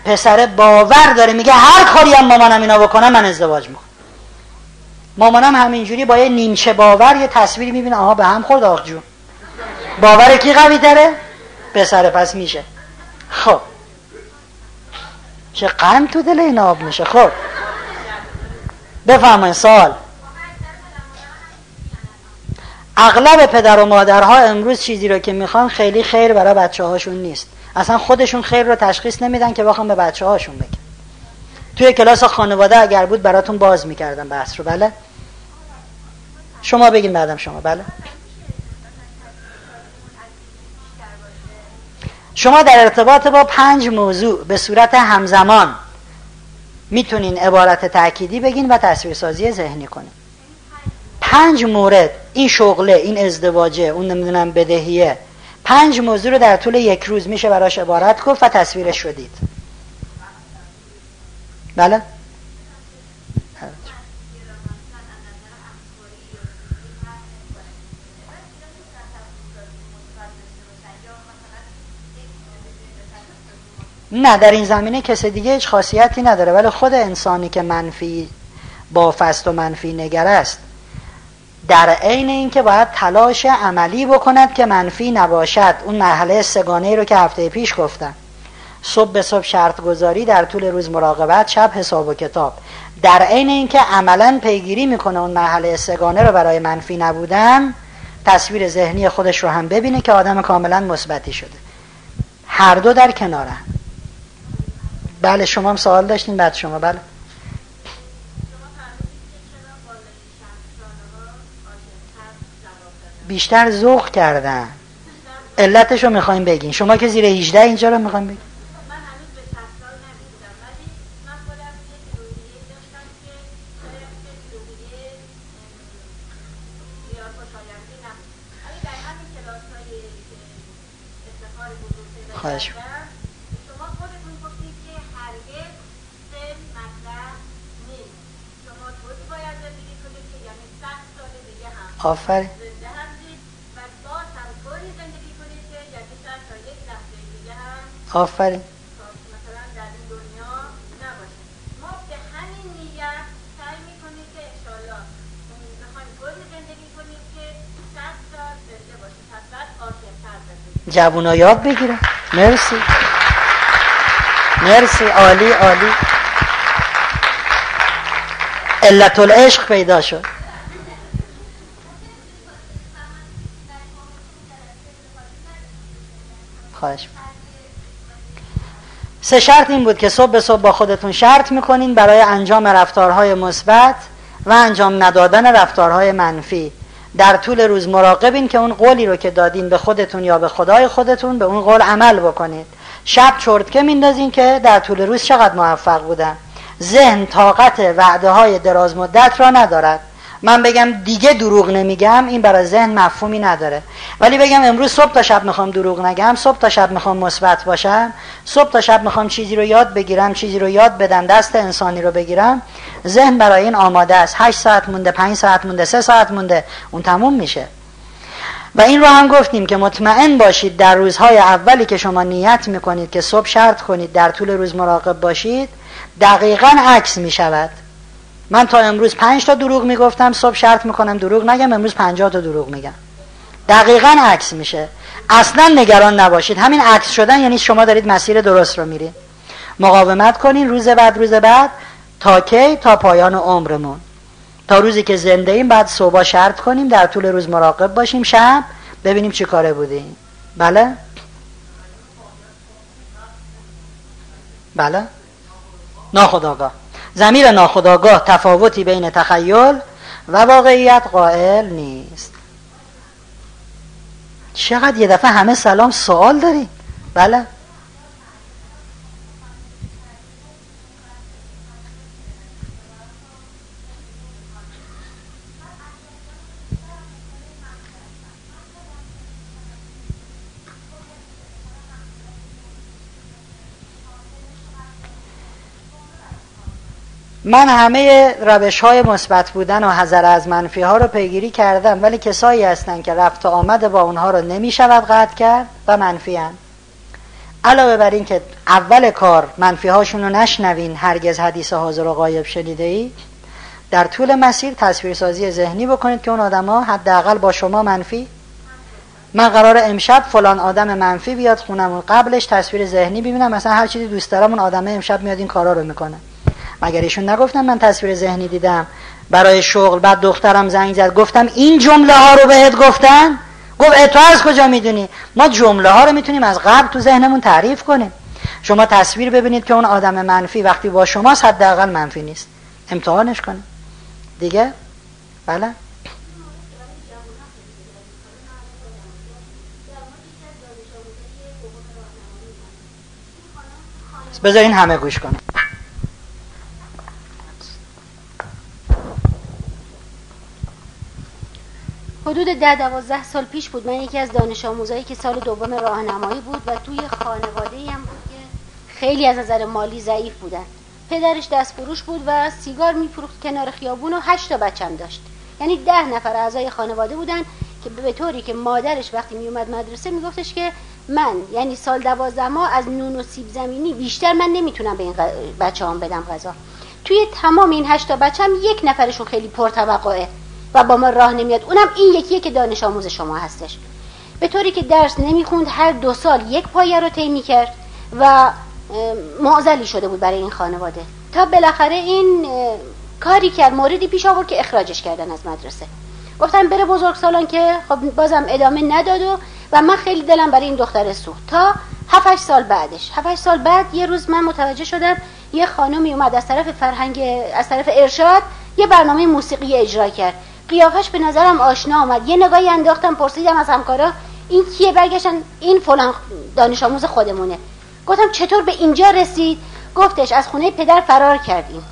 پسر باور داره میگه هر کاری هم مامانم اینا بکنه من ازدواج میکنم. مامانم همینجوری با یه نیمچه باور یه تصویری میبینه، آها به هم خورد آخ جون. باور کی قوی تره؟ پسر. پس میشه. خب چه قم تو دل این آب میشه. خب بفهمین سوال. اغلب پدر و مادرها امروز چیزی رو که میخوان خیلی خیر برای بچه هاشون نیست. اصلا خودشون خیر رو تشخیص نمیدن که بخوام به بچه هاشون بگن. توی کلاس خانواده اگر بود براتون باز میکردم بحث رو. بله شما بگین بعدم شما. بله شما در ارتباط با 5 موضوع به صورت همزمان میتونین عبارت تأکیدی بگین و تصویرسازی ذهنی کنین. 5 مورد، این شغله، این ازدواجه، اون نمیدونم بدهیه. 5 موضوع رو در طول یک روز میشه براش عبارت گفت و تصویرش شدید. بله؟ نه در این زمینه کسی دیگه هیچ خاصیتی نداره، ولی خود انسانی که منفی بافست و منفی نگر است، در عین اینکه باید تلاش عملی بکند که منفی نباشد. اون مرحله سگانه رو که هفته پیش گفتم، صبح به صبح شرط گذاری، در طول روز مراقبت، شب حساب و کتاب، در عین اینکه عملا پیگیری میکنه اون مرحله سگانه رو برای منفی نبودن، تصویر ذهنی خودش رو هم ببینه که آدم کاملا مثبتی شده. هر دو در کناره. بله شما هم سوال داشتین بعد شما. بله بیشتر ذوق کردن، علتش رو میخوایم بگین. شما که زیر 18 اینجا رو میخوایم بگین. خواهش آفرین. آفرین. مثلا در این دنیا نباشه. ما به همین نیت سعی میکنیم که انشالله میخوایم گل زندگی کنیم که 100 سال زنده باشیم، 100 سال عاشق‌تر باشیم. جوونا یاد بگیرن. مرسی. مرسی. عالی. علت العشق پیدا شد. خواهش. سه شرط این بود که صبح به صبح با خودتون شرط میکنین برای انجام رفتارهای مثبت و انجام ندادن رفتارهای منفی. در طول روز مراقبین که اون قولی رو که دادین به خودتون یا به خدای خودتون به اون قول عمل بکنید. شب چرتکه میندازین که در طول روز چقدر موفق بودن. ذهن طاقت وعده های دراز مدت را ندارد. من بگم دیگه دروغ نمیگم، این برای ذهن مفهومی نداره، ولی بگم امروز صبح تا شب میخوام دروغ نگم، صبح تا شب میخوام مثبت باشم، صبح تا شب میخوام چیزی رو یاد بگیرم، چیزی رو یاد بدم، دست انسانی رو بگیرم، ذهن برای این آماده است. 8 ساعت مونده، 5 ساعت مونده، 3 ساعت مونده، اون تموم میشه. و این رو هم گفتیم که مطمئن باشید در روزهای اولی که شما نیت میکنید که صبح شرط کنید در طول روز مراقب باشید، دقیقاً عکس میشود. من تا امروز 5 تا دروغ میگفتم، صبح شرط میکنم دروغ نگم، امروز 50 تا دروغ میگم. دقیقاً عکس میشه. اصلاً نگران نباشید، همین عکس شدن یعنی شما دارید مسیر درست رو میرید. مقاومت کنین، روز بعد تا کی؟ تا پایان عمرمون، تا روزی که زنده ایم. بعد صبح شرط کنیم، در طول روز مراقب باشیم، شب ببینیم چی کاره بودیم. بله؟ بله؟ ناخودآگاه، ضمیر ناخودآگاه تفاوتی بین تخیل و واقعیت قائل نیست. چقدر یه دفعه همه سلام سوال داری؟ بله؟ من همه روش‌های مثبت بودن و حذر از منفی‌ها رو پیگیری کردم، ولی کسایی هستن که رفت و آمد با اونها رو نمی‌شود قطع کرد و منفی‌اند. علاوه بر این که اول کار منفی‌هاشون رو نشنوین، هرگز حدیث حاضر و غایب شنیده‌ای، در طول مسیر تصویرسازی ذهنی بکنید که اون آدم‌ها حداقل با شما منفی. من قراره امشب فلان آدم منفی بیاد خونمون، قبلش تصویر ذهنی ببینم، مثلا هر چیزی دوست دارم اون آدمه امشب میاد این کارا رو میکنه. مگر ایشون نگفتم من تصویر ذهنی دیدم برای شغل، بعد دخترم زنگ زد گفتم این جمله ها رو بهت گفتن؟ گفت تو از کجا میدونی؟ ما جمله ها رو میتونیم از قبل تو ذهنمون تعریف کنیم. شما تصویر ببینید که اون آدم منفی وقتی با شماست حداقل منفی نیست، امتحانش کنید دیگه. بله؟ بذارین همه گوش کنن. حدود 10-12 سال پیش بود، من یکی از دانش آموزایی که سال دوم راهنمایی بود و توی خانواده‌ای هم بود که خیلی از نظر مالی ضعیف بودن. پدرش دستفروش بود و سیگار می‌فروخت کنار خیابون و 8 تا بچه‌م داشت. یعنی 10 نفر اعضای خانواده بودن که به طوری که مادرش وقتی میومد مدرسه میگفتش که من یعنی سال 12 ما از نون و سیب زمینی بیشتر من نمیتونم به این بچه‌هام بدم غذا. توی تمام این 8 تا بچه‌م یک نفرشون خیلی پرتوقعه و با ما راه نمیاد، اونم این یکیه که دانش آموز شما هستش. به طوری که درس نمیخوند، هر 2 سال یک پایه رو طی میکرد و معضلی شده بود برای این خانواده. تا بالاخره این کاری کرد، موردی پیش آورد که اخراجش کردن از مدرسه. گفتن بره بزرگسالان که خب بازم ادامه نداد و من خیلی دلم برای این دختر سوخت. تا 7-8 سال بعدش، 7-8 سال بعد یه روز من متوجه شدم یه خانمی اومد از طرف ارشاد یه برنامه موسیقی اجرا کرد. قیافش به نظرم آشنا آمد، یه نگاهی انداختم، پرسیدم از همکارا این کیه؟ برگشتن این فلان دانش آموز خودمونه. گفتم چطور به اینجا رسید؟ گفتش از خونه پدر فرار کردیم،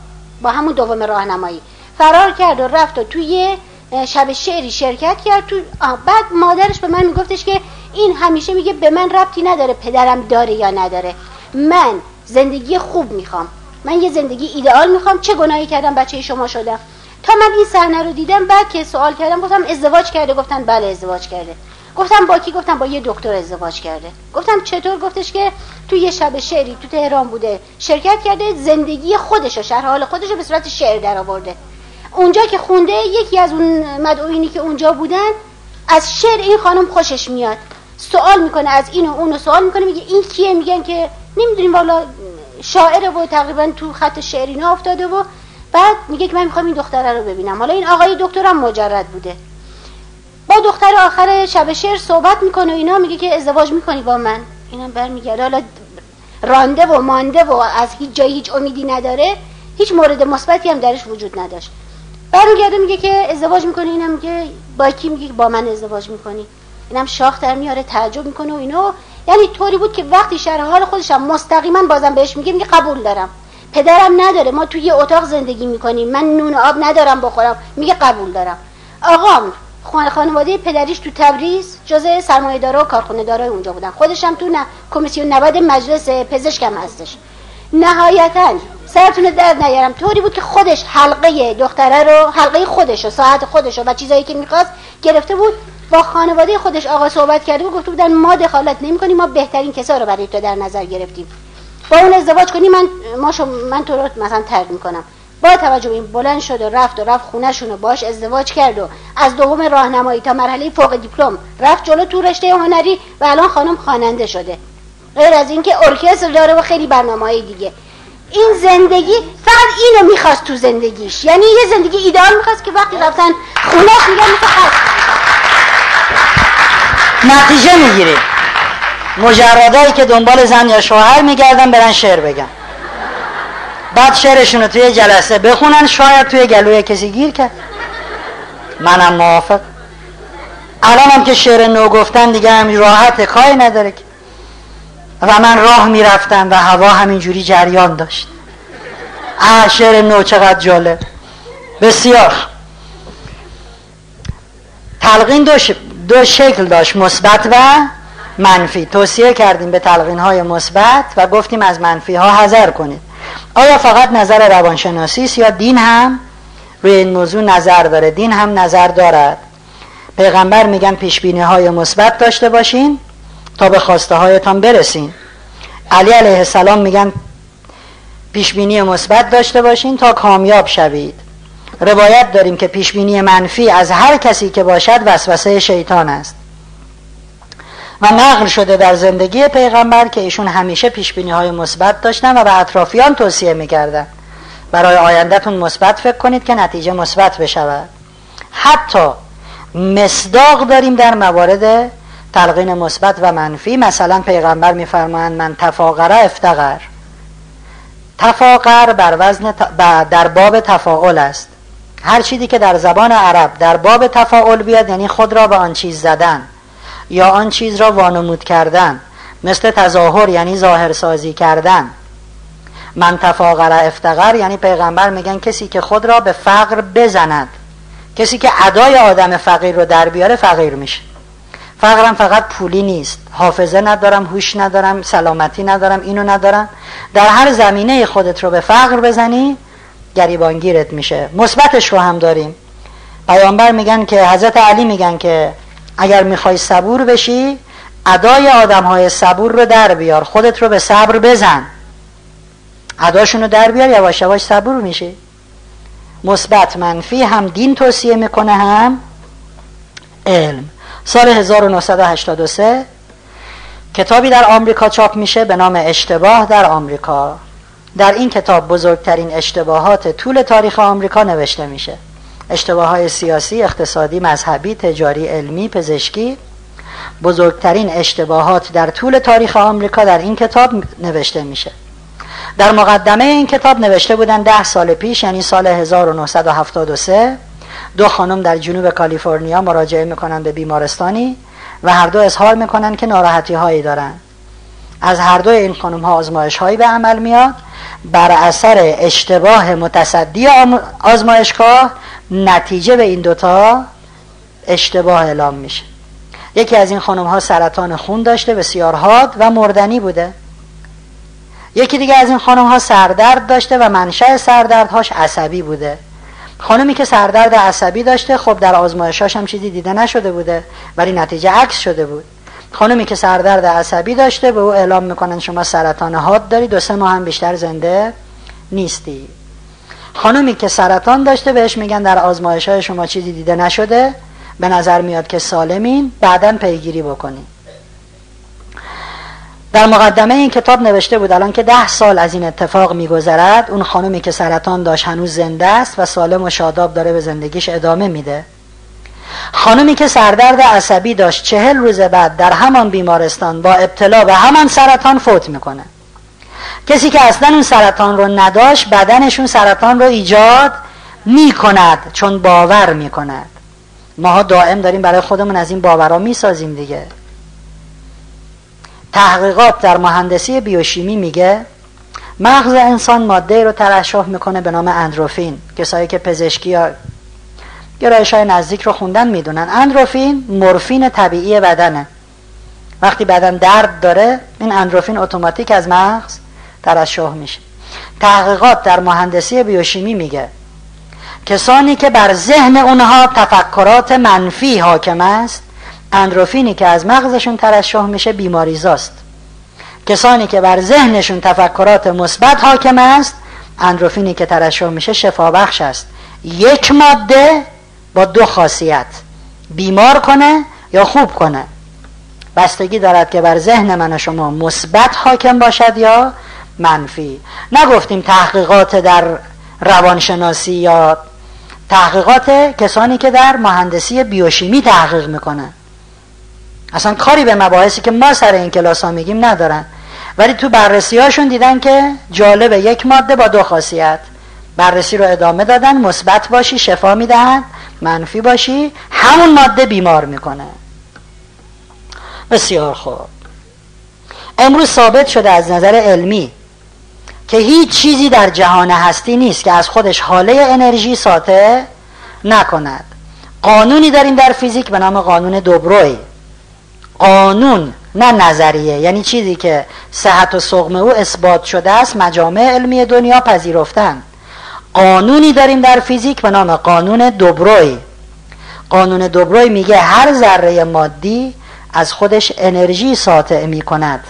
با همون دوم راهنمایی فرار کرد و رفت و توی شب شعری شرکت کرد. بعد مادرش به من میگفتش که این همیشه میگه به من ربطی نداره پدرم داره یا نداره، من زندگی خوب میخوام، من یه زندگی ایدئال میخوام، چه گناهی کردم بچه شما شدم؟ تا من این صحنه رو دیدم، بعد که سوال کردم گفتم ازدواج کرده؟ گفتن بله ازدواج کرده. گفتم با کی؟ گفتم با یه دکتر ازدواج کرده. گفتم چطور؟ گفتش که تو یه شب شعری تو تهران بوده شرکت کرده، زندگی خودش رو، شرح حال خودش رو به صورت شعر درآورده. اونجا که خونده، یکی از اون مدعوینی که اونجا بودن از شعر این خانم خوشش میاد، سوال میکنه از این و اون، سوال میکنه، میگه این کیه؟ میگن که نمیدونیم والا شاعره و تقریبا تو خط شعری افتاده و بعد میگه که من میخوام این دختره رو ببینم. حالا این آقای دکترم مجرد بوده. با دختر آخر شب شعر صحبت میکنه و اینا، میگه که ازدواج میکنی با من. اینم برمیگرده، حالا رانده و مانده و از هیچ جایی هیچ امیدی نداره، هیچ مورد مثبتی هم درش وجود نداشت. برمیگرده میگه که ازدواج میکنی. اینم میگه با کی؟ میگه با من ازدواج میکنی. اینم شاخ در میاره، تعجب میکنه و اینا. یعنی طوری بود که وقتی شرح حال خودش هم مستقیما بازم بهش میگه، میگه قبول دارم. پدرم نداره، ما توی یه اتاق زندگی میکنیم، من نون آب ندارم بخورم، میگه قبول دارم. آقام خانواده پدریش تو تبریز جزء سرمایه‌دارا و کارخانه‌دارای اونجا بودن، خودش هم تو کمیسیون 90 مجلس پزشکم هستش. نهایتاً سرتون درد نیارم، طوری بود که خودش حلقه دختره رو، حلقه خودش و ساعت خودش و چیزایی که می‌خواست گرفته بود، با خانواده خودش آقا صحبت کرده و گفته بودن ما دخالت نمی‌کنیم، ما بهترین کسا رو برای تو در نظر گرفتیم. با اون ازدواج کنی، من تو رو مثلا ترک می‌کنم. با توجه به این بلند شد و رفت خونه‌شون رو باش ازدواج کرد و از دوم راهنمایی تا مرحله فوق دیپلم رفت جلو تو رشته هنری و الان خانم خواننده شده. غیر از اینکه ارکستر داره و خیلی برنامه‌های دیگه. این زندگی فقط اینو می‌خواست تو زندگیش. یعنی یه زندگی ایده‌آل می‌خواست که وقتی رفتن خونه‌ش میگن می‌خواد نتیجه می‌گیره. مجردایی که دنبال زن یا شوهر می‌گردن برن شعر بگن. بعد شعرشون رو توی جلسه بخونن، شاید توی گلوی کسی گیر کرد. منم موافق. الان هم که شعر نو گفتن دیگه هم راحت کاری نداره که. و من راه میرفتم و هوا همینجوری جریان داشت. شعر نو چقدر جالب. بسیار. تلقین دو شکل داشت، مثبت و منفی. توصیه کردیم به تلقین‌های مثبت و گفتیم از منفی‌ها حذر کنید. آیا فقط نظر روانشناسی است یا دین هم روی این موضوع نظر داره؟ دین هم نظر دارد. پیغمبر میگن پیشبینی‌های مثبت داشته باشین تا به خواسته هایتان برسین. علی علیه السلام میگن پیشبینی مثبت داشته باشین تا کامیاب شوید. روایت داریم که پیشبینی منفی از هر کسی که باشد وسوسه شیطان است و نقل شده در زندگی پیغمبر که ایشون همیشه پیشبینی‌های مثبت داشتن و به اطرافیان توصیه می‌کردن برای آیندهتون مثبت فکر کنید که نتیجه مثبت بشود. حتی مصداق داریم در موارد تلقین مثبت و منفی. مثلا پیغمبر می‌فرمایند من تفاقر افتقر. تفاقر بر وزن در باب تفاعل است. هر چیزی که در زبان عرب در باب تفاعل بیاد، یعنی خود را به آن چیز زدن یا آن چیز را وانمود کردن، مثل تظاهر یعنی ظاهر سازی کردن. من تفاقر افتقر یعنی پیغمبر میگن کسی که خود را به فقر بزند، کسی که ادای آدم فقیر رو در بیاره فقیر میشه. فقرم فقط پولی نیست، حافظه ندارم، هوش ندارم، سلامتی ندارم، اینو ندارم. در هر زمینه خودت رو به فقر بزنی گریبانگیرت میشه. مثبتش رو هم داریم. پیامبر میگن که حضرت علی میگن که اگر میخوای صبور بشی ادای آدمهای صبور رو در بیار، خودت رو به صبر بزن، اداشون رو در بیار، یواش یواش صبور میشی. مثبت منفی هم دین توصیه میکنه هم علم. سال 1983 کتابی در آمریکا چاپ میشه به نام اشتباه در آمریکا. در این کتاب بزرگترین اشتباهات طول تاریخ آمریکا نوشته میشه. اشتباهات سیاسی، اقتصادی، مذهبی، تجاری، علمی، پزشکی. بزرگترین اشتباهات در طول تاریخ آمریکا در این کتاب نوشته میشه. در مقدمه این کتاب نوشته بودن 10 سال پیش، یعنی سال 1973، 2 خانم در جنوب کالیفرنیا مراجعه میکنن به بیمارستانی و هر دو اظهار میکنن که ناراحتی هایی دارن. از هر دو این خانم ها آزمایش هایی به عمل میاد. بر اثر اشتباه متصدی آزمایشگاه نتیجه به این دوتا اشتباه اعلام میشه. یکی از این خانم ها سرطان خون داشته، بسیار حاد و مردنی بوده. یکی دیگه از این خانم ها سردرد داشته و منشأ سردردهاش عصبی بوده. خانمی که سردرد عصبی داشته خب در آزمایشاش هم چیزی دیده نشده بوده ولی نتیجه عکس شده بود. خانمی که سردرد عصبی داشته به او اعلام میکنن شما سرطان حاد داری، 2-3 ماه هم بیشتر زنده نیستی. خانمی که سرطان داشته بهش میگن در آزمایش‌های شما چیزی دیده نشده، به نظر میاد که سالمین، بعداً پیگیری بکنی. در مقدمه این کتاب نوشته بود الان که 10 سال از این اتفاق میگذرد، اون خانومی که سرطان داشت هنوز زنده است و سالم و شاداب داره به زندگیش ادامه میده. خانومی که سردرد عصبی داشت 40 روز بعد در همان بیمارستان با ابتلا به همان سرطان فوت میکنه. کسی که اصلا اون سرطان رو نداشت بدنشون سرطان رو ایجاد میکند چون باور میکند. ماها دائم داریم برای خودمون از این باورها میسازیم دیگه. تحقیقات در مهندسی بیوشیمی میگه مغز انسان ماده‌ای رو ترشح میکنه به نام اندروفین. کسایی که پزشکی یا گرایش‌های نزدیک رو خوندن میدونن اندروفین مورفین طبیعی بدنه. وقتی بدن درد داره این اندروفین اتوماتیک از مغز ترشح میشه. تحقیقات در مهندسی بیوشیمی میگه کسانی که بر ذهن اونها تفکرات منفی حاکم است، اندروفینی که از مغزشون ترشح میشه بیماریزاست. کسانی که بر ذهنشون تفکرات مثبت حاکم است، اندروفینی که ترشح میشه شفابخش است. یک ماده با 2 خاصیت، بیمار کنه یا خوب کنه. بستگی دارد که بر ذهن من و شما مثبت حاکم باشد یا منفی. نگفتیم تحقیقات در روانشناسی یا تحقیقات کسانی که در مهندسی بیوشیمی تحقیق میکنن اصلا کاری به مباحثی که ما سر این کلاس ها میگیم ندارن، ولی تو بررسی هاشون دیدن که جالب، یک ماده با 2 خاصیت. بررسی رو ادامه دادن، مثبت باشی شفا میدن، منفی باشی همون ماده بیمار میکنه. بسیار خوب، امروز ثابت شده از نظر علمی که هیچ چیزی در جهان هستی نیست که از خودش حاله انرژی ساطع نکند. قانونی داریم در فیزیک به نام قانون دوبروی. قانون نه نظریه، یعنی چیزی که صحت و سقم او اثبات شده است مجامع علمی دنیا پذیرفتند. قانونی داریم در فیزیک به نام قانون دوبروی. قانون دوبروی میگه هر ذره مادی از خودش انرژی ساطع می کند.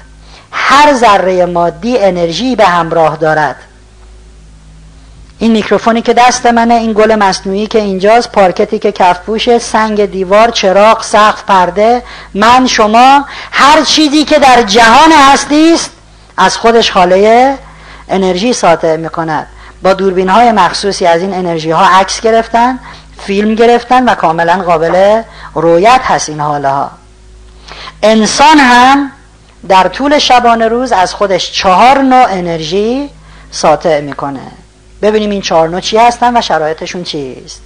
هر ذره مادی انرژی به همراه دارد. این میکروفونی که دست منه، این گل مصنوعی که اینجاست، پارکتی که کفپوشه، سنگ دیوار، چراغ، سقف، پرده، من، شما، هر چیزی که در جهان هستی است از خودش حاله انرژی ساطع می کند. با دوربین های مخصوصی از این انرژی ها عکس گرفتن، فیلم گرفتن و کاملا قابل رویت هست این حاله ها. انسان هم در طول شبانه روز از خودش 4 نوع انرژی ساطع میکنه. ببینیم این 4 نوع چی هستن و شرایطشون چیست.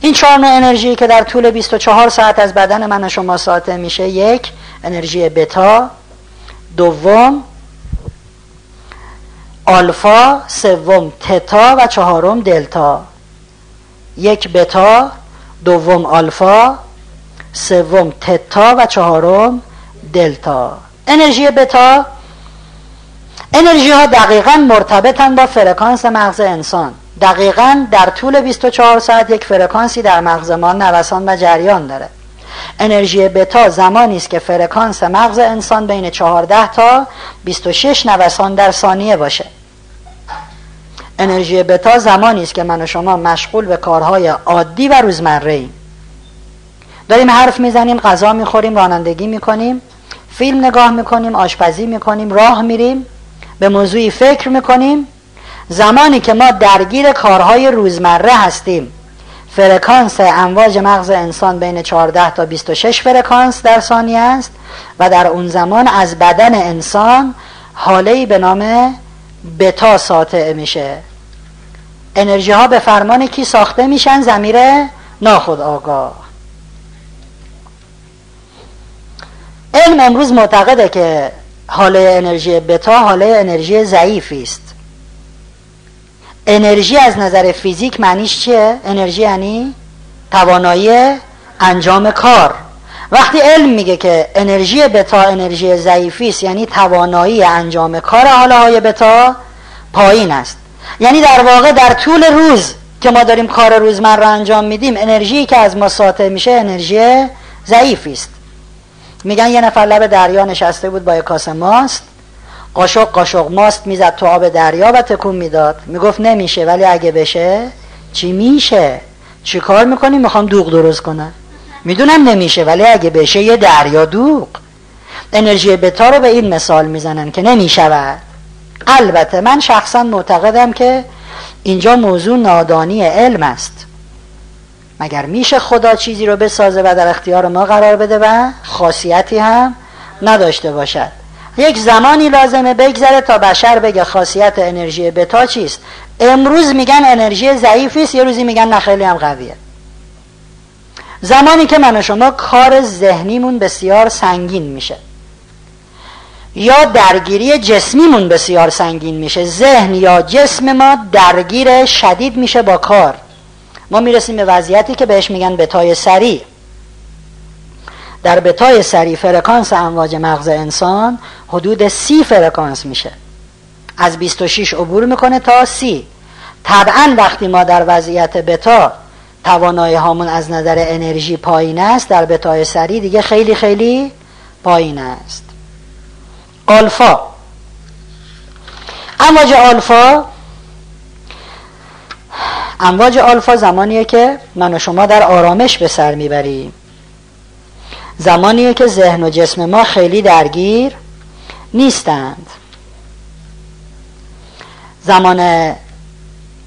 این 4 نوع انرژی که در طول 24 ساعت از بدن من و شما ساطع میشه، 1 انرژی بتا، 2 آلفا، 3 تتا و 4 دلتا. 1 بتا، 2 آلفا، 3 تتا و 4 دلتا. انرژی بتا، انرژی ها دقیقاً مرتبطن با فرکانس مغز انسان. دقیقاً در طول 24 ساعت یک فرکانسی در مغز ما نوسان و جریان داره. انرژی بتا زمانی است که فرکانس مغز انسان بین 14 تا 26 نوسان در ثانیه باشه. انرژی بتا زمانی است که من و شما مشغول به کارهای عادی و روزمره‌ایم. داریم حرف میزنیم، غذا میخوریم، رانندگی میکنیم، فیلم نگاه میکنیم، آشپزی میکنیم، راه میریم، به موضوعی فکر میکنیم. زمانی که ما درگیر کارهای روزمره هستیم فرکانس امواج مغز انسان بین 14 تا 26 فرکانس در ثانیه است و در اون زمان از بدن انسان حاله‌ای به نام بتا ساطع میشه. انرژی ها به فرمان کی ساخته میشن؟ ضمیر ناخودآگاه. علم امروز معتقده که حاله انرژی بتا حاله انرژی ضعیفی است. انرژی از نظر فیزیک معنیش چیه؟ انرژی یعنی توانایی انجام کار. وقتی علم میگه که انرژی بتا انرژی ضعیفی است یعنی توانایی انجام کار حاله های بتا پایین است. یعنی در واقع در طول روز که ما داریم کار روزمره رو انجام میدیم انرژی که از ما ساطع میشه انرژی ضعیفی است. میگن یه نفر لب دریا نشسته بود با یک کاسه ماست، قاشق ماست میزد تو آب دریا و تکون میداد، میگفت نمیشه، ولی اگه بشه چی میشه؟ چی کار میکنی؟ میخوام دوغ درست کنم، میدونم نمیشه ولی اگه بشه یه دریا دوغ. انرژی بتا رو به این مثال میزنن که نمیشود. البته من شخصا معتقدم که اینجا موضوع نادانی علم است. مگر میشه خدا چیزی رو بسازه و در اختیار ما قرار بده و خاصیتی هم نداشته باشد؟ یک زمانی لازمه بگذره تا بشر بگه خاصیت انرژی بتا چیست. امروز میگن انرژی ضعیفی است، یه روزی میگن نه خیلی هم قویه. زمانی که من و شما کار ذهنیمون بسیار سنگین میشه یا درگیری جسمیمون بسیار سنگین میشه، ذهن یا جسم ما درگیر شدید میشه با کار، ما میرسیم به وضعیتی که بهش میگن بتای سری. در بتای سری فرکانس امواج مغز انسان حدود 30 فرکانس میشه، از 26 عبور میکنه تا 30. طبعا وقتی ما در وضعیت بتا توانایی هامون از نظر انرژی پایین است، در بتای سری دیگه خیلی خیلی پایین است. آلفا، امواج آلفا زمانیه که من و شما در آرامش به سر میبریم، زمانیه که ذهن و جسم ما خیلی درگیر نیستند. زمان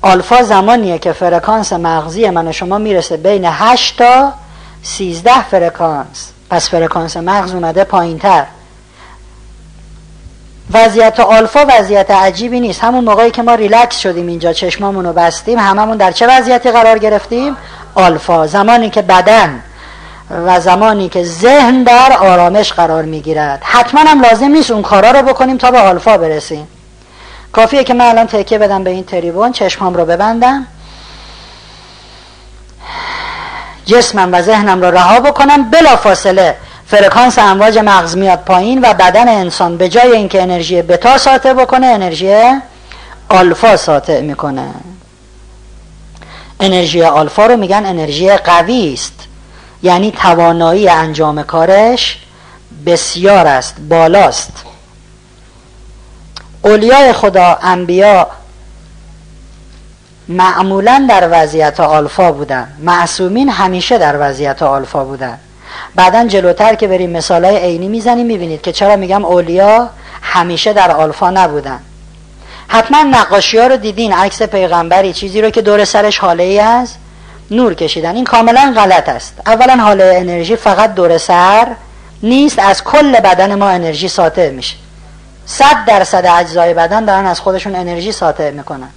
آلفا زمانیه که فرکانس مغزی من و شما میرسه بین 8 تا 13 فرکانس، پس فرکانس مغز اومده پایین تر. وضعیت آلفا وضعیت عجیبی نیست. همون موقعی که ما ریلکس شدیم اینجا چشمامونو بستیم، هممون در چه وضعیتی قرار گرفتیم؟ آلفا. زمانی که بدن و زمانی که ذهن در آرامش قرار میگیرد. حتما هم لازم نیست اون کارا رو بکنیم تا به آلفا برسیم، کافیه که من الان تکیه بدم به این تریبون، چشمام رو ببندم، جسمم و ذهنم رو رها بکنم، بلافاصله فرکانس امواج مغز میاد پایین و بدن انسان به جای اینکه انرژی بتا ساطع بکنه انرژی آلفا ساطع میکنه. انرژی آلفا رو میگن انرژی قوی است، یعنی توانایی انجام کارش بسیار است، بالاست. اولیای خدا، انبیا، معمولا در وضعیت آلفا بودن، معصومین همیشه در وضعیت آلفا بودن. بعدن جلوتر که بریم مثالای عینی میزنیم میبینید که چرا میگم اولیا همیشه در آلفا نبودن. حتما نقاشی‌ها رو دیدین، عکس پیغمبری، چیزی رو که دور سرش حاله‌ای از نور کشیدن. این کاملا غلط است. اولا حاله انرژی فقط دور سر نیست، از کل بدن ما انرژی ساطع میشه. 100% اجزای بدن دارن از خودشون انرژی ساطع میکنن.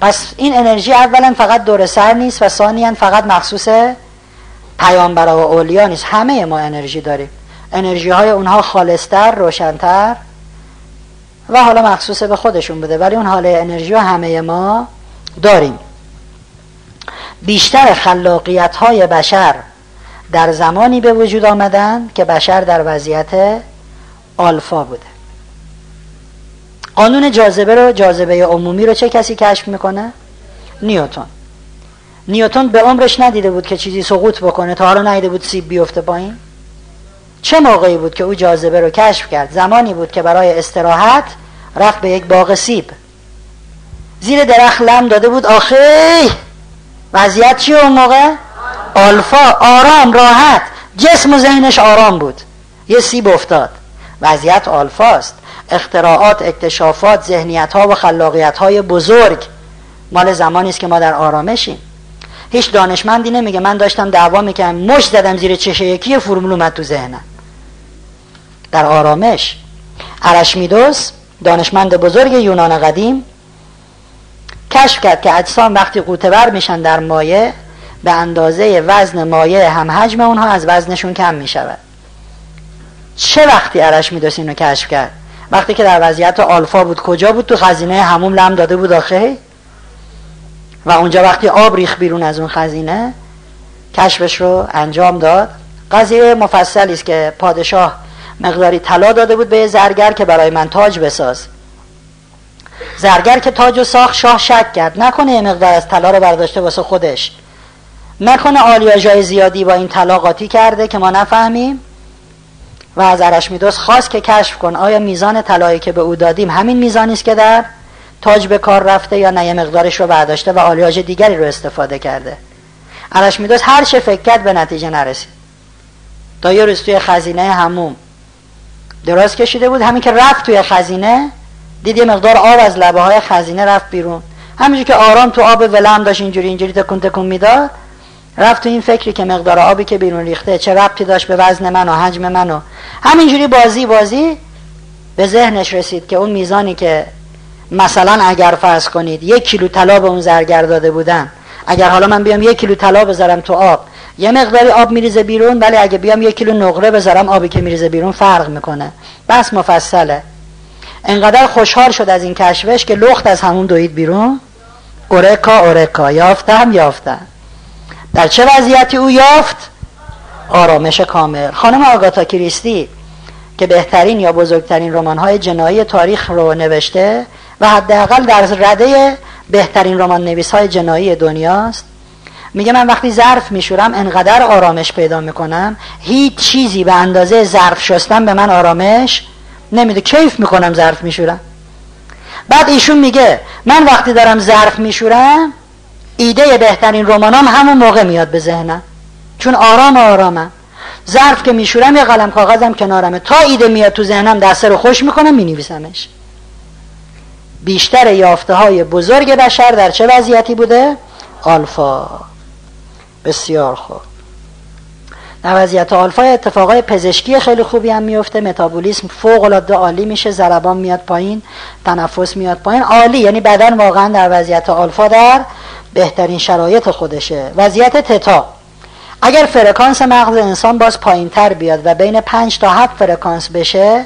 پس این انرژی اولا فقط دور سر نیست و ثانیا فقط مخصوص پیامبرا و اولیا نیست، همه ما انرژی داریم. انرژی های اونها خالصتر، روشنتر و حالا مخصوص به خودشون بوده، ولی اون حاله انرژی رو همه ما داریم. بیشتر خلاقیت های بشر در زمانی به وجود آمدن که بشر در وضعیت آلفا بوده. قانون جاذبه عمومی رو چه کسی کشف میکنه؟ نیوتن. نیوتن به عمرش ندیده بود که چیزی سقوط بکنه، تا حالا ندیده بود سیب بیفته پایین. چه موقعی بود که او جاذبه رو کشف کرد؟ زمانی بود که برای استراحت رفت به یک باغ سیب، زیر درخت لم داده بود. آخه وضعیت چی اون موقع؟ آلفا، آرام، راحت، جسم و ذهنش آرام بود، یه سیب افتاد. وضعیت آلفاست. اختراعات، اکتشافات، ذهنیت‌ها و خلاقیت‌های بزرگ مال زمانی است که ما در آرامشیم. هیچ دانشمندی نمیگه من داشتم دعوا میکردم مشت زدم زیر چشه یکی فرمول اومد تو ذهنم. در آرامش. ارشمیدس، دانشمند بزرگ یونان قدیم، کشف کرد که اجسام وقتی قوطه‌ور میشن در مایع، به اندازه وزن مایع هم حجم اونها از وزنشون کم میشود. چه وقتی ارشمیدس اینو کشف کرد؟ وقتی که در وضعیت آلفا بود. کجا بود؟ تو خزینه حموم لم داده بود آخه، و اونجا وقتی آب ریخ بیرون از اون خزینه کشفش رو انجام داد. قضیه مفصلی است که پادشاه مقداری طلا داده بود به زرگر که برای من تاج بساز. زرگر که تاج رو ساخت، شاه شک کرد نکنه یه مقدار از طلا رو برداشته واسه خودش، نکنه آلیاژهای زیادی با این طلا قاطی کرده که ما نفهمیم، و از ارشمیدس خواست که کشف کن آیا میزان طلایی که به او دادیم همین میزانی است که در تاج به کار رفته یا نه یه مقدارش رو برداشته و آلیاژ دیگری رو استفاده کرده. ارشمیدس هر چه فکر کرد به نتیجه نرسید. تا یه روز توی خزینه حموم دراز کشیده بود. همین که رفت توی خزینه دید یه مقدار آب از لبه های خزینه رفت بیرون. همینجوری که آرام تو آب ولم داشت اینجوری تکون تکون میداد، رفت تو این فکری که مقدار آبی که بیرون ریخته چه ربطی داشت به وزن من و حجم من و همینجوری بازی به ذهنش رسید که اون میزانی که مثلا اگر فرض کنید 1 کیلو طلا به اون زرگر داده بودم، اگر حالا من بیام 1 کیلو طلا بذارم تو آب یه مقداری آب میریزه بیرون، ولی اگه بیام 1 کیلو نقره بذارم آبی که میریزه بیرون فرق میکنه. بس مفصله. انقدر خوشحال شد از این کشفش که لخت از همون دوید بیرون. اورکا اورکا، یافتم. در چه وضعیتی او یافت؟ آرامش کامل. خانم آگاتا کریستی که بهترین یا بزرگترین رمان‌های جنایی تاریخ رو نوشته و حداقل در رده بهترین رمان‌نویس‌های جنایی دنیاست، میگه من وقتی ظرف میشورم انقدر آرامش پیدا میکنم، هیچ چیزی به اندازه ظرف شستن به من آرامش نمیده. کیف میکنم ظرف میشورم. بعد ایشون میگه من وقتی دارم ظرف میشورم ایده بهترین رمانام همون موقع میاد به ذهنم، چون آرامم. ظرف که میشورم یه قلم کاغذم کنارمه، تا ایده میاد تو ذهنم دسته رو خوش میکنم مینویسمش. بیشتر یافته های بزرگ بشر در چه وضعیتی بوده؟ آلفا. بسیار خوب. در وضعیت آلفا اتفاقای پزشکی خیلی خوبی هم میفته، متابولیسم فوق العاده عالی میشه، ضربان میاد پایین، تنفس میاد پایین، عالی. یعنی بدن واقعا در وضعیت آلفا در بهترین شرایط خودشه. وضعیت تتا، اگر فرکانس مغز انسان باز پایین تر بیاد و بین 5 تا 7 فرکانس بشه،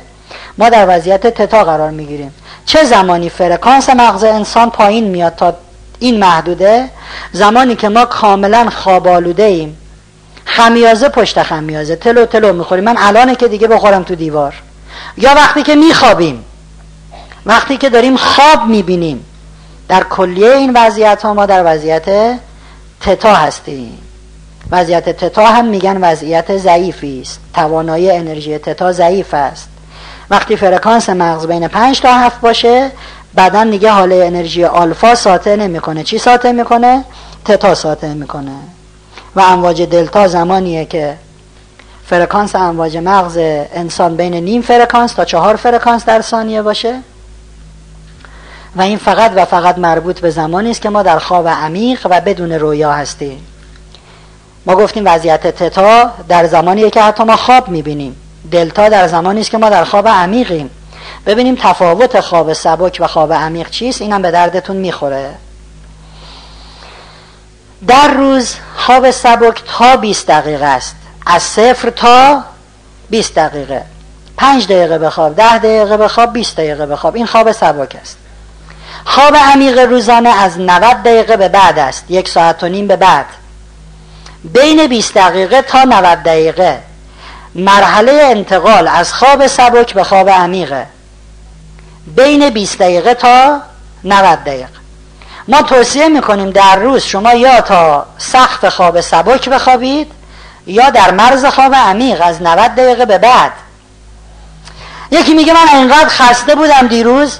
ما در وضعیت تتا قرار میگیریم. چه زمانی فرکانس مغز انسان پایین میاد تا این محدوده؟ زمانی که ما کاملا خواب آلوده ایم، خمیازه پشت خمیازه، تلو میخوریم، من الانه که دیگه بخورم تو دیوار. یا وقتی که میخوابیم، وقتی که داریم خواب میبینیم. در کلیه این وضعیت ها ما در وضعیت تتا هستیم. وضعیت تتا هم میگن وضعیت ضعیفی است. توانایی انرژی تتا ضعیف است. وقتی فرکانس مغز بین 5 تا 7 باشه، بدن دیگه حاله انرژی آلفا ساطع نمیکنه. چی ساطع میکنه؟ تتا ساطع میکنه. و امواج دلتا زمانیه که فرکانس امواج مغز انسان بین 0.5 فرکانس تا 4 فرکانس در ثانیه باشه. و این فقط و فقط مربوط به زمانی است که ما در خواب عمیق و بدون رویا هستیم. ما گفتیم وضعیت تتا در زمانیه که حتی ما خواب میبینیم، دلتا در زمانی است که ما در خواب عمیقیم. ببینیم تفاوت خواب سبک و خواب عمیق چیست، اینم به دردتون میخوره. در روز خواب سبک تا 20 دقیقه است، از 0 تا 20 دقیقه. 5 دقیقه بخواب، 10 دقیقه بخواب، 20 دقیقه بخواب، این خواب سبک است. خواب عمیق روزانه از 90 دقیقه به بعد است، 1.5 ساعت به بعد. بین 20 دقیقه تا 90 دقیقه مرحله انتقال از خواب سبک به خواب عمیقه. بین 20 دقیقه تا 90 دقیقه ما توصیه میکنیم در روز شما یا تا سخت خواب سبک بخوابید یا در مرز خواب عمیق از 90 دقیقه به بعد. یکی میگه من انقدر خسته بودم دیروز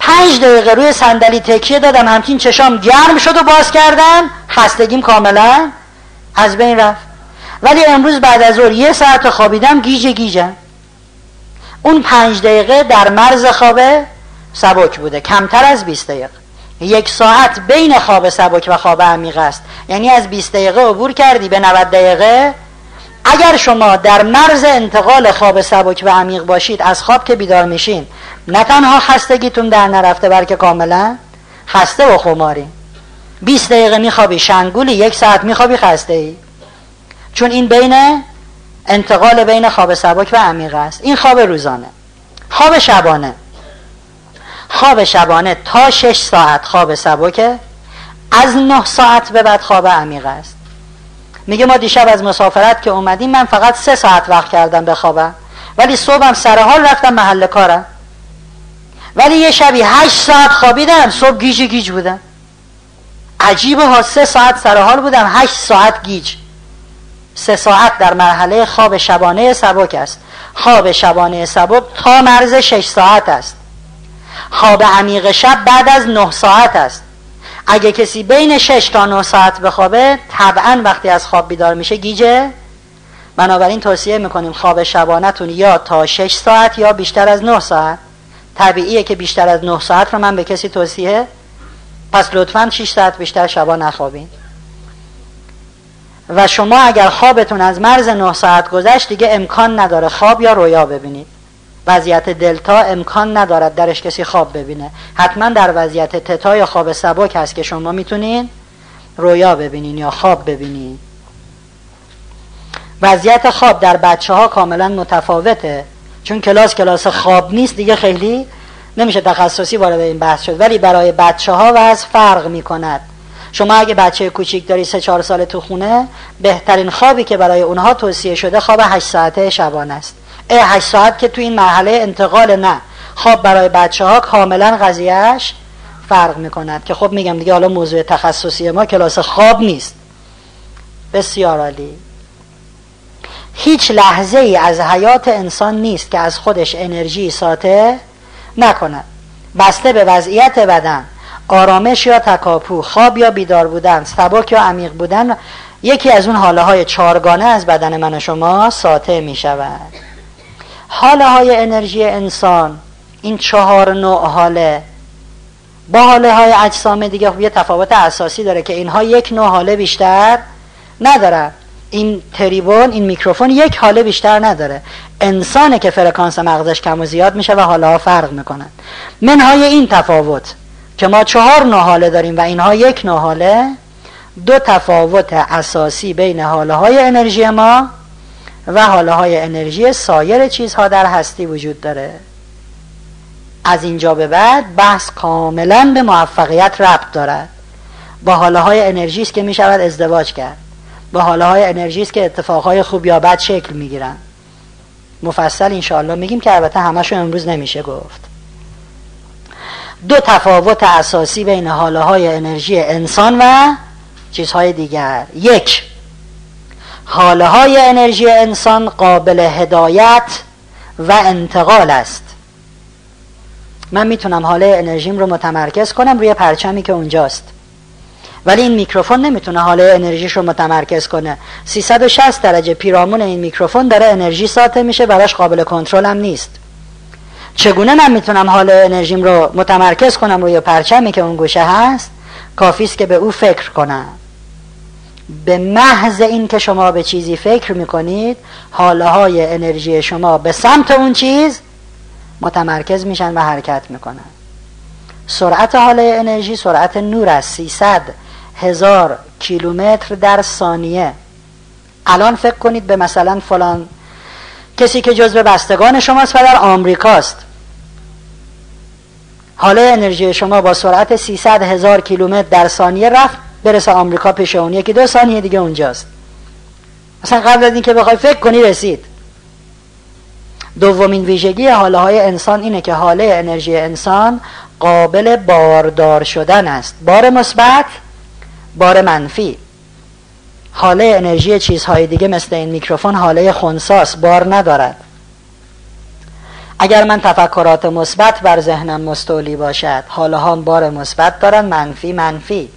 5 دقیقه روی صندلی تکیه دادم، همچین چشام گرم شد و باز کردم، خستگیم کاملا از بین رفت. ولی امروز بعد از ظهر 1 ساعت خوابیدم، گیجم. اون 5 دقیقه در مرز خواب سبک بوده، کمتر از 20 دقیقه. 1 ساعت بین خواب سبک و خواب عمیق است، یعنی از 20 دقیقه عبور کردی به 90 دقیقه. اگر شما در مرز انتقال خواب سبک و عمیق باشید، از خواب که بیدار میشین نه تنها خستگیتون در نرفته، بلکه کاملا خسته و خماری. 20 دقیقه میخوابی شنگولی، 1 ساعت میخوابی خسته ای، چون این بین انتقال بین خواب سبک و عمیق است. این خواب روزانه. خواب شبانه، خواب شبانه تا 6 ساعت خواب سبکه، از 9 ساعت به بعد خواب عمیق است. میگه ما دیشب از مسافرت که اومدیم من فقط 3 ساعت وقت کردم به خوابم، ولی صبحم سر حال رفتم محل کارم. ولی یه شبی 8 ساعت خوابیدم، صبح گیج بودم. عجیبه ها، 3 ساعت سر حال بودم، 8 ساعت گیج. 3 ساعت در مرحله خواب شبانه سبک است. خواب شبانه سبک تا مرز 6 ساعت است. خواب عمیق شب بعد از 9 ساعت است. اگه کسی بین 6 تا 9 ساعت بخوابه، طبعا وقتی از خواب بیدار میشه گیجه بنابراین توصیه میکنیم خواب شبانه‌تون یا تا 6 ساعت یا بیشتر از 9 ساعت. طبیعیه که بیشتر از 9 ساعت رو من به کسی توصیه، پس لطفاً 6 ساعت بیشتر شبا نخوابین. و شما اگر خوابتون از مرز 9 ساعت گذشت دیگه امکان نداره خواب یا رویا ببینید. وضعیت دلتا امکان ندارد درش کسی خواب ببینه، حتما در وضعیت تتا یا خواب سبک هست که شما میتونین رویا ببینین یا خواب ببینین. وضعیت خواب در بچه ها کاملا متفاوته، چون کلاس خواب نیست دیگه خیلی نمیشه تخصصی وارد این بحث شد، ولی برای بچه ها وضع فرق میکند. شما اگه بچه کوچیک داری 3-4 ساله تو خونه، بهترین خوابی که برای اونها توصیه شده خواب 8 ساعته شبانه است. 8 ساعت که تو این مرحله انتقال نه، خواب برای بچه ها کاملا قضیهش فرق میکند که خب میگم دیگه حالا موضوع تخصصی ما کلاس خواب نیست. بسیار عالی. هیچ لحظه ای از حیات انسان نیست که از خودش انرژی ساطع نکند. بسته به وضعیت بدن، آرامش یا تکاپو، خواب یا بیدار بودن، سبک یا عمیق بودن، یکی از اون حاله های 4 گانه از بدن من و شما ساطع می شود. حاله های انرژی انسان، این 4 نوع حاله، با حاله های اجسام دیگه یه تفاوت اساسی داره که اینها 1 نوع حاله بیشتر ندارن. این تریبون، این میکروفون 1 حاله بیشتر نداره. انسانه که فرکانس مغزش کم و زیاد میشه و حاله ها فرق میکنن. منهای این تفاوت که ما 4 نوع حاله داریم و اینها 1 نوع حاله، 2 تفاوت اساسی بین حاله های انرژی ما و حاله های انرژی سایر چیزها در هستی وجود داره. از اینجا به بعد بحث کاملا به موفقیت ربط دارد. با حاله های انرژی است که می شود ازدواج کرد، با حاله های انرژی است که اتفاقهای خوب یا بد شکل می گیرن. مفصل انشاءالله میگیم که البته همشو امروز نمیشه گفت. 2 تفاوت اساسی بین حاله های انرژی انسان و چیزهای دیگر. 1، حاله های انرژی انسان قابل هدایت و انتقال است. من میتونم حاله انرژیم رو متمرکز کنم روی پرچمی که اونجاست، ولی این میکروفون نمیتونه حاله انرژیش رو متمرکز کنه. 360 درجه پیرامون این میکروفون داره انرژی ساطع میشه، براش قابل کنترل هم نیست. چگونه من میتونم حاله انرژیم رو متمرکز کنم روی پرچمی که اون گوشه هست؟ کافی است که به او فکر کنم. به محض این که شما به چیزی فکر میکنید، حاله های انرژی شما به سمت اون چیز متمرکز میشن و حرکت میکنن. سرعت حاله انرژی سرعت نور است، 300,000 کیلومتر در ثانیه. الان فکر کنید به مثلا فلان کسی که جزو بستگان شماست و در آمریکاست، حاله انرژی شما با سرعت 300,000 کیلومتر در ثانیه رفت، برسه آمریکا پیش اون، 1-2 ثانیه دیگه اونجاست. اصلا قبل از این که بخوای فکر کنی رسید. دومین ویژگی حاله های انسان اینه که حاله انرژی انسان قابل باردار شدن است. بار مثبت، بار منفی. حاله انرژی چیزهای دیگه مثل این میکروفون حاله خنثی، بار ندارد. اگر من تفکرات مثبت بر ذهنم مستولی باشد، حاله ها بار مثبت دارن، منفی منفی.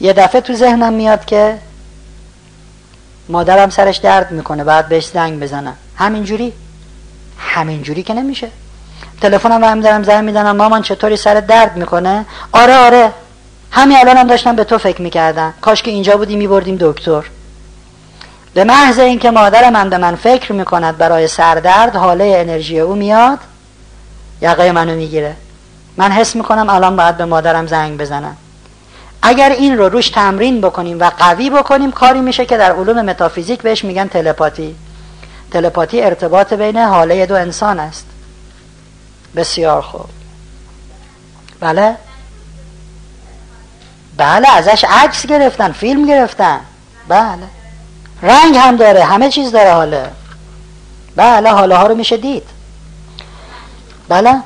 یه دفعه تو ذهنم میاد که مادرم سرش درد میکنه، بعد بهش زنگ بزنم. همینجوری که نمیشه. تلفنم هم دارم زنگ میزنم، مامان چطوری سرت درد میکنه؟ آره، همین الانم داشتم به تو فکر میکردم، کاش که اینجا بودی میبردیم دکتر. به محض اینکه مادرم هم به من فکر میکند برای سردرد، حاله انرژی او میاد یقه منو میگیره. من حس میکنم الان باید به مادرم زنگ بزنم. اگر این رو روش تمرین بکنیم و قوی بکنیم، کاری میشه که در علوم متافیزیک بهش میگن تلپاتی. تلپاتی ارتباط بین حاله 2 انسان است. بسیار خوب. بله، ازش عکس گرفتن، فیلم گرفتن. بله، رنگ هم داره، همه چیز داره حاله. بله، حاله ها رو میشه دید. بله،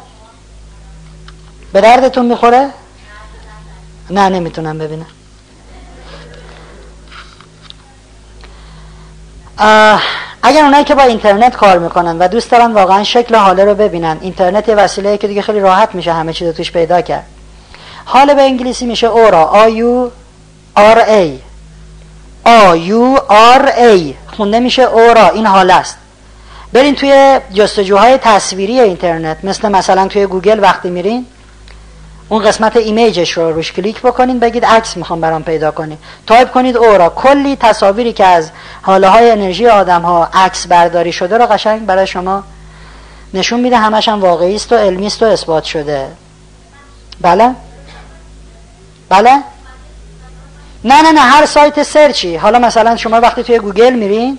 به دردتون میخوره؟ نه، نمیتونم ببینم. اگر اونایی که با اینترنت کار میکنن و دوست دارن واقعا شکل حاله رو ببینن، اینترنت یه وسیله که دیگه خیلی راحت میشه همه چیز رو توش پیدا کرد. حاله به انگلیسی میشه اورا، RA AURA خونده میشه اورا. این حال است. برین توی جستجوهای تصویری اینترنت مثلا توی گوگل وقتی میرین اون قسمت ایمیجش رو روش کلیک بکنین، بگید عکس میخوام برام پیدا کنید، تایپ کنید اورا، کلی تصاویری که از حاله های انرژی آدم ها عکس برداری شده رو قشنگ برای شما نشون میده. همش هم واقعی است و علمی است و اثبات شده. بله بله نه هر سایت سرچی. حالا مثلا شما وقتی توی گوگل میرین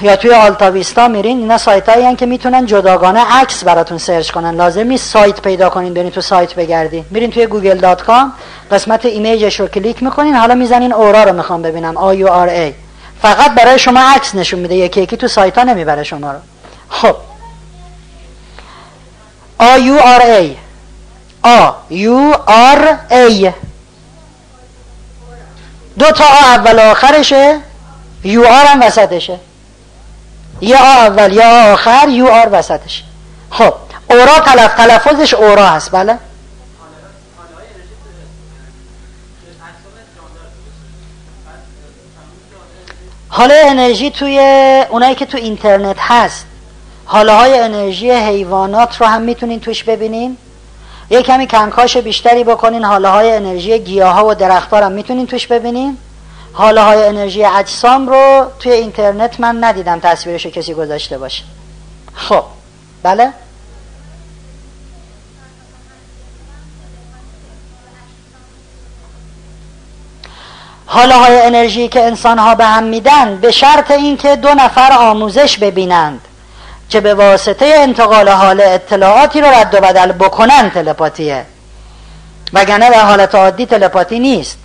یا توی آلتا ویستا میرین، اینا سایتایی هستن که میتونن جداگانه عکس براتون سرچ کنن، لازم نیست سایت پیدا کنین برین تو سایت بگردین. میرین توی google.com قسمت ایمیجش رو کلیک میکنین، حالا میزنین اورا رو میخوام ببینم AURA، فقط برای شما عکس نشون میده، یکی یکی تو سایتا نمیبره شما رو. خب AURA AURA دو تا آ اول آخرشه، یو آر هم وسطشه، یه آ اول یه آ آخر، یو آر وسطشه. خب اورا تلفظش اورا هست. بله حاله انرژی توی اونایی که تو اینترنت هست، حاله های انرژی حیوانات رو هم میتونین توش ببینین. یه کمی کنکاش بیشتری بکنین، حاله های انرژی گیاها و درختار هم میتونین توش ببینین. حاله های انرژی اجسام رو توی اینترنت من ندیدم تصویرش رو کسی گذاشته باشه. خب بله حاله های انرژی که انسان ها به هم میدن به شرط اینکه دو نفر آموزش ببینند که به واسطه انتقال حال اطلاعاتی رو رد و بدل بکنن تلپاتیه، وگرنه به حالت عادی تلپاتی نیست.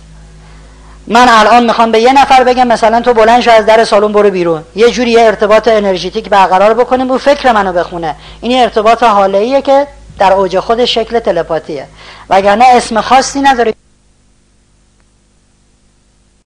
من الان میخوام به یه نفر بگم مثلا تو بلند شو از در سالن برو بیرون، یه جوری یه ارتباط انرژیتیک برقرار بکنیم و فکر منو بخونه. این ارتباط حاله‌ایه که در اوج خود شکل تلپاتیه، وگرنه اسم خاصی نداره.